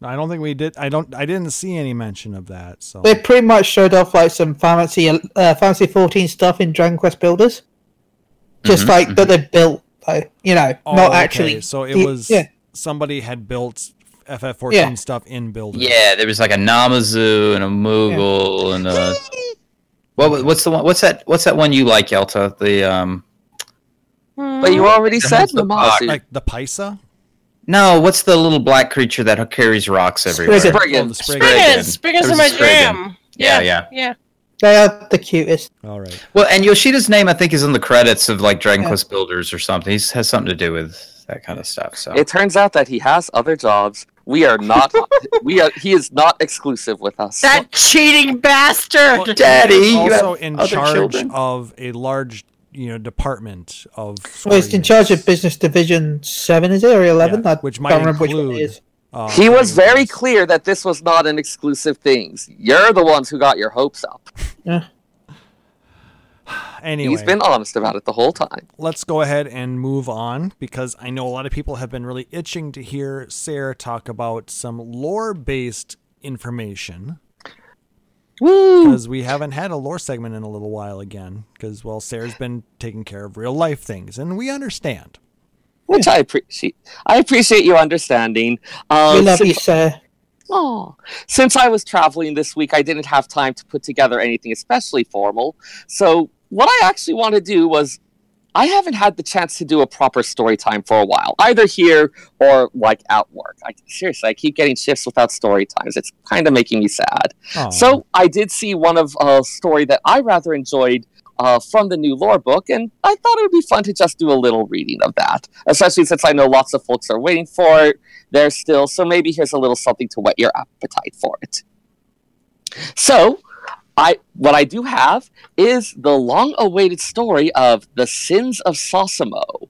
I don't think we did. I didn't see any mention of that. So they pretty much showed off like some fancy 14 stuff in Dragon Quest Builders, just that they built. You know, actually. So it was somebody had built FF14 stuff in Builders. Yeah, there was like a Namazu and a Moogle and a what's the one? What's that one you like, Yelta? The But you already said Namazu. Like the Paisa? No, what's the little black creature that carries rocks everywhere? Spriggans are my jam. Yeah. They are the cutest. All right. Well, and Yoshida's name, I think, is in the credits of like Dragon Quest Builders or something. He has something to do with that kind of stuff. So it turns out that he has other jobs. We are not. He is not exclusive with us. That cheating bastard, Daddy. He's also in charge of a large, department of. Well, he's in charge of Business Division 7, is it, or 11? Yeah, which might include. He was very clear that this was not an exclusive thing. You're the ones who got your hopes up. Yeah. Anyway. He's been honest about it the whole time. Let's go ahead and move on, because I know a lot of people have been really itching to hear Sarah talk about some lore-based information. Woo! Because we haven't had a lore segment in a little while again. Because, Sarah's been taking care of real-life things, and we understand. Which I appreciate. I appreciate your understanding. We love you, sir. Oh, since I was traveling this week, I didn't have time to put together anything especially formal. So what I actually want to do was, I haven't had the chance to do a proper story time for a while, either here or like at work. Seriously, I keep getting shifts without story times. It's kind of making me sad. Aww. So I did see one of a story that I rather enjoyed from the new lore book, and I thought it would be fun to just do a little reading of that, especially since I know lots of folks are waiting for it there still, so maybe here's a little something to whet your appetite for it. So, what I do have is the long-awaited story of The Sins of Sosimo.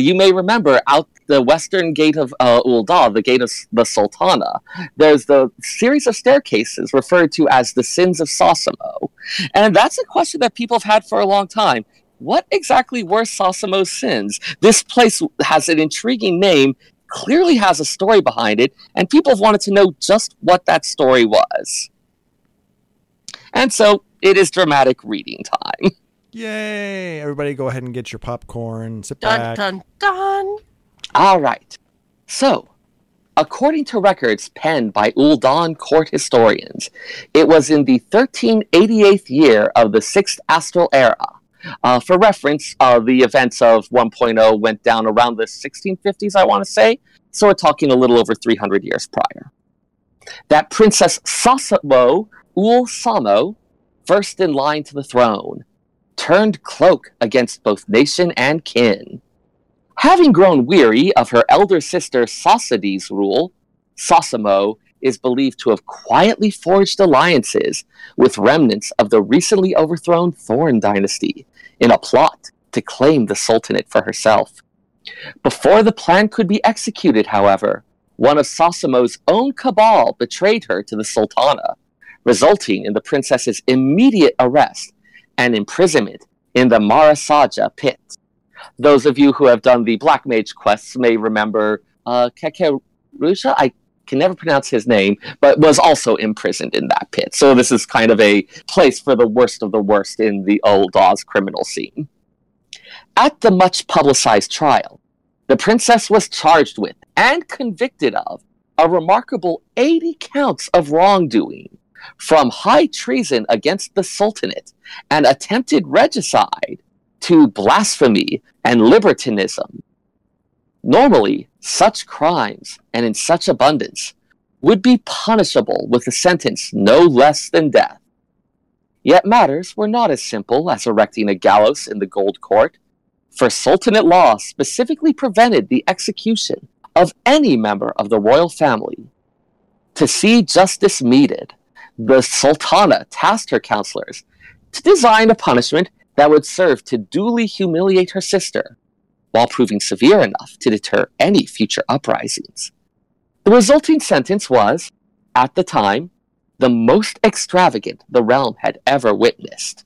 You may remember, out the western gate of Ul'dah, the gate of the Sultana, there's the series of staircases referred to as the Sins of Sosimo. And that's a question that people have had for a long time. What exactly were Sosimo's sins? This place has an intriguing name, clearly has a story behind it, and people have wanted to know just what that story was. And so, it is dramatic reading time. Yay! Everybody go ahead and get your popcorn, sit back. Dun, dun, dun! All right. So, according to records penned by Ul'dan court historians, it was in the 1388th year of the 6th Astral Era. For reference, the events of 1.0 went down around the 1650s, I want to say. So we're talking a little over 300 years prior. That Princess Sasamo Ulsamo, first in line to the throne, turned cloak against both nation and kin. Having grown weary of her elder sister Sasadi's rule, Sasamo is believed to have quietly forged alliances with remnants of the recently overthrown Thorn dynasty in a plot to claim the Sultanate for herself. Before the plan could be executed, however, one of Sasamo's own cabal betrayed her to the Sultana, resulting in the princess's immediate arrest and imprisonment in the Marasaja pit. Those of you who have done the Black Mage quests may remember Kekerusha, I can never pronounce his name, but was also imprisoned in that pit. So this is kind of a place for the worst of the worst in the old Oz criminal scene. At the much-publicized trial, the princess was charged with and convicted of a remarkable 80 counts of wrongdoing, from high treason against the Sultanate and attempted regicide to blasphemy and libertinism. Normally, such crimes, and in such abundance, would be punishable with a sentence no less than death. Yet matters were not as simple as erecting a gallows in the Gold Court, for Sultanate law specifically prevented the execution of any member of the royal family. To see justice meted, the Sultana tasked her counselors to design a punishment that would serve to duly humiliate her sister, while proving severe enough to deter any future uprisings. The resulting sentence was, at the time, the most extravagant the realm had ever witnessed.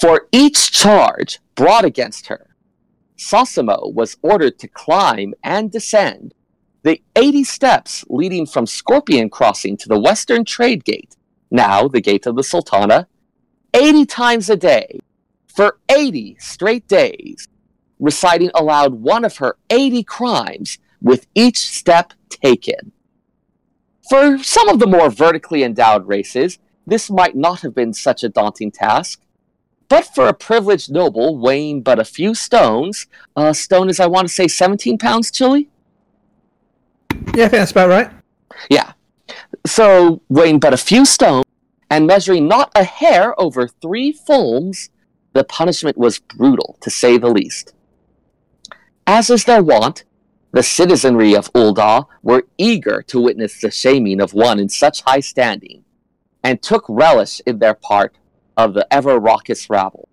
For each charge brought against her, Sasamo was ordered to climb and descend the 80 steps leading from Scorpion Crossing to the Western Trade Gate, now the Gate of the Sultana, 80 times a day, for 80 straight days, reciting aloud one of her 80 crimes with each step taken. For some of the more vertically endowed races, this might not have been such a daunting task, but for a privileged noble weighing but a few stones, a stone is, I want to say, 17 pounds, Chili? Yeah, I think that's about right. Yeah. So, weighing but a few stones, and measuring not a hair over 3 fulms, the punishment was brutal, to say the least. As is their wont, the citizenry of Ulda were eager to witness the shaming of one in such high standing, and took relish in their part of the ever-raucous rabble.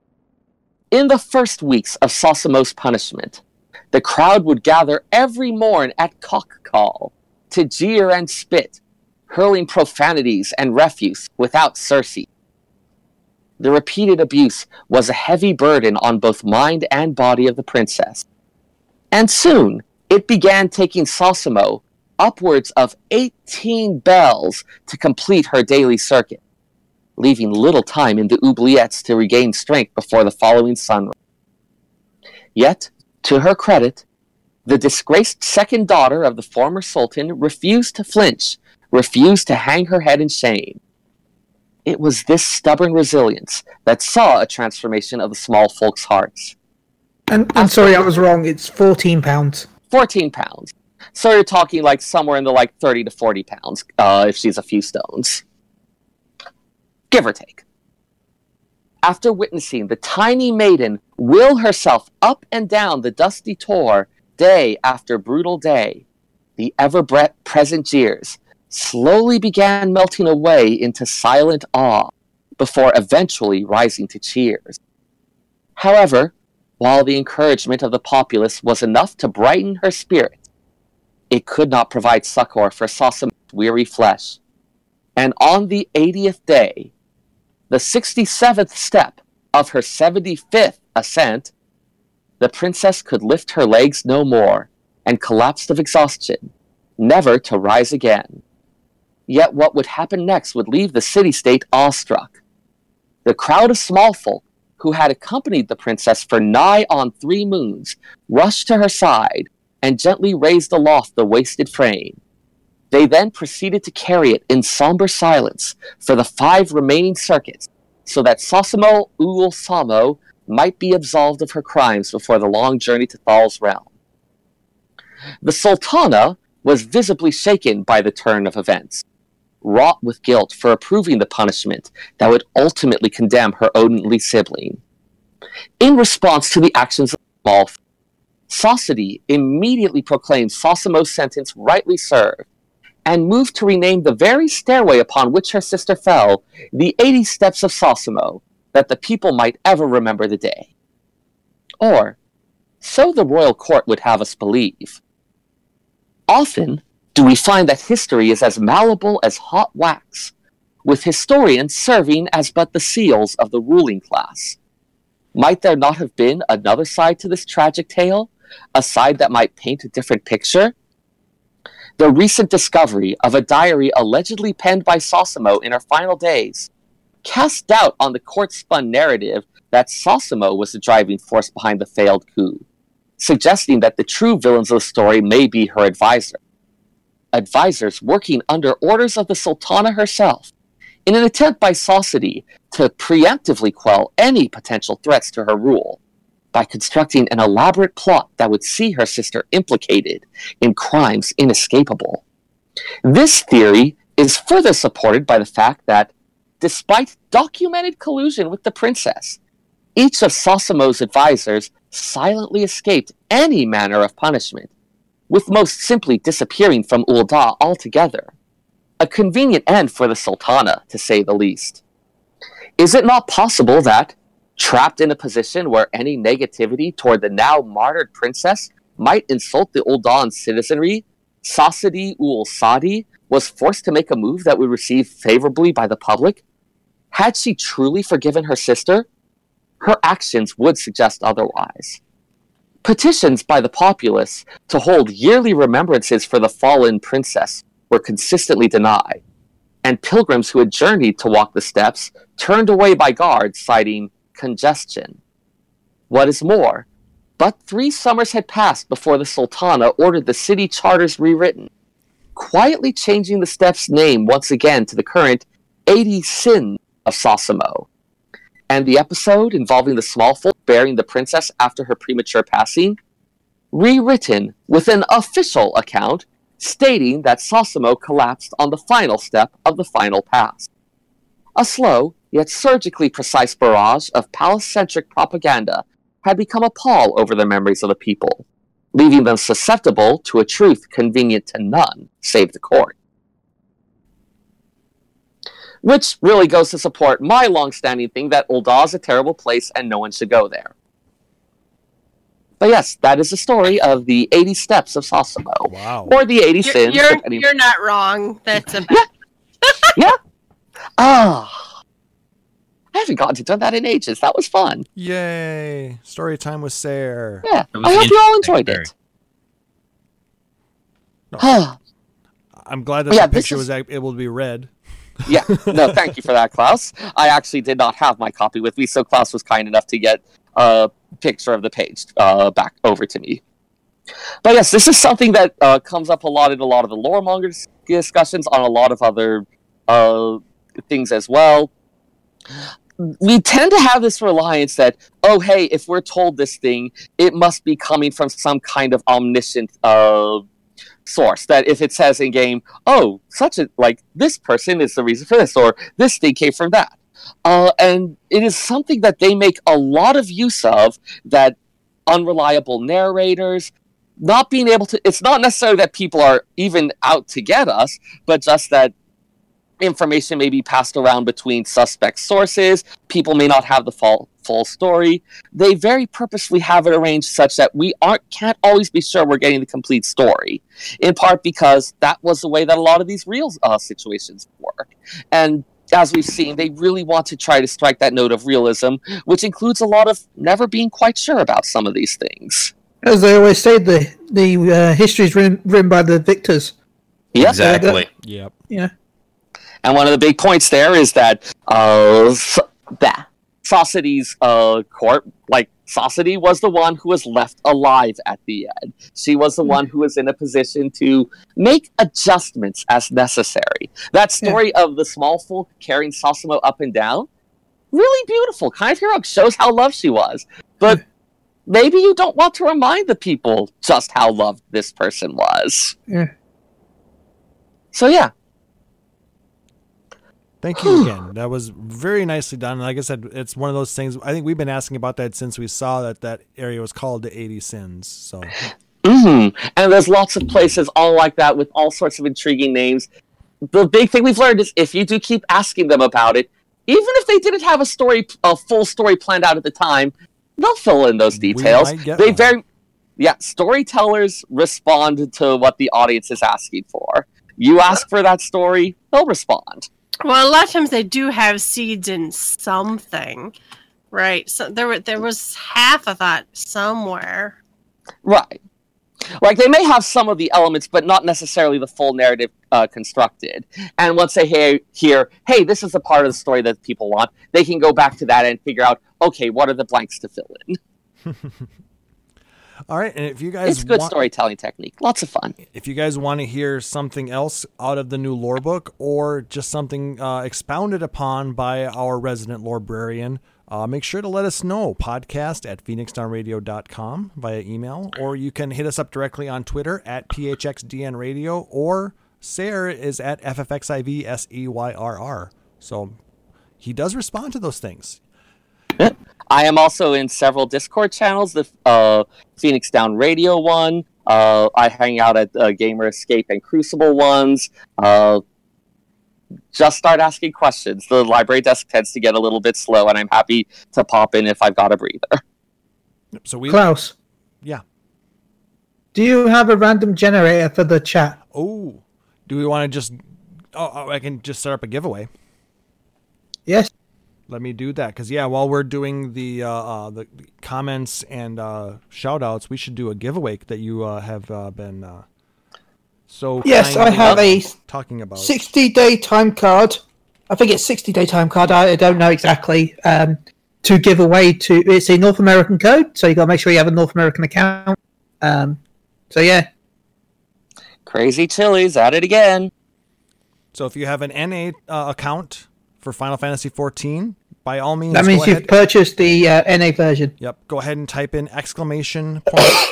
In the first weeks of Sasamo's punishment, the crowd would gather every morn at cock call to jeer and spit, hurling profanities and refuse without surcease. The repeated abuse was a heavy burden on both mind and body of the princess, and soon it began taking Sasamo upwards of 18 bells to complete her daily circuit, leaving little time in the oubliettes to regain strength before the following sunrise. Yet, to her credit, the disgraced second daughter of the former Sultan refused to flinch, refused to hang her head in shame. It was this stubborn resilience that saw a transformation of the small folk's hearts. And I'm sorry, I was wrong. It's 14 pounds. 14 pounds. So you're talking like somewhere in the 30 to 40 pounds, if she's a few stones. Give or take. After witnessing the tiny maiden will herself up and down the dusty tor day after brutal day, the ever-present jeers slowly began melting away into silent awe, before eventually rising to cheers. However, while the encouragement of the populace was enough to brighten her spirit, it could not provide succor for Sasamo's weary flesh. And on the 80th day, the 67th step of her 75th ascent, the princess could lift her legs no more, and collapsed of exhaustion, never to rise again. Yet what would happen next would leave the city-state awestruck. The crowd of small folk who had accompanied the princess for nigh on 3 moons rushed to her side and gently raised aloft the wasted frame. They then proceeded to carry it in somber silence for the 5 remaining circuits, so that Sasamo Ulsamo might be absolved of her crimes before the long journey to Thal's realm. The Sultana was visibly shaken by the turn of events, wrought with guilt for approving the punishment that would ultimately condemn her only sibling. In response to the actions of the small, Sasori immediately proclaimed Sasimo's sentence rightly served, and moved to rename the very stairway upon which her sister fell, the 80 Steps of Sasimo, that the people might ever remember the day. Or, so the royal court would have us believe. Often do we find that history is as malleable as hot wax, with historians serving as but the seals of the ruling class. Might there not have been another side to this tragic tale, a side that might paint a different picture? The recent discovery of a diary allegedly penned by Sasimo in her final days cast doubt on the court-spun narrative that Sasimo was the driving force behind the failed coup, suggesting that the true villains of the story may be her advisors working under orders of the Sultana herself, in an attempt by Sasori to preemptively quell any potential threats to her rule, by constructing an elaborate plot that would see her sister implicated in crimes inescapable. This theory is further supported by the fact that, despite documented collusion with the princess, each of Sasimo's advisors silently escaped any manner of punishment, with most simply disappearing from Ulda altogether. A convenient end for the Sultana, to say the least. Is it not possible that, trapped in a position where any negativity toward the now martyred princess might insult the Uldan citizenry, Sasadi ul Sadi was forced to make a move that would receive favorably by the public? Had she truly forgiven her sister? Her actions would suggest otherwise. Petitions by the populace to hold yearly remembrances for the fallen princess were consistently denied, and pilgrims who had journeyed to walk the steps turned away by guards, citing congestion. What is more, but 3 summers had passed before the Sultana ordered the city charters rewritten, quietly changing the step's name once again to the current 80 Sin of Sasimo. And the episode involving the small folk burying the princess after her premature passing, rewritten with an official account stating that Sasimo collapsed on the final step of the final pass. A slow, yet surgically precise barrage of palace-centric propaganda had become a pall over the memories of the people, leaving them susceptible to a truth convenient to none save the court. Which really goes to support my long-standing thing that Ulda is a terrible place and no one should go there. But yes, that is the story of the 80 Steps of Sasimo. Wow. Or the 80 Sins. You're not wrong. That's a bad. Yeah. Ah. Oh. I haven't gotten to do that in ages. That was fun. Yay. Story time with Sarah. Yeah. I hope you all enjoyed it. No. I'm glad that the picture was able to be read. Yeah. No, thank you for that, Klaus. I actually did not have my copy with me, so Klaus was kind enough to get picture of the page back over to me. But yes, this is something that comes up a lot in a lot of the lore monger discussions on a lot of other things as well. We tend to have this reliance that, oh hey, if we're told this thing, it must be coming from some kind of omniscient source, that if it says in game, oh, such a, like, this person is the reason for this, or this thing came from that. And it is something that they make a lot of use of, that unreliable narrators, not being able to... It's not necessarily that people are even out to get us, but just that information may be passed around between suspect sources, people may not have the full story. They very purposely have it arranged such that we can't always be sure we're getting the complete story, in part because that was the way that a lot of these real situations work. And as we've seen, they really want to try to strike that note of realism, which includes a lot of never being quite sure about some of these things. As they always say, the history is written by the victors. Yep. Exactly. Yep. Yeah. And one of the big points there is that Sasori's court, like, Sasori was the one who was left alive at the end. She was the one who was in a position to make adjustments as necessary. That story of the small folk carrying Sasimo up and down, really beautiful. Kind of hero shows how loved she was. But maybe you don't want to remind the people just how loved this person was. Yeah. So, yeah. Thank you again. That was very nicely done. Like I said, it's one of those things. I think we've been asking about that since we saw that that area was called the 80 Sins. So, mm-hmm. And there's lots of places all like that with all sorts of intriguing names. The big thing we've learned is if you do keep asking them about it, even if they didn't have a full story planned out at the time, they'll fill in those details. Storytellers respond to what the audience is asking for. You ask for that story, they'll respond. Well, a lot of times they do have seeds in something, right? So there was half of that somewhere. Right. Like, they may have some of the elements, but not necessarily the full narrative constructed. And once they hear, hey, this is the part of the story that people want, they can go back to that and figure out, okay, what are the blanks to fill in? All right, and if you guys storytelling technique. Lots of fun. If you guys want to hear something else out of the new lore book or just something expounded upon by our resident librarian, make sure to let us know. podcast@phoenixdownradio.com via email, or you can hit us up directly on Twitter @phxdnradio, or Sarah is @ffxivseyr. So he does respond to those things. I am also in several Discord channels, the Phoenix Down Radio one. I hang out at Gamer Escape and Crucible ones. Just start asking questions. The library desk tends to get a little bit slow, and I'm happy to pop in if I've got a breather. So Klaus. Yeah. Do you have a random generator for the chat? Oh, do we want to just... Oh, I can just set up a giveaway. Yes. Let me do that, because while we're doing the comments and shout-outs, we should do a giveaway that you have been so. Yes, I have a talking about 60-day time card. I think it's 60-day time card. I don't know exactly. To give away to, it's a North American code, so you got to make sure you have a North American account. Crazy Chili's at it again. So if you have an NA account for Final Fantasy 14, by all means, that means you've purchased the NA version. Yep. Go ahead and type in !,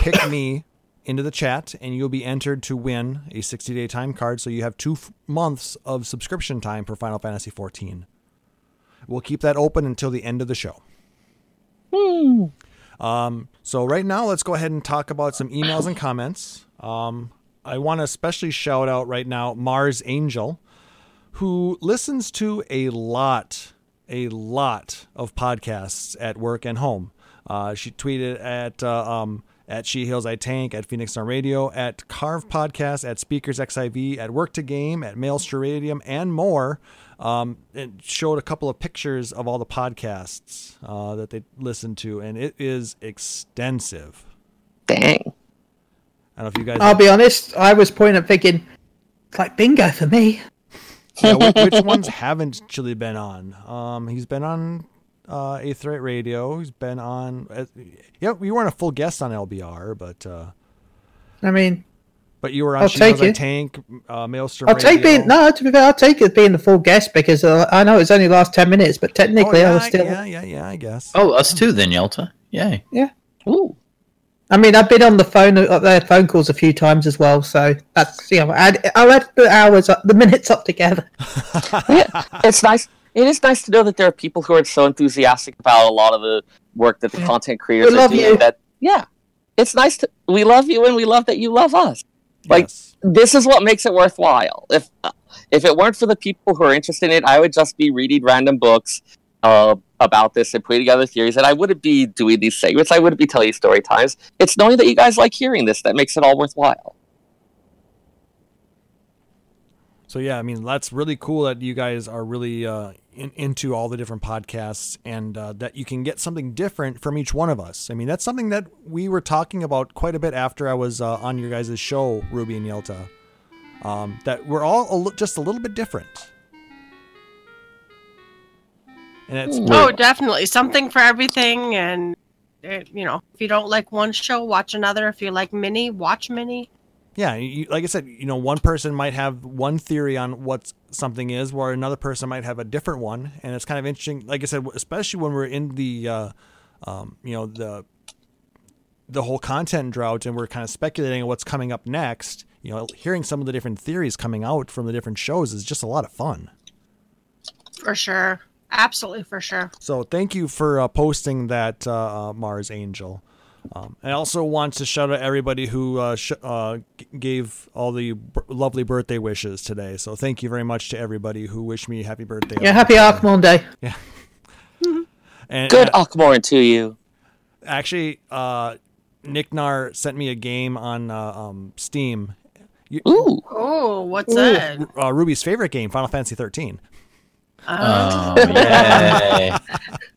pick me into the chat, and you'll be entered to win a 60-day time card. So you have 2 months of subscription time for Final Fantasy 14. We'll keep that open until the end of the show. Woo. So right now, let's go ahead and talk about some emails and comments. I want to especially shout out right now Mars Angel, who listens to a lot of podcasts at work and home. She tweeted at She Heals I Tank, at Phoenix on Radio, at Carve Podcast, at Speakers XIV, at Work to Game, at Maelstradium, and more. And showed a couple of pictures of all the podcasts that they listen to, and it is extensive. Dang. I don't know if you guys... I'll be honest, I was pointing at thinking, it's like bingo for me. Yeah, which ones haven't Chili been on? He's been on Eighth Rate Radio. He's been on... you weren't a full guest on LBR, but... But you were on She Knows I Tank, Maelstrom Radio. I'll take it being the full guest, because I know it's only the last 10 minutes, but technically I was still... Yeah, I guess. Oh, us too then, Yelta. Yay. Yeah. Ooh. I've been on the phone, phone calls a few times as well, so that's, I'll add the minutes up together. Yeah, it's nice. It is nice to know that there are people who are so enthusiastic about a lot of the work that the content creators are doing. You. It's nice to, we love you and we love that you love us. Like, This is what makes it worthwhile. If it weren't for the people who are interested in it, I would just be reading random books about this and putting together theories, and I wouldn't be doing these segments. I wouldn't be telling you story times. It's knowing that you guys like hearing this that makes it all worthwhile. So that's really cool that you guys are really into all the different podcasts, and that you can get something different from each one of us. That's something that we were talking about quite a bit after I was on your guys' show, Ruby and Yelta, that we're all just a little bit different. And it's definitely something for everything. And if you don't like one show, watch another. If you like mini, watch mini. Yeah, like I said, one person might have one theory on what something is, where another person might have a different one, and it's kind of interesting. Like I said, especially when we're in the the whole content drought and we're kind of speculating on what's coming up next, you know, hearing some of the different theories coming out from the different shows is just a lot of fun. For sure. Absolutely, for sure. So thank you for posting that, Mars Angel. I also want to shout out everybody who gave all the lovely birthday wishes today. So thank you very much to everybody who wished me happy birthday. Yeah, happy Ackmorn Day. Yeah. Mm-hmm. And, good Ackmorn to you. Actually, Nicknar sent me a game on Steam. Ooh. Oh, what's that? Ruby's favorite game, Final Fantasy 13. Oh, yeah.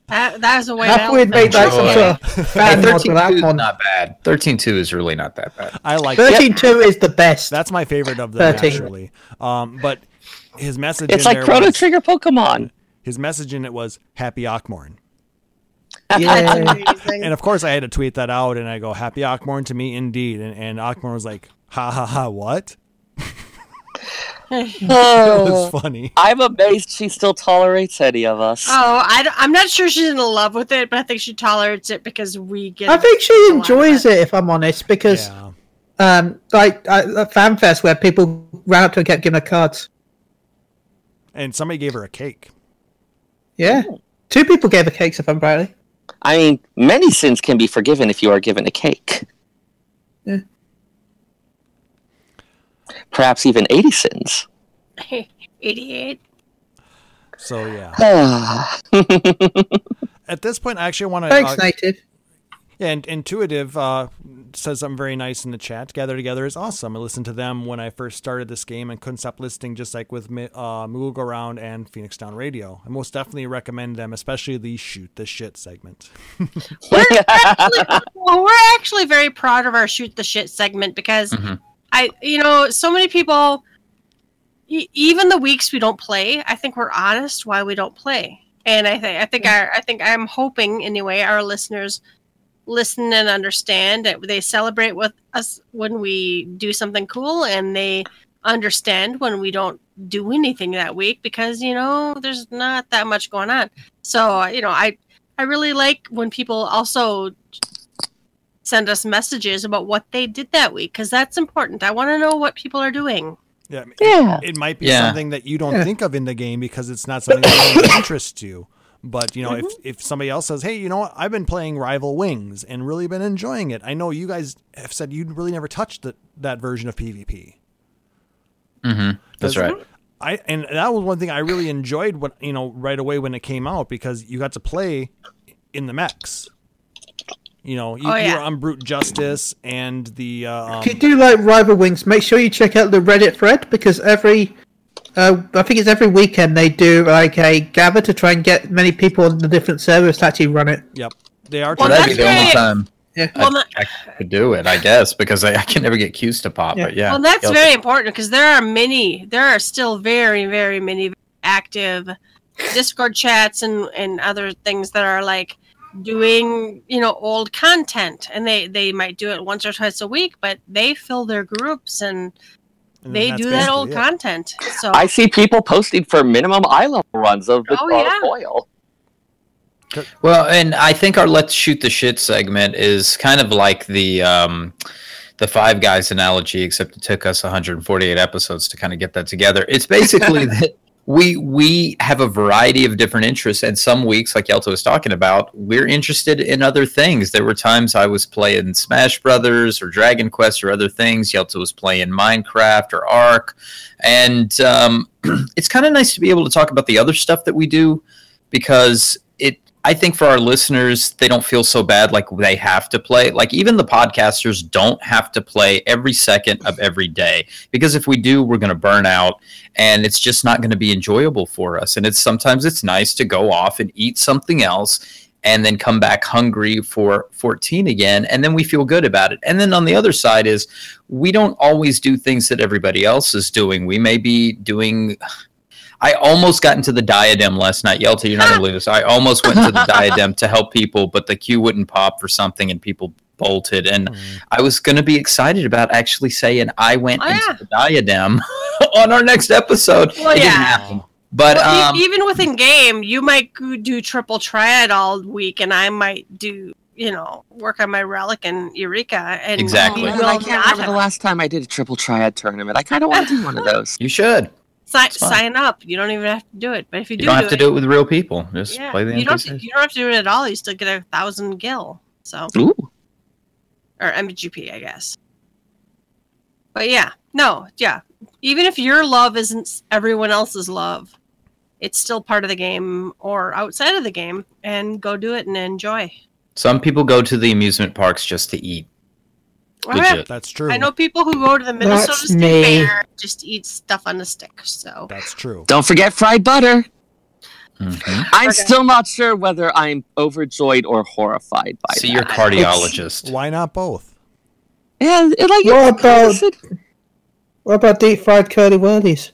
That is a way that would make that such a fan mod for that one. Not bad. 13.2 is really not that bad. I like 13.2 is the best. That's my favorite of them, 13. Actually. But his message it's in like there Chrono was, Trigger Pokemon. His message in it was Happy Ackmorn. Yeah. And of course I had to tweet that out and I go, Happy Ackmorn to me indeed. And Ackmorn was like, ha ha ha, what? Oh, was funny. I'm amazed she still tolerates any of us. Oh, I'm not sure she's in love with it, but I think she tolerates it because we get. I think she enjoys it, if I'm honest, because, yeah. Like at FanFest, where people ran up to her and kept giving her cards, and somebody gave her a cake. Yeah, oh. Two people gave her cakes, if I'm rightly. I mean, many sins can be forgiven if you are given a cake. Yeah. Perhaps even 80 sins. 88. So, yeah. At this point, I actually want to... Thanks, Native. Yeah, and Intuitive says something very nice in the chat. Gather Together is awesome. I listened to them when I first started this game and couldn't stop listening, just like with Moogle Go Round and Phoenix Down Radio. I most definitely recommend them, especially the Shoot the Shit segment. We're actually very proud of our Shoot the Shit segment because... Mm-hmm. So many people, even the weeks we don't play, I think we're honest why we don't play. And I think I'm hoping anyway, our listeners listen and understand that they celebrate with us when we do something cool and they understand when we don't do anything that week because, you know, there's not that much going on. So, you know, I really like when people also send us messages about what they did that week because that's important. I want to know what people are doing. Yeah, yeah. It might be something that you don't think of in the game because it's not something that interests you. But you know, mm-hmm. if somebody else says, "Hey, you know what? I've been playing Rival Wings and really been enjoying it," I know you guys have said you really never touched that version of PvP. Mm-hmm. That's right. And that was one thing I really enjoyed when right away when it came out because you got to play in the mechs. You know, you're on Brute Justice and the... if you do like Rival Wings, make sure you check out the Reddit thread because I think it's every weekend they do like a gather to try and get many people on the different servers to actually run it. Yep. They are. Well, that'd be the only time I could do it, I guess, because I can never get queues to pop. Yeah. But yeah. Well, that's very important because there are still very, very many active Discord chats and other things that are like, doing old content and they might do it once or twice a week but they fill their groups and they do that old content. So I see people posting for minimum eye level runs of the foil. Well, and I think our Let's Shoot the Shit segment is kind of like the Five Guys analogy, except it took us 148 episodes to kind of get that together. It's basically that We have a variety of different interests, and some weeks, like Yelto was talking about, we're interested in other things. There were times I was playing Smash Brothers or Dragon Quest or other things. Yelto was playing Minecraft or Ark, and it's kind of nice to be able to talk about the other stuff that we do because I think for our listeners, they don't feel so bad like they have to play. Like even the podcasters don't have to play every second of every day because if we do, we're going to burn out and it's just not going to be enjoyable for us. And sometimes it's nice to go off and eat something else and then come back hungry for 14 again. And then we feel good about it. And then on the other side is we don't always do things that everybody else is doing. We may be doing... I almost got into the diadem last night. Yelta, you're not going to believe this. I almost went to the diadem to help people, but the queue wouldn't pop for something, and people bolted. And I was going to be excited about actually saying I went into the diadem on our next episode. Well, it didn't happen. But even within game, you might do triple triad all week, and I might do you know, work on my Relic and Eureka. And exactly. You know, I can't remember the last time I did a triple triad tournament. I kind of want to do one of those. You should. Sign up. You don't even have to do it. But if you do, you don't have to do it with real people. Just play the NPCs. You don't have to do it at all. You still get 1,000 gil. So. Ooh. Or MGP, I guess. But yeah. No, yeah. Even if your love isn't everyone else's love, it's still part of the game or outside of the game, and go do it and enjoy. Some people go to the amusement parks just to eat. Legit. That's true. I know people who go to the Minnesota State Fair just to eat stuff on a stick. So that's true. Don't forget fried butter. Mm-hmm. I'm still not sure whether I'm overjoyed or horrified by that. See your cardiologist. Why not both? Yeah, what about deep fried curly whirlies?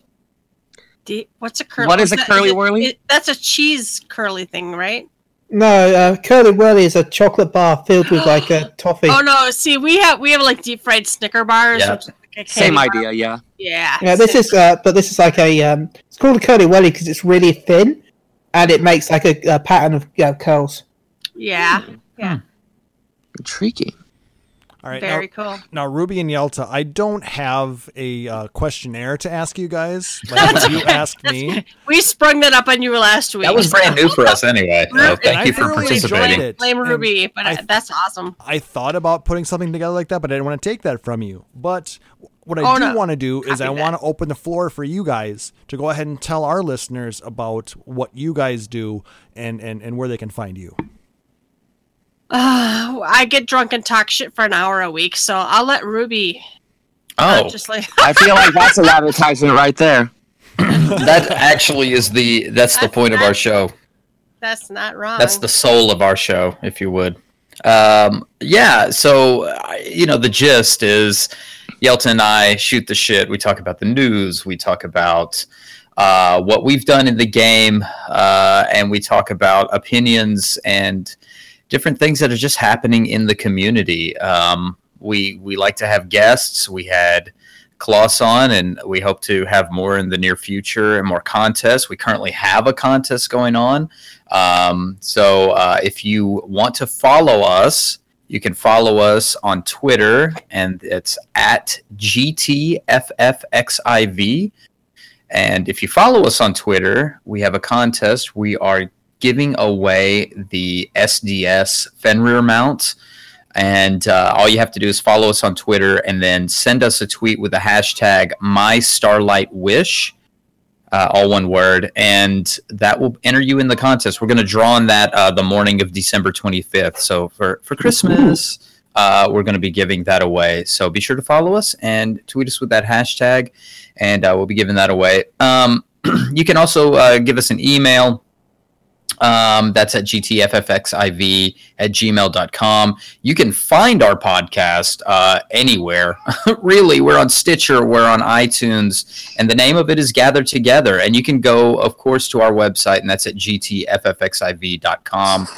What is a curly whirly? That's a cheese curly thing, right? No, curly whirly is a chocolate bar filled with like a toffee. Oh no! See, we have like deep fried Snicker bars. Yeah. Which is like a same idea, bar. Yeah. Yeah. Yeah. This is like a It's called a curly whirly because it's really thin, and it makes like a pattern of curls. Yeah. Mm. Yeah. Intriguing. All right, Very cool. Now, Ruby and Yelta, I don't have a questionnaire to ask you guys. Like you asked me. We sprung that up on you last week. That was brand new for us anyway. So thank you for really participating. I blame Ruby, but that's awesome. I thought about putting something together like that, but I didn't want to take that from you. But what I want to do is I want to open the floor for you guys to go ahead and tell our listeners about what you guys do and where they can find you. I get drunk and talk shit for an hour a week, so I'll let Ruby. Oh, I feel like that's an advertisement right there. That actually is that's the point of our show. That's not wrong. That's the soul of our show, if you would. Yeah. So you know, the gist is, Yelta and I shoot the shit. We talk about the news. We talk about what we've done in the game, and we talk about opinions and different things that are just happening in the community. We like to have guests. We had Klaus on, and we hope to have more in the near future and more contests. We currently have a contest going on. So if you want to follow us, you can follow us on Twitter, and it's at GTFFXIV. And if you follow us on Twitter, we have a contest. We are giving away the SDS Fenrir mount. And all you have to do is follow us on Twitter and then send us a tweet with the hashtag MyStarlightWish, all one word, and that will enter you in the contest. We're going to draw on that the morning of December 25th. So for Christmas, we're going to be giving that away. So be sure to follow us and tweet us with that hashtag, and we'll be giving that away. You can also give us an email. That's at gtffxiv@gmail.com. You can find our podcast anywhere. Really, we're on Stitcher, we're on iTunes, and the name of it is Gather Together. And you can go, of course, to our website, and that's at gtffxiv.com.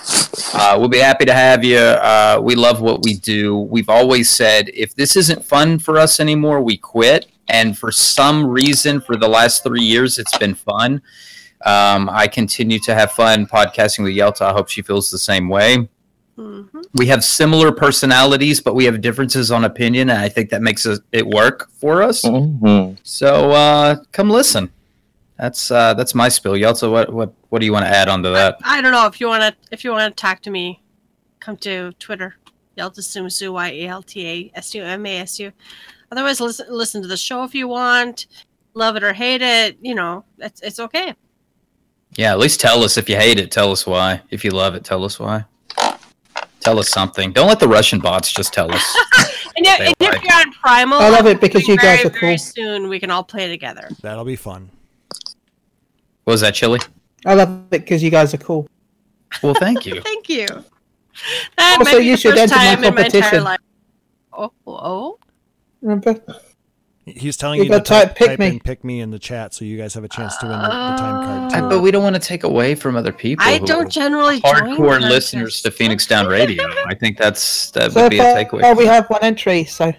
We'll be happy to have you. We love what we do. We've always said, if this isn't fun for us anymore, we quit. And for some reason, for the last 3 years, it's been fun. I continue to have fun podcasting with Yelta. I hope she feels the same way. Mm-hmm. We have similar personalities, but we have differences on opinion, and I think that makes it work for us. Mm-hmm. So come listen. That's my spiel. Yelta, what do you want to add on to that? I don't know. If you want to talk to me, come to Twitter. Yeltasumasu, YELTASUMASU. Otherwise, listen to the show if you want. Love it or hate it, you know, it's okay. Yeah, at least tell us if you hate it. Tell us why. If you love it, tell us why. Tell us something. Don't let the Russian bots just tell us. and if you're on Primal, I love it because you guys are cool. Very soon we can all play together. That'll be fun. What was that, Chili? I love it because you guys are cool. Well, thank you. Thank you. That also, you should enter my competition. Oh. Remember? He's telling you to type me in the chat so you guys have a chance to win the time card too. But we don't want to take away from other people. I don't generally hardcore listeners to Phoenix Down Radio. I think that would be a takeaway. Oh, we have one entry, so.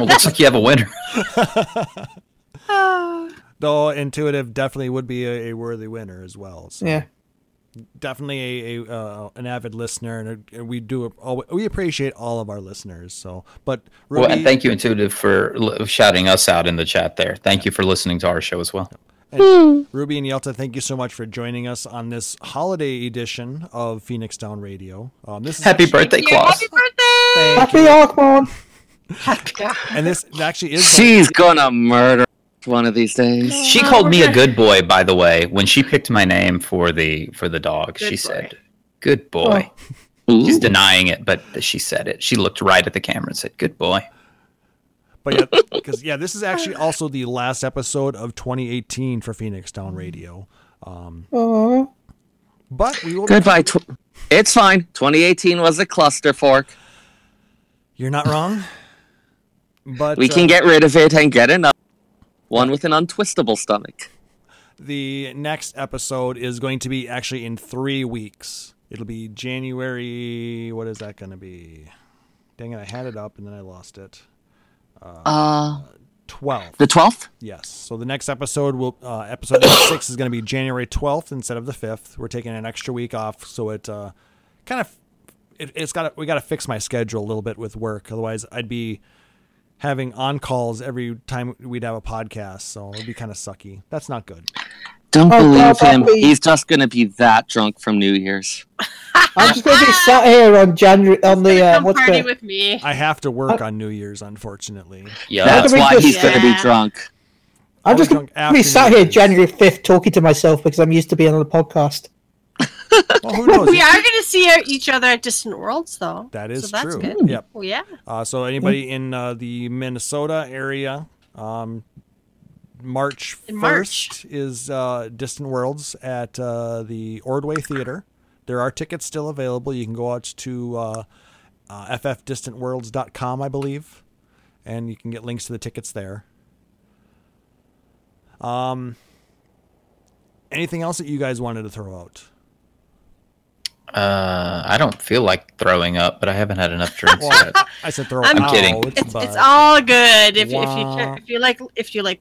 Well, looks like you have a winner. Though intuitive definitely would be a worthy winner as well. So. Yeah. definitely an avid listener, and we do we appreciate all of our listeners. So, but Ruby, well, and thank you, Intuitive, for shouting us out in the chat there. Thank you for listening to our show as well. And Ruby and Yelta, thank you so much for joining us on this holiday edition of Phoenix Down Radio. This is happy birthday, Klaus! Happy birthday! Happy Arkmon! And this actually is. She's gonna murder one of these days. She called me a good boy, by the way, when she picked my name for the dog. Good she boy. Said, "Good boy." Oh. She's denying it, but she said it. She looked right at the camera and said, "Good boy." But yeah, because this is actually also the last episode of 2018 for Phoenix Down Radio. But we will goodbye. It's fine. 2018 was a clusterfuck. You're not wrong. But we can get rid of it and get another one with an untwistable stomach. The next episode is going to be actually in 3 weeks. It'll be January. What is that going to be? Dang it! I had it up and then I lost it. 12th. The 12th? Yes. So the next episode will episode 6 is going to be January 12th instead of the 5th. We're taking an extra week off, so it we got to fix my schedule a little bit with work. Otherwise, I'd be having on calls every time we'd have a podcast, so it'd be kind of sucky. That's not good. Don't believe him. He's just going to be that drunk from New Year's. I'm just going to be sat here on January on the what's party with me. I have to work on New Year's, unfortunately. Yeah, that's why he's going to be drunk. I'm just going to be sat here January 5th talking to myself because I'm used to being on a podcast. Well, who knows? We are going to see each other at Distant Worlds, though. That is true. That's good. Yep. Well, yeah. So anybody in the Minnesota area, March 1st is Distant Worlds at the Ordway Theater. There are tickets still available. You can go out to ffdistantworlds.com, I believe, and you can get links to the tickets there. Anything else that you guys wanted to throw out? I don't feel like throwing up, but I haven't had enough drinks yet. I said throw up. I'm kidding. It's all good. If you like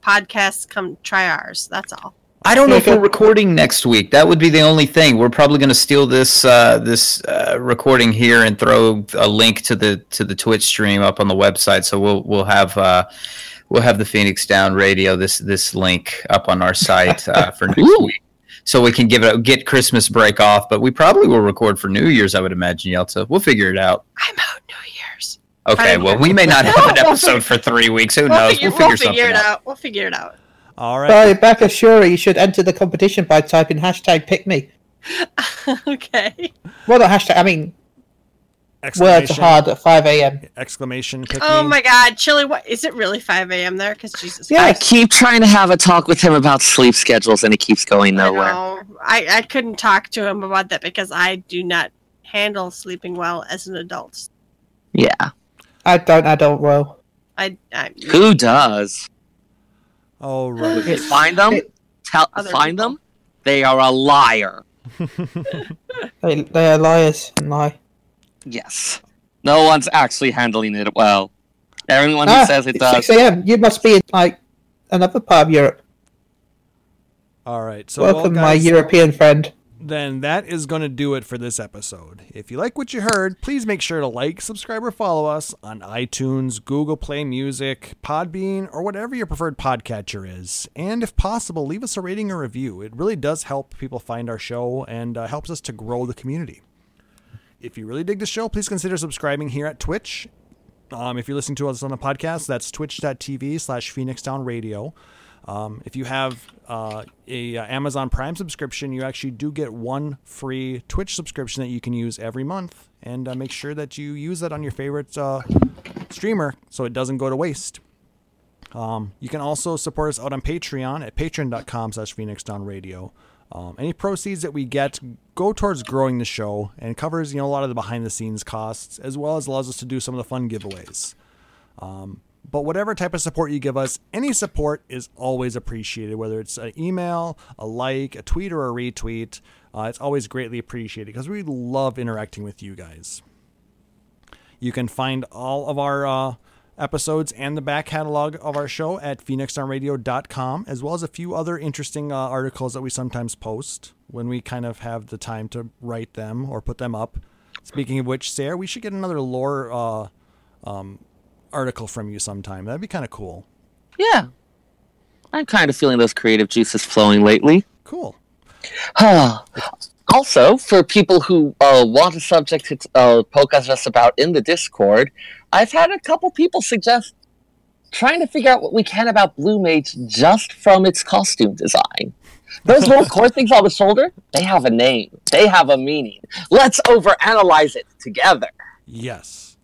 podcasts, come try ours. That's all. I don't know if we're recording next week. That would be the only thing. We're probably going to steal this this recording here and throw a link to the Twitch stream up on the website. So we'll have the Phoenix Down Radio this link up on our site for next week. So we can get Christmas break off, but we probably will record for New Year's, I would imagine, Yelta. We'll figure it out. I'm out New Year's. Okay, well, we may not have an episode for 3 weeks. Who knows? We'll figure it out. We'll figure it out. All right. By Becca Shuri, you should enter the competition by typing #PickMe. Okay. Well, not hashtag, I mean, words hard at 5 a.m. Exclamation pick me. Oh, my God. Chili, what? Is it really 5 a.m. there? Because Jesus Christ. I keep trying to have a talk with him about sleep schedules, and it keeps going nowhere. I couldn't talk to him about that because I do not handle sleeping well as an adult. Yeah. I don't well. Who does? Oh, right. Okay, find them. Find them. They are a liar. They are liars and lie. Yes. No one's actually handling it well. Everyone who says it does. 6 a.m. You must be in another part of Europe. All right. So welcome, guys, my European friend. Then that is going to do it for this episode. If you like what you heard, please make sure to like, subscribe, or follow us on iTunes, Google Play Music, Podbean, or whatever your preferred podcatcher is. And if possible, leave us a rating or review. It really does help people find our show and helps us to grow the community. If you really dig the show, please consider subscribing here at Twitch. If you're listening to us on the podcast, that's twitch.tv/PhoenixDownRadio. If you have a Amazon Prime subscription, you actually do get one free Twitch subscription that you can use every month. And make sure that you use that on your favorite streamer so it doesn't go to waste. You can also support us out on Patreon at patreon.com/PhoenixDownRadio. Any proceeds that we get go towards growing the show and covers, a lot of the behind-the-scenes costs, as well as allows us to do some of the fun giveaways. But whatever type of support you give us, any support is always appreciated, whether it's an email, a like, a tweet, or a retweet. It's always greatly appreciated because we love interacting with you guys. You can find all of our episodes and the back catalog of our show at phoenixdownradio.com, as well as a few other interesting articles that we sometimes post when we kind of have the time to write them or put them up. Speaking of which, Sarah, we should get another lore article from you sometime. That'd be kind of cool. Yeah. I'm kind of feeling those creative juices flowing lately. Cool. Also, for people who want a subject to poke at us about in the Discord, I've had a couple people suggest trying to figure out what we can about Blue Mage just from its costume design. Those little core things on the shoulder, they have a name. They have a meaning. Let's overanalyze it together. Yes.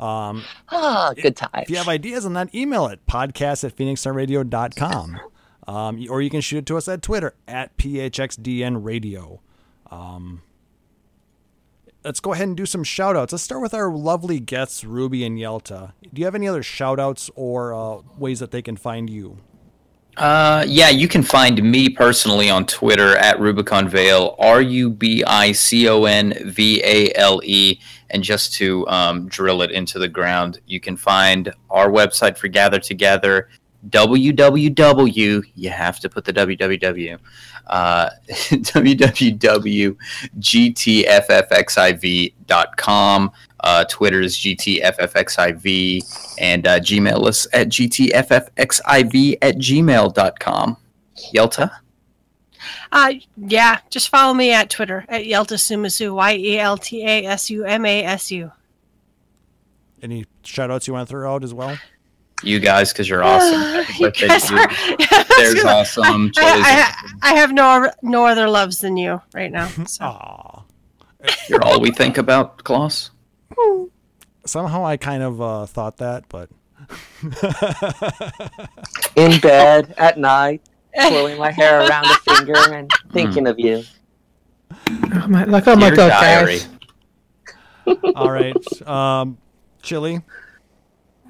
Good time. If you have ideas on that, email it, podcast@phoenixdownradio.com. Or you can shoot it to us at Twitter, @PHXDNradio. Let's go ahead and do some shout-outs. Let's start with our lovely guests, Ruby and Yelta. Do you have any other shout-outs or ways that they can find you? Yeah, you can find me personally on Twitter at Rubicon Vale, RubiconVale. And just to drill it into the ground, you can find our website for Gather Together, www, you have to put the www, www.gtffxiv.com. Twitter is gtffxiv, and Gmail is at gtffxiv@gmail.com. Yelta? Yeah, just follow me at Twitter, at Yeltasumasu, YELTASUMASU. Any shout-outs you want to throw out as well? You guys, because you're awesome. There's awesome. I have no other loves than you right now. So. You're all we think about, Klaus. Somehow I kind of thought that, but in bed at night, twirling my hair around a finger and thinking of you. Like, oh my God, diary. Guys. All right, Chili.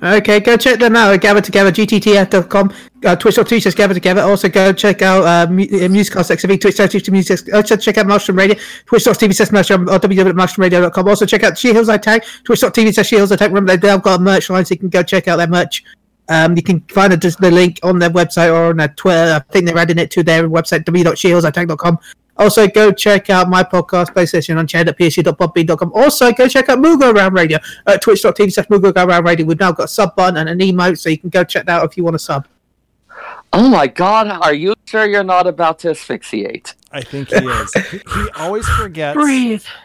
Okay, go check them out at Gather Together, gttf.com, twitch.tv, Gather Together. Also, go check out MusicalSexV, twitch.tv, music. Also, check out Mushroom Radio, twitch.tv/mushroom, or www.mushroomradio.com. Also, check out SheHillsITag, twitch.tv/SheHillsITag. Remember, they've got a merch line, so you can go check out their merch. You can find the link on their website or on their Twitter. I think they're adding it to their website, www.shehillsitag.com. Also, go check out my podcast, PlayStation Unchained, at psu.podbean.com. Also, go check out Moogle Round Radio at twitch.tv/Moogle Round Radio. We've now got a sub button and an emote, so you can go check that out if you want to sub. Oh my God, are you sure you're not about to asphyxiate? I think he is. He always forgets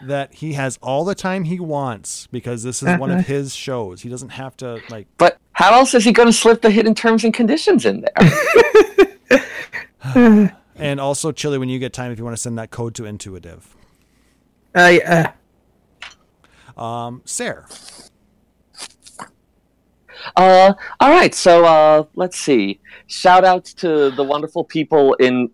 that he has all the time he wants because this is one of his shows. He doesn't have to, like... But how else is he going to slip the hidden terms and conditions in there? And also, Chili, when you get time, if you want to send that code to Intuitive. Yeah. Sarah. All right, so let's see. Shout out to the wonderful people in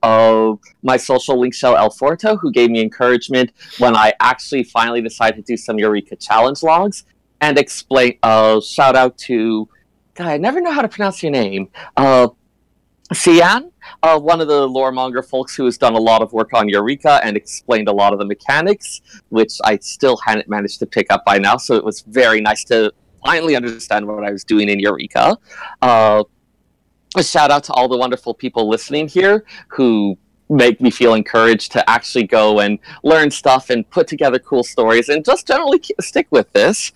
my social link show, El Forto, who gave me encouragement when I actually finally decided to do some Eureka Challenge logs. And explain. Shout out to... God, I never know how to pronounce your name. Sian, one of the loremonger folks who has done a lot of work on Eureka and explained a lot of the mechanics, which I still hadn't managed to pick up by now, so it was very nice to finally understand what I was doing in Eureka. A shout out to all the wonderful people listening here who make me feel encouraged to actually go and learn stuff and put together cool stories and just generally stick with this.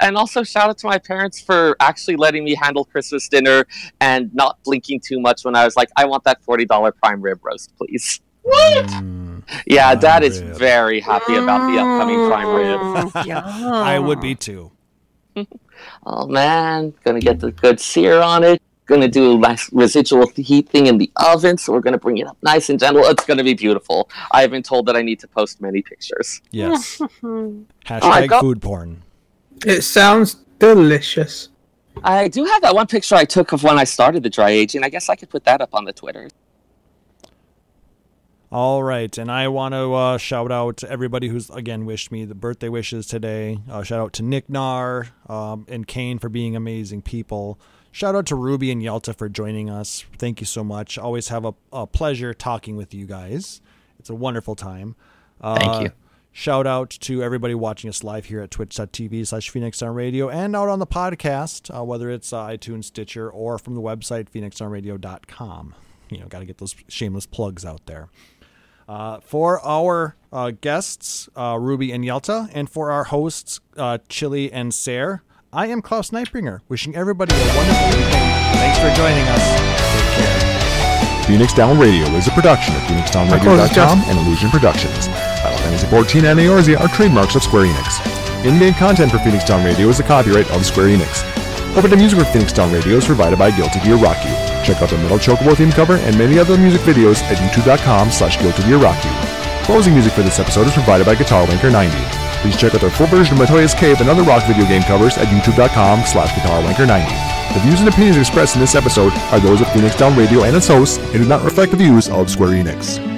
And also shout out to my parents for actually letting me handle Christmas dinner and not blinking too much when I was like, I want that $40 prime rib roast, please. What? Yeah, Dad is very happy about the upcoming prime rib. Yeah. I would be too. Oh man, gonna get the good sear on it. Going to do a nice residual heat thing in the oven, so we're going to bring it up nice and gentle. It's going to be beautiful. I have been told that I need to post many pictures. Yes. # food porn. It sounds delicious. I do have that one picture I took of when I started the dry aging. I guess I could put that up on the Twitter. All right, and I want to shout out to everybody who's, again, wished me the birthday wishes today. Shout out to Nick Nar and Kane for being amazing people. Shout out to Ruby and Yelta for joining us. Thank you so much. Always have a pleasure talking with you guys. It's a wonderful time. Thank you. Shout out to everybody watching us live here at twitch.tv/PhoenixDownRadio and out on the podcast, whether it's iTunes, Stitcher, or from the website phoenixdownradio.com. You know, got to get those shameless plugs out there. For our guests, Ruby and Yelta, and for our hosts, Chili and Sarah, I am Klaus Nightbringer, wishing everybody a wonderful weekend. Thanks for joining us. Take care. Phoenix Down Radio is a production of PhoenixDownRadio.com and Illusion Productions. Final Fantasy XIV and Eorzea are trademarks of Square Enix. In-game content for Phoenix Down Radio is a copyright of Square Enix. Opening music for Phoenix Down Radio is provided by Guilty Gear Rocky. Check out the Metal Chocobo theme cover and many other music videos at youtube.com/Guilty Gear Rocky. Closing music for this episode is provided by Guitar Wanker 90. Please check out their full version of Matoya's Cave and other rock video game covers at youtube.com/Guitar Wanker 90. The views and opinions expressed in this episode are those of Phoenix Down Radio and its hosts and do not reflect the views of Square Enix.